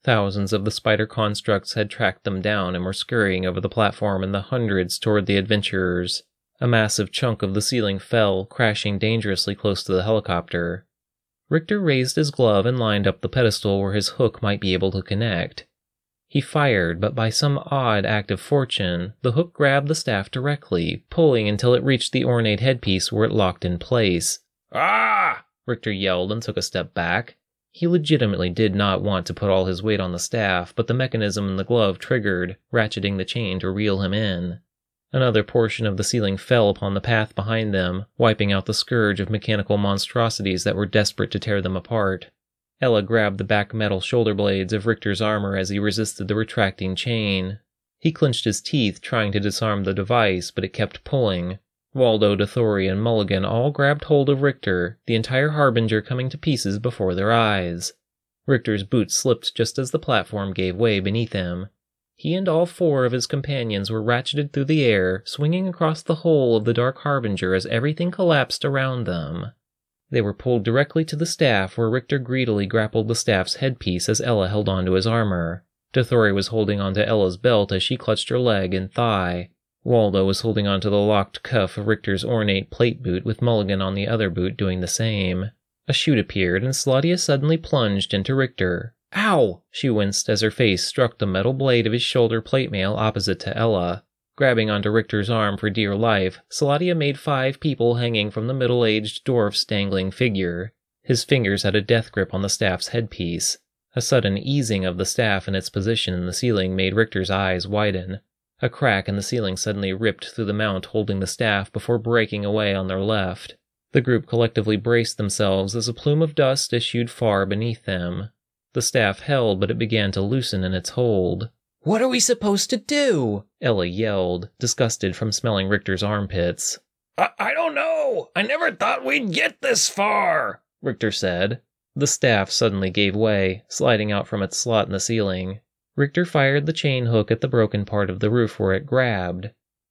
Thousands of the spider constructs had tracked them down and were scurrying over the platform in the hundreds toward the adventurers. A massive chunk of the ceiling fell, crashing dangerously close to the helicopter. Richter raised his glove and lined up the pedestal where his hook might be able to connect. He fired, but by some odd act of fortune, the hook grabbed the staff directly, pulling until it reached the ornate headpiece where it locked in place. "Ah!" Richter yelled and took a step back. He legitimately did not want to put all his weight on the staff, but the mechanism in the glove triggered, ratcheting the chain to reel him in. Another portion of the ceiling fell upon the path behind them, wiping out the scourge of mechanical monstrosities that were desperate to tear them apart. Ella grabbed the back metal shoulder blades of Richter's armor as he resisted the retracting chain. He clenched his teeth trying to disarm the device, but it kept pulling. Waldo, Dothori, and Mulligan all grabbed hold of Richter, the entire Harbinger coming to pieces before their eyes. Richter's boot slipped just as the platform gave way beneath him. He and all four of his companions were ratcheted through the air, swinging across the whole of the Dark Harbinger as everything collapsed around them. They were pulled directly to the staff, where Richter greedily grappled the staff's headpiece as Ella held onto his armor. Dothori was holding onto Ella's belt as she clutched her leg and thigh. Waldo was holding onto the locked cuff of Richter's ornate plate boot, with Mulligan on the other boot doing the same. A chute appeared, and Slotia suddenly plunged into Richter. "Ow!" she winced as her face struck the metal blade of his shoulder plate mail opposite to Ella. Grabbing onto Richter's arm for dear life, Slotia made five people hanging from the middle-aged dwarf's dangling figure. His fingers had a death grip on the staff's headpiece. A sudden easing of the staff in its position in the ceiling made Richter's eyes widen. A crack in the ceiling suddenly ripped through the mount holding the staff before breaking away on their left. The group collectively braced themselves as a plume of dust issued far beneath them. The staff held, but it began to loosen in its hold. "What are we supposed to do?" Ella yelled, disgusted from smelling Richter's armpits. I, I don't know! I never thought we'd get this far!" Richter said. The staff suddenly gave way, sliding out from its slot in the ceiling. Richter fired the chain hook at the broken part of the roof where it grabbed.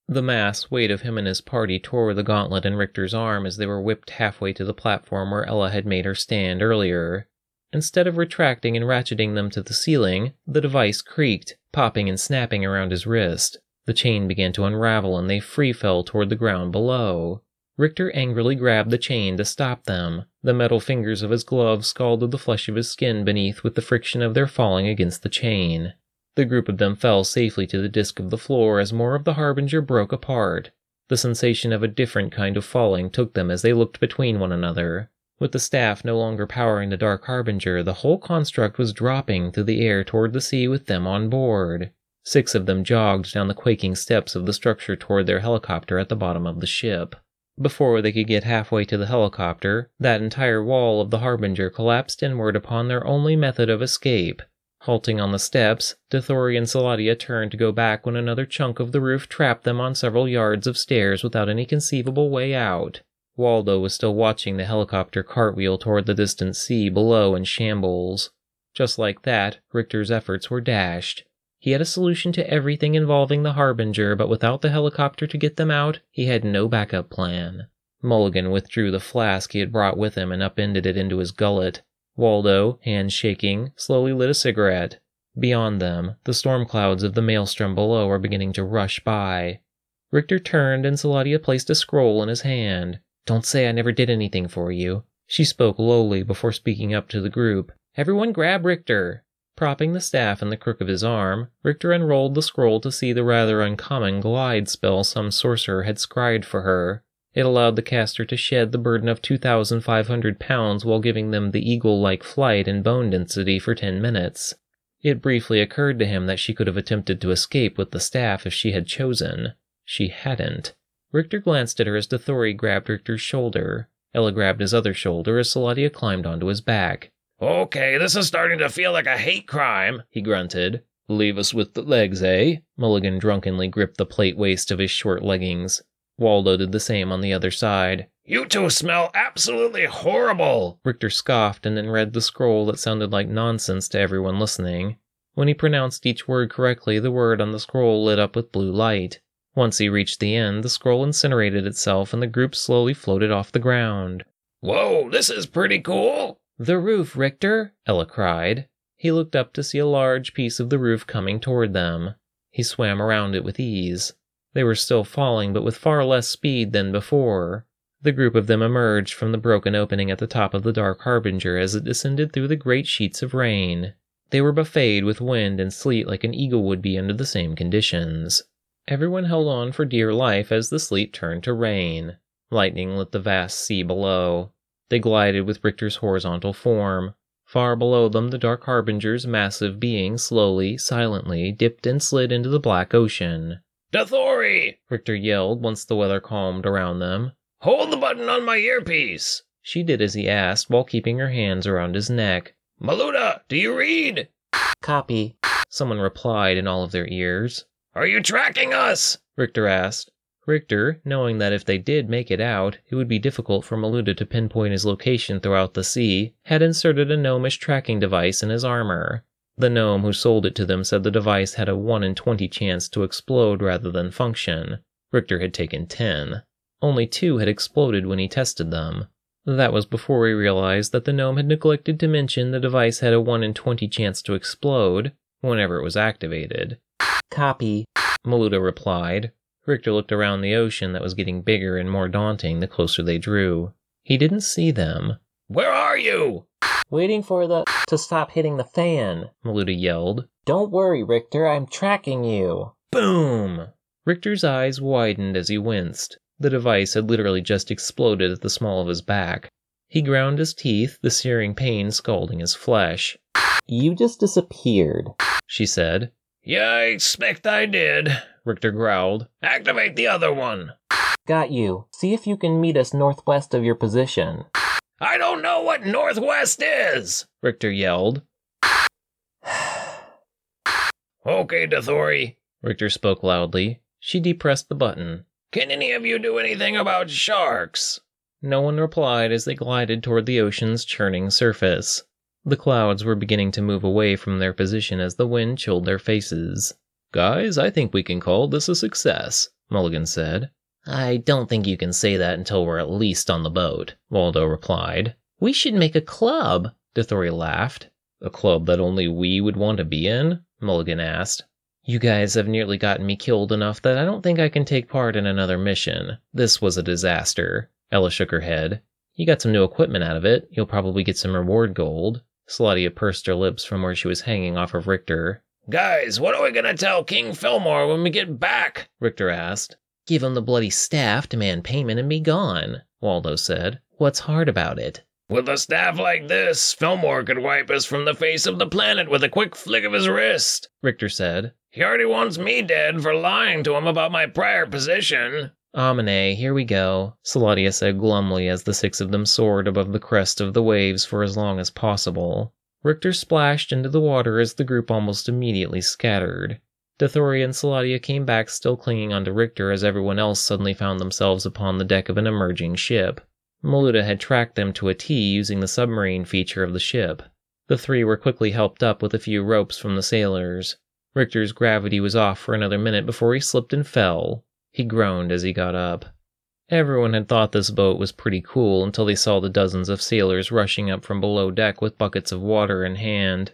The mass weight of him and his party tore the gauntlet in Richter's arm as they were whipped halfway to the platform where Ella had made her stand earlier. Instead of retracting and ratcheting them to the ceiling, the device creaked, popping and snapping around his wrist. The chain began to unravel and they free fell toward the ground below. Richter angrily grabbed the chain to stop them. The metal fingers of his glove scalded the flesh of his skin beneath with the friction of their falling against the chain. The group of them fell safely to the disc of the floor as more of the Harbinger broke apart. The sensation of a different kind of falling took them as they looked between one another. With the staff no longer powering the Dark Harbinger, the whole construct was dropping through the air toward the sea with them on board. Six of them jogged down the quaking steps of the structure toward their helicopter at the bottom of the ship. Before they could get halfway to the helicopter, that entire wall of the Harbinger collapsed inward upon their only method of escape. Halting on the steps, Dothori and Saladia turned to go back when another chunk of the roof trapped them on several yards of stairs without any conceivable way out. Waldo was still watching the helicopter cartwheel toward the distant sea below in shambles. Just like that, Richter's efforts were dashed. He had a solution to everything involving the Harbinger, but without the helicopter to get them out, he had no backup plan. Mulligan withdrew the flask he had brought with him and upended it into his gullet. Waldo, hands shaking, slowly lit a cigarette. Beyond them, the storm clouds of the maelstrom below were beginning to rush by. Richter turned and Saladia placed a scroll in his hand. "Don't say I never did anything for you." She spoke lowly before speaking up to the group. "Everyone grab Richter!" Propping the staff in the crook of his arm, Richter unrolled the scroll to see the rather uncommon glide spell some sorcerer had scribed for her. It allowed the caster to shed the burden of two thousand five hundred pounds while giving them the eagle-like flight and bone density for ten minutes. It briefly occurred to him that she could have attempted to escape with the staff if she had chosen. She hadn't. Richter glanced at her as Dothori grabbed Richter's shoulder. Ella grabbed his other shoulder as Saladia climbed onto his back. "Okay, this is starting to feel like a hate crime," he grunted. "Leave us with the legs, eh?" Mulligan drunkenly gripped the plate waist of his short leggings. Waldo did the same on the other side. "You two smell absolutely horrible!" Richter scoffed and then read the scroll that sounded like nonsense to everyone listening. When he pronounced each word correctly, the word on the scroll lit up with blue light. Once he reached the end, the scroll incinerated itself and the group slowly floated off the ground. "Whoa, this is pretty cool!" "The roof, Richter!" Ella cried. He looked up to see a large piece of the roof coming toward them. He swam around it with ease. They were still falling, but with far less speed than before. The group of them emerged from the broken opening at the top of the Dark Harbinger as it descended through the great sheets of rain. They were buffeted with wind and sleet like an eagle would be under the same conditions. Everyone held on for dear life as the sleet turned to rain. Lightning lit the vast sea below. They glided with Richter's horizontal form. Far below them, the Dark Harbinger's massive being slowly, silently, dipped and slid into the black ocean. "Dothori!" Richter yelled once the weather calmed around them. "Hold the button on my earpiece!" She did as he asked while keeping her hands around his neck. "Maluda, do you read?" "Copy," someone replied in all of their ears. "Are you tracking us?" Richter asked. Richter, knowing that if they did make it out, it would be difficult for Maluda to pinpoint his location throughout the sea, had inserted a gnomish tracking device in his armor. The gnome who sold it to them said the device had a one in twenty chance to explode rather than function. Richter had taken ten. Only two had exploded when he tested them. That was before he realized that the gnome had neglected to mention the device had a one in twenty chance to explode whenever it was activated. "Copy," Maluda replied. Richter looked around the ocean that was getting bigger and more daunting the closer they drew. He didn't see them. "Where are you?" "Waiting for the to stop hitting the fan," Maluda yelled. "Don't worry, Richter, I'm tracking you." Boom! Richter's eyes widened as he winced. The device had literally just exploded at the small of his back. He ground his teeth, the searing pain scalding his flesh. "You just disappeared," she said. "Yeah, I expect I did," Richter growled. "Activate the other one." "Got you. See if you can meet us northwest of your position." "I don't know what northwest is," Richter yelled. "Okay, Dothori," Richter spoke loudly. She depressed the button. "Can any of you do anything about sharks?" No one replied as they glided toward the ocean's churning surface. The clouds were beginning to move away from their position as the wind chilled their faces. "Guys, I think we can call this a success," Mulligan said. "I don't think you can say that until we're at least on the boat," Waldo replied. "We should make a club," Dothori laughed. "A club that only we would want to be in?" Mulligan asked. "You guys have nearly gotten me killed enough that I don't think I can take part in another mission. This was a disaster." Ella shook her head. "You got some new equipment out of it. You'll probably get some reward gold." Saladia pursed her lips from where she was hanging off of Richter. "Guys, what are we gonna tell King Fillmore when we get back?" Richter asked. "Give him the bloody staff, demand payment, and be gone," Waldo said. "What's hard about it?" "With a staff like this, Fillmore could wipe us from the face of the planet with a quick flick of his wrist," Richter said. "He already wants me dead for lying to him about my prior position." "Omine, here we go," Saladia said glumly as the six of them soared above the crest of the waves for as long as possible. Richter splashed into the water as the group almost immediately scattered. Dothori and Saladia came back still clinging onto Richter as everyone else suddenly found themselves upon the deck of an emerging ship. Maluda had tracked them to a T using the submarine feature of the ship. The three were quickly helped up with a few ropes from the sailors. Richter's gravity was off for another minute before he slipped and fell. He groaned as he got up. Everyone had thought this boat was pretty cool until they saw the dozens of sailors rushing up from below deck with buckets of water in hand.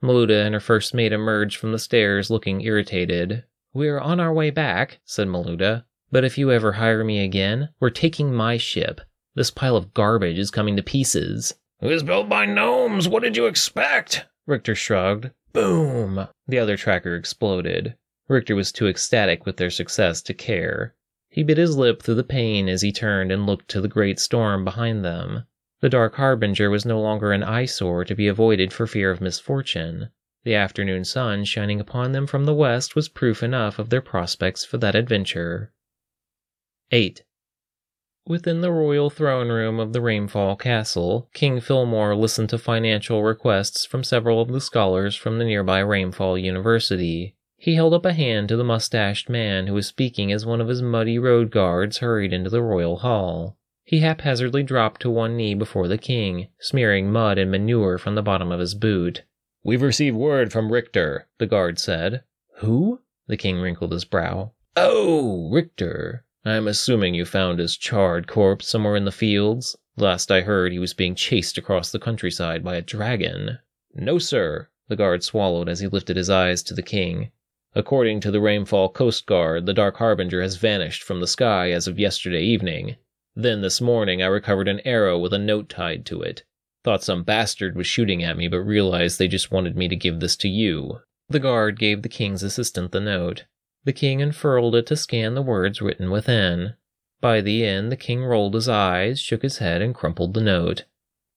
Maluda and her first mate emerged from the stairs looking irritated. "We're on our way back," said Maluda, "but if you ever hire me again, we're taking my ship. This pile of garbage is coming to pieces." "It was built by gnomes, what did you expect?" Richter shrugged. "Boom!" The other tracker exploded. Richter was too ecstatic with their success to care. He bit his lip through the pain as he turned and looked to the great storm behind them. The Dark Harbinger was no longer an eyesore to be avoided for fear of misfortune. The afternoon sun shining upon them from the west was proof enough of their prospects for that adventure. eight. Within the royal throne room of the Rainfall Castle, King Fillmore listened to financial requests from several of the scholars from the nearby Rainfall University. He held up a hand to the mustached man who was speaking as one of his muddy road guards hurried into the royal hall. He haphazardly dropped to one knee before the king, smearing mud and manure from the bottom of his boot. "We've received word from Richter," the guard said. "Who?" The king wrinkled his brow. "Oh, Richter. I'm assuming you found his charred corpse somewhere in the fields. Last I heard, he was being chased across the countryside by a dragon." "No, sir," the guard swallowed as he lifted his eyes to the king. "According to the Rainfall Coast Guard, the Dark Harbinger has vanished from the sky as of yesterday evening. Then this morning I recovered an arrow with a note tied to it. Thought some bastard was shooting at me, but realized they just wanted me to give this to you." The guard gave the king's assistant the note. The king unfurled it to scan the words written within. By the end, the king rolled his eyes, shook his head, and crumpled the note.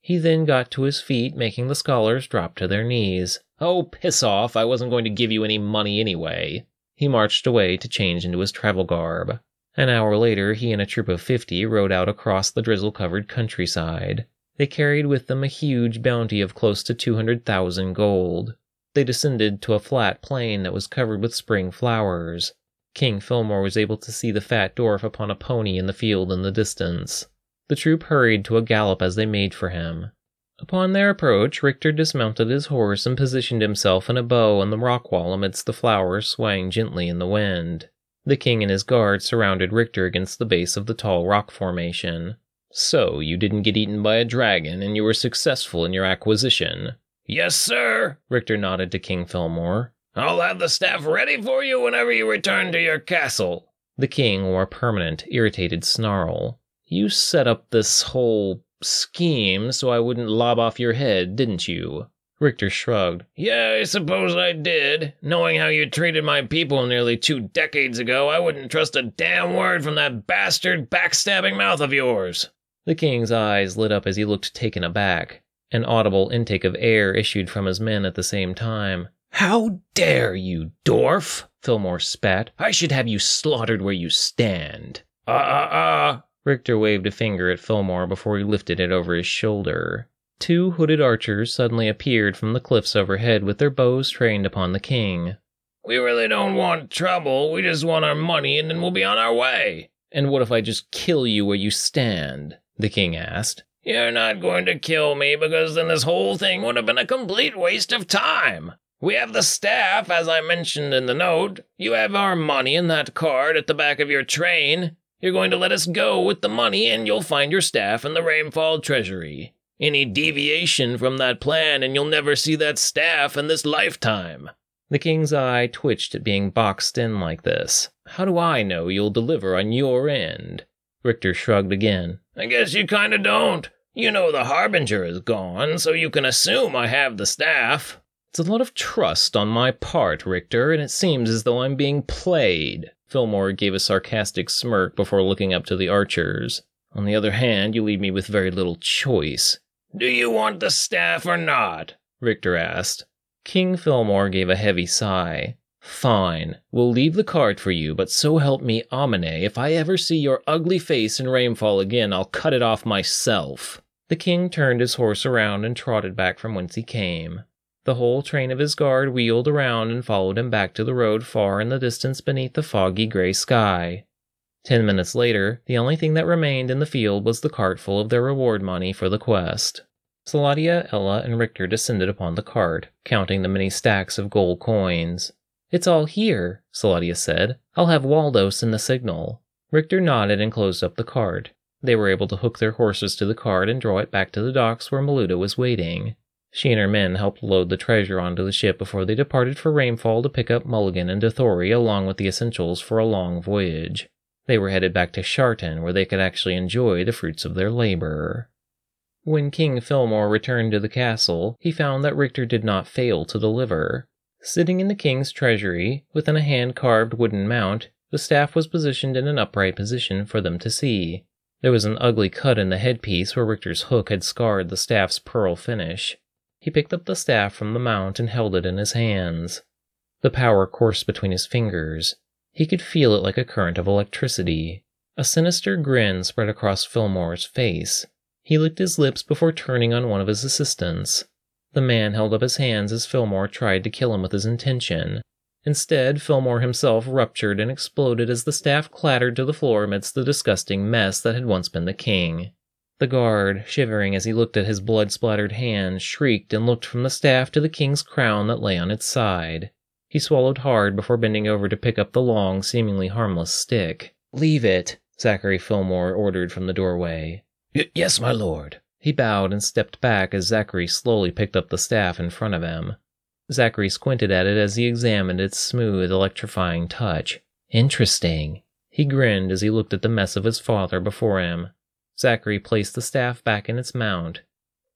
He then got to his feet, making the scholars drop to their knees. "Oh, piss off, I wasn't going to give you any money anyway." He marched away to change into his travel garb. An hour later, he and a troop of fifty rode out across the drizzle-covered countryside. They carried with them a huge bounty of close to two hundred thousand gold. They descended to a flat plain that was covered with spring flowers. King Fillmore was able to see the fat dwarf upon a pony in the field in the distance. The troop hurried to a gallop as they made for him. Upon their approach, Richter dismounted his horse and positioned himself in a bow on the rock wall amidst the flowers swaying gently in the wind. The king and his guard surrounded Richter against the base of the tall rock formation. "So, you didn't get eaten by a dragon, and you were successful in your acquisition?" "Yes, sir," Richter nodded to King Fillmore. "I'll have the staff ready for you whenever you return to your castle." The king wore a permanent, irritated snarl. "You set up this whole scheme so I wouldn't lob off your head, didn't you?" Richter shrugged. "Yeah, I suppose I did. Knowing how you treated my people nearly two decades ago, I wouldn't trust a damn word from that bastard backstabbing mouth of yours." The king's eyes lit up as he looked taken aback. An audible intake of air issued from his men at the same time. "How dare you, dwarf!" Fillmore spat. "I should have you slaughtered where you stand." Uh, uh, uh. Richter waved a finger at Fillmore before he lifted it over his shoulder. Two hooded archers suddenly appeared from the cliffs overhead with their bows trained upon the king. "We really don't want trouble, we just want our money and then we'll be on our way." "And what if I just kill you where you stand?" the king asked. "You're not going to kill me because then this whole thing would have been a complete waste of time. We have the staff, as I mentioned in the note. You have our money in that card at the back of your train. You're going to let us go with the money and you'll find your staff in the Rainfall Treasury. Any deviation from that plan and you'll never see that staff in this lifetime." The king's eye twitched at being boxed in like this. "How do I know you'll deliver on your end?" Richter shrugged again. "I guess you kinda don't. You know the Harbinger is gone, so you can assume I have the staff." "It's a lot of trust on my part, Richter, and it seems as though I'm being played." Fillmore gave a sarcastic smirk before looking up to the archers. "On the other hand, you leave me with very little choice." "Do you want the staff or not?" Richter asked. King Fillmore gave a heavy sigh. "Fine, we'll leave the card for you, but so help me Omine, if I ever see your ugly face in Rainfall again, I'll cut it off myself." The king turned his horse around and trotted back from whence he came. The whole train of his guard wheeled around and followed him back to the road far in the distance beneath the foggy gray sky. Ten minutes later, the only thing that remained in the field was the cart full of their reward money for the quest. Saladia, Ella, and Richter descended upon the cart, counting the many stacks of gold coins. "It's all here," Saladia said. "I'll have Waldo send the signal." Richter nodded and closed up the cart. They were able to hook their horses to the cart and draw it back to the docks where Maluda was waiting. She and her men helped load the treasure onto the ship before they departed for Rainfall to pick up Mulligan and Dothori along with the essentials for a long voyage. They were headed back to Sharton, where they could actually enjoy the fruits of their labor. When King Fillmore returned to the castle, he found that Richter did not fail to deliver. Sitting in the king's treasury, within a hand-carved wooden mount, The staff was positioned in an upright position for them to see. There was an ugly cut in the headpiece where Richter's hook had scarred the staff's pearl finish. He picked up the staff from the mount and held it in his hands. The power coursed between his fingers. He could feel it like a current of electricity. A sinister grin spread across Fillmore's face. He licked his lips before turning on one of his assistants. The man held up his hands as Fillmore tried to kill him with his intention. Instead, Fillmore himself ruptured and exploded as the staff clattered to the floor amidst the disgusting mess that had once been the king. The guard, shivering as he looked at his blood-splattered hands, shrieked and looked from the staff to the king's crown that lay on its side. He swallowed hard before bending over to pick up the long, seemingly harmless stick. "Leave it," Zachary Fillmore ordered from the doorway. Y- yes, my lord." He bowed and stepped back as Zachary slowly picked up the staff in front of him. Zachary squinted at it as he examined its smooth, electrifying touch. "Interesting." He grinned as he looked at the mess of his father before him. Zachary placed the staff back in its mount.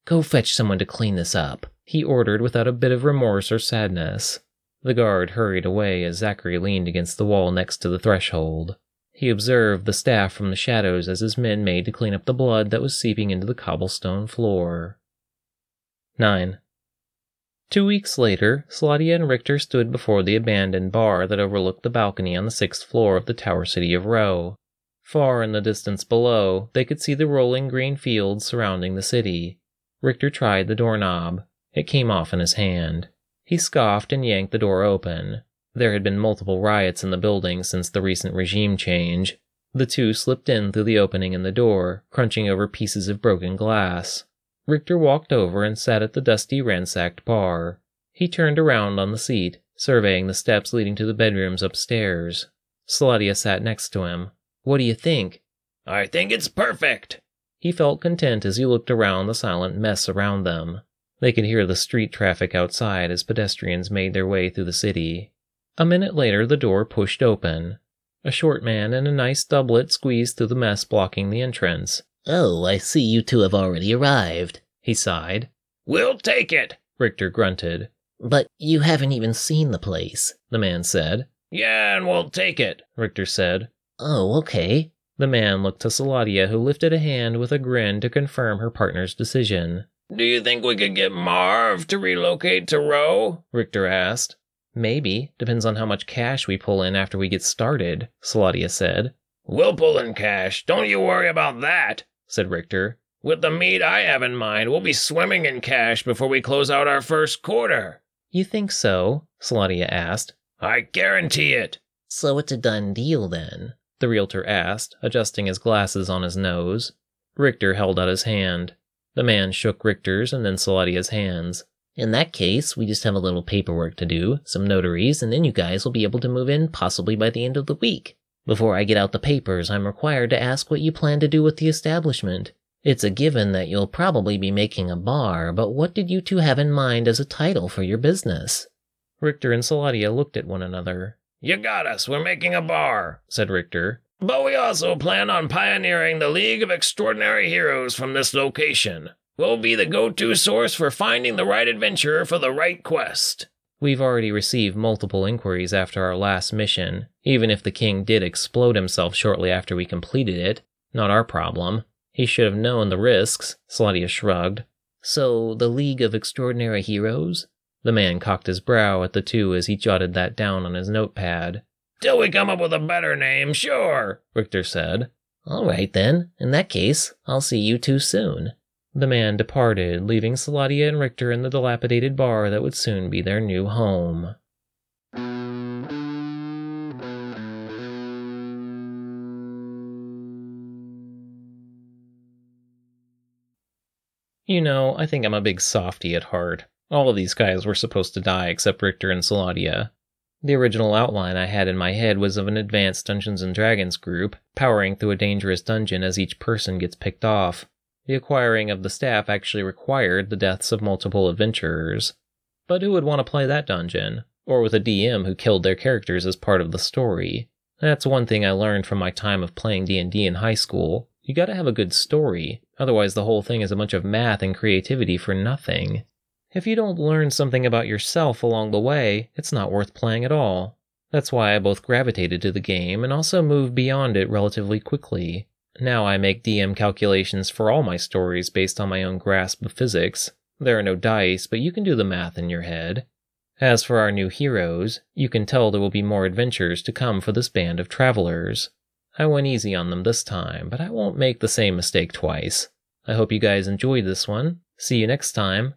"Go fetch someone to clean this up," he ordered without a bit of remorse or sadness. The guard hurried away as Zachary leaned against the wall next to the threshold. He observed the staff from the shadows as his men made to clean up the blood that was seeping into the cobblestone floor. nine. Two weeks later, Sladia and Richter stood before the abandoned bar that overlooked the balcony on the sixth floor of the tower city of Row. Far in the distance below, they could see the rolling green fields surrounding the city. Richter tried the doorknob. It came off in his hand. He scoffed and yanked the door open. There had been multiple riots in the building since the recent regime change. The two slipped in through the opening in the door, crunching over pieces of broken glass. Richter walked over and sat at the dusty, ransacked bar. He turned around on the seat, surveying the steps leading to the bedrooms upstairs. Sladia sat next to him. "What do you think?" "I think it's perfect." He felt content as he looked around the silent mess around them. They could hear the street traffic outside as pedestrians made their way through the city. A minute later, the door pushed open. A short man in a nice doublet squeezed through the mess blocking the entrance. "Oh, I see you two have already arrived," he sighed. "We'll take it," Richter grunted. "But you haven't even seen the place," the man said. "Yeah, and we'll take it," Richter said. "Oh, okay." The man looked to Saladia, who lifted a hand with a grin to confirm her partner's decision. "Do you think we could get Marv to relocate to Rho?" Richter asked. "Maybe. Depends on how much cash we pull in after we get started," Saladia said. "We'll pull in cash. Don't you worry about that," said Richter. "With the meat I have in mind, we'll be swimming in cash before we close out our first quarter." "You think so?" Saladia asked. "I guarantee it." "So it's a done deal, then?" the realtor asked, adjusting his glasses on his nose. Richter held out his hand. The man shook Richter's and then Saladia's hands. "In that case, we just have a little paperwork to do, some notaries, and then you guys will be able to move in possibly by the end of the week. Before I get out the papers, I'm required to ask what you plan to do with the establishment. It's a given that you'll probably be making a bar, but what did you two have in mind as a title for your business?" Richter and Saladia looked at one another. "You got us, we're making a bar," said Richter. "But we also plan on pioneering the League of Extraordinary Heroes from this location. We'll be the go-to source for finding the right adventurer for the right quest." "We've already received multiple inquiries after our last mission. Even if the king did explode himself shortly after we completed it, not our problem. He should have known the risks," Sladia shrugged. "So, the League of Extraordinary Heroes?" The man cocked his brow at the two as he jotted that down on his notepad. "Till we come up with a better name, sure," Richter said. "All right, then. In that case, I'll see you two soon." The man departed, leaving Saladia and Richter in the dilapidated bar that would soon be their new home. You know, I think I'm a big softie at heart. All of these guys were supposed to die except Richter and Saladia. The original outline I had in my head was of an advanced Dungeons and Dragons group, powering through a dangerous dungeon as each person gets picked off. The acquiring of the staff actually required the deaths of multiple adventurers. But who would want to play that dungeon? Or with a D M who killed their characters as part of the story? That's one thing I learned from my time of playing D and D in high school. You gotta have a good story, otherwise the whole thing is a bunch of math and creativity for nothing. If you don't learn something about yourself along the way, it's not worth playing at all. That's why I both gravitated to the game and also moved beyond it relatively quickly. Now I make D M calculations for all my stories based on my own grasp of physics. There are no dice, but you can do the math in your head. As for our new heroes, you can tell there will be more adventures to come for this band of travelers. I went easy on them this time, but I won't make the same mistake twice. I hope you guys enjoyed this one. See you next time.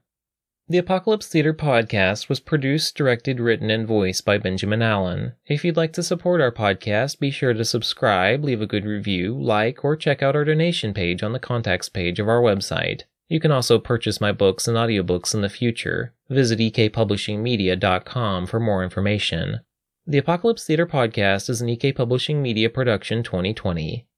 The Apocalypse Theater Podcast was produced, directed, written, and voiced by Benjamin Allen. If you'd like to support our podcast, be sure to subscribe, leave a good review, like, or check out our donation page on the contacts page of our website. You can also purchase my books and audiobooks in the future. Visit e k publishing media dot com for more information. The Apocalypse Theater Podcast is an E K Publishing Media production twenty twenty.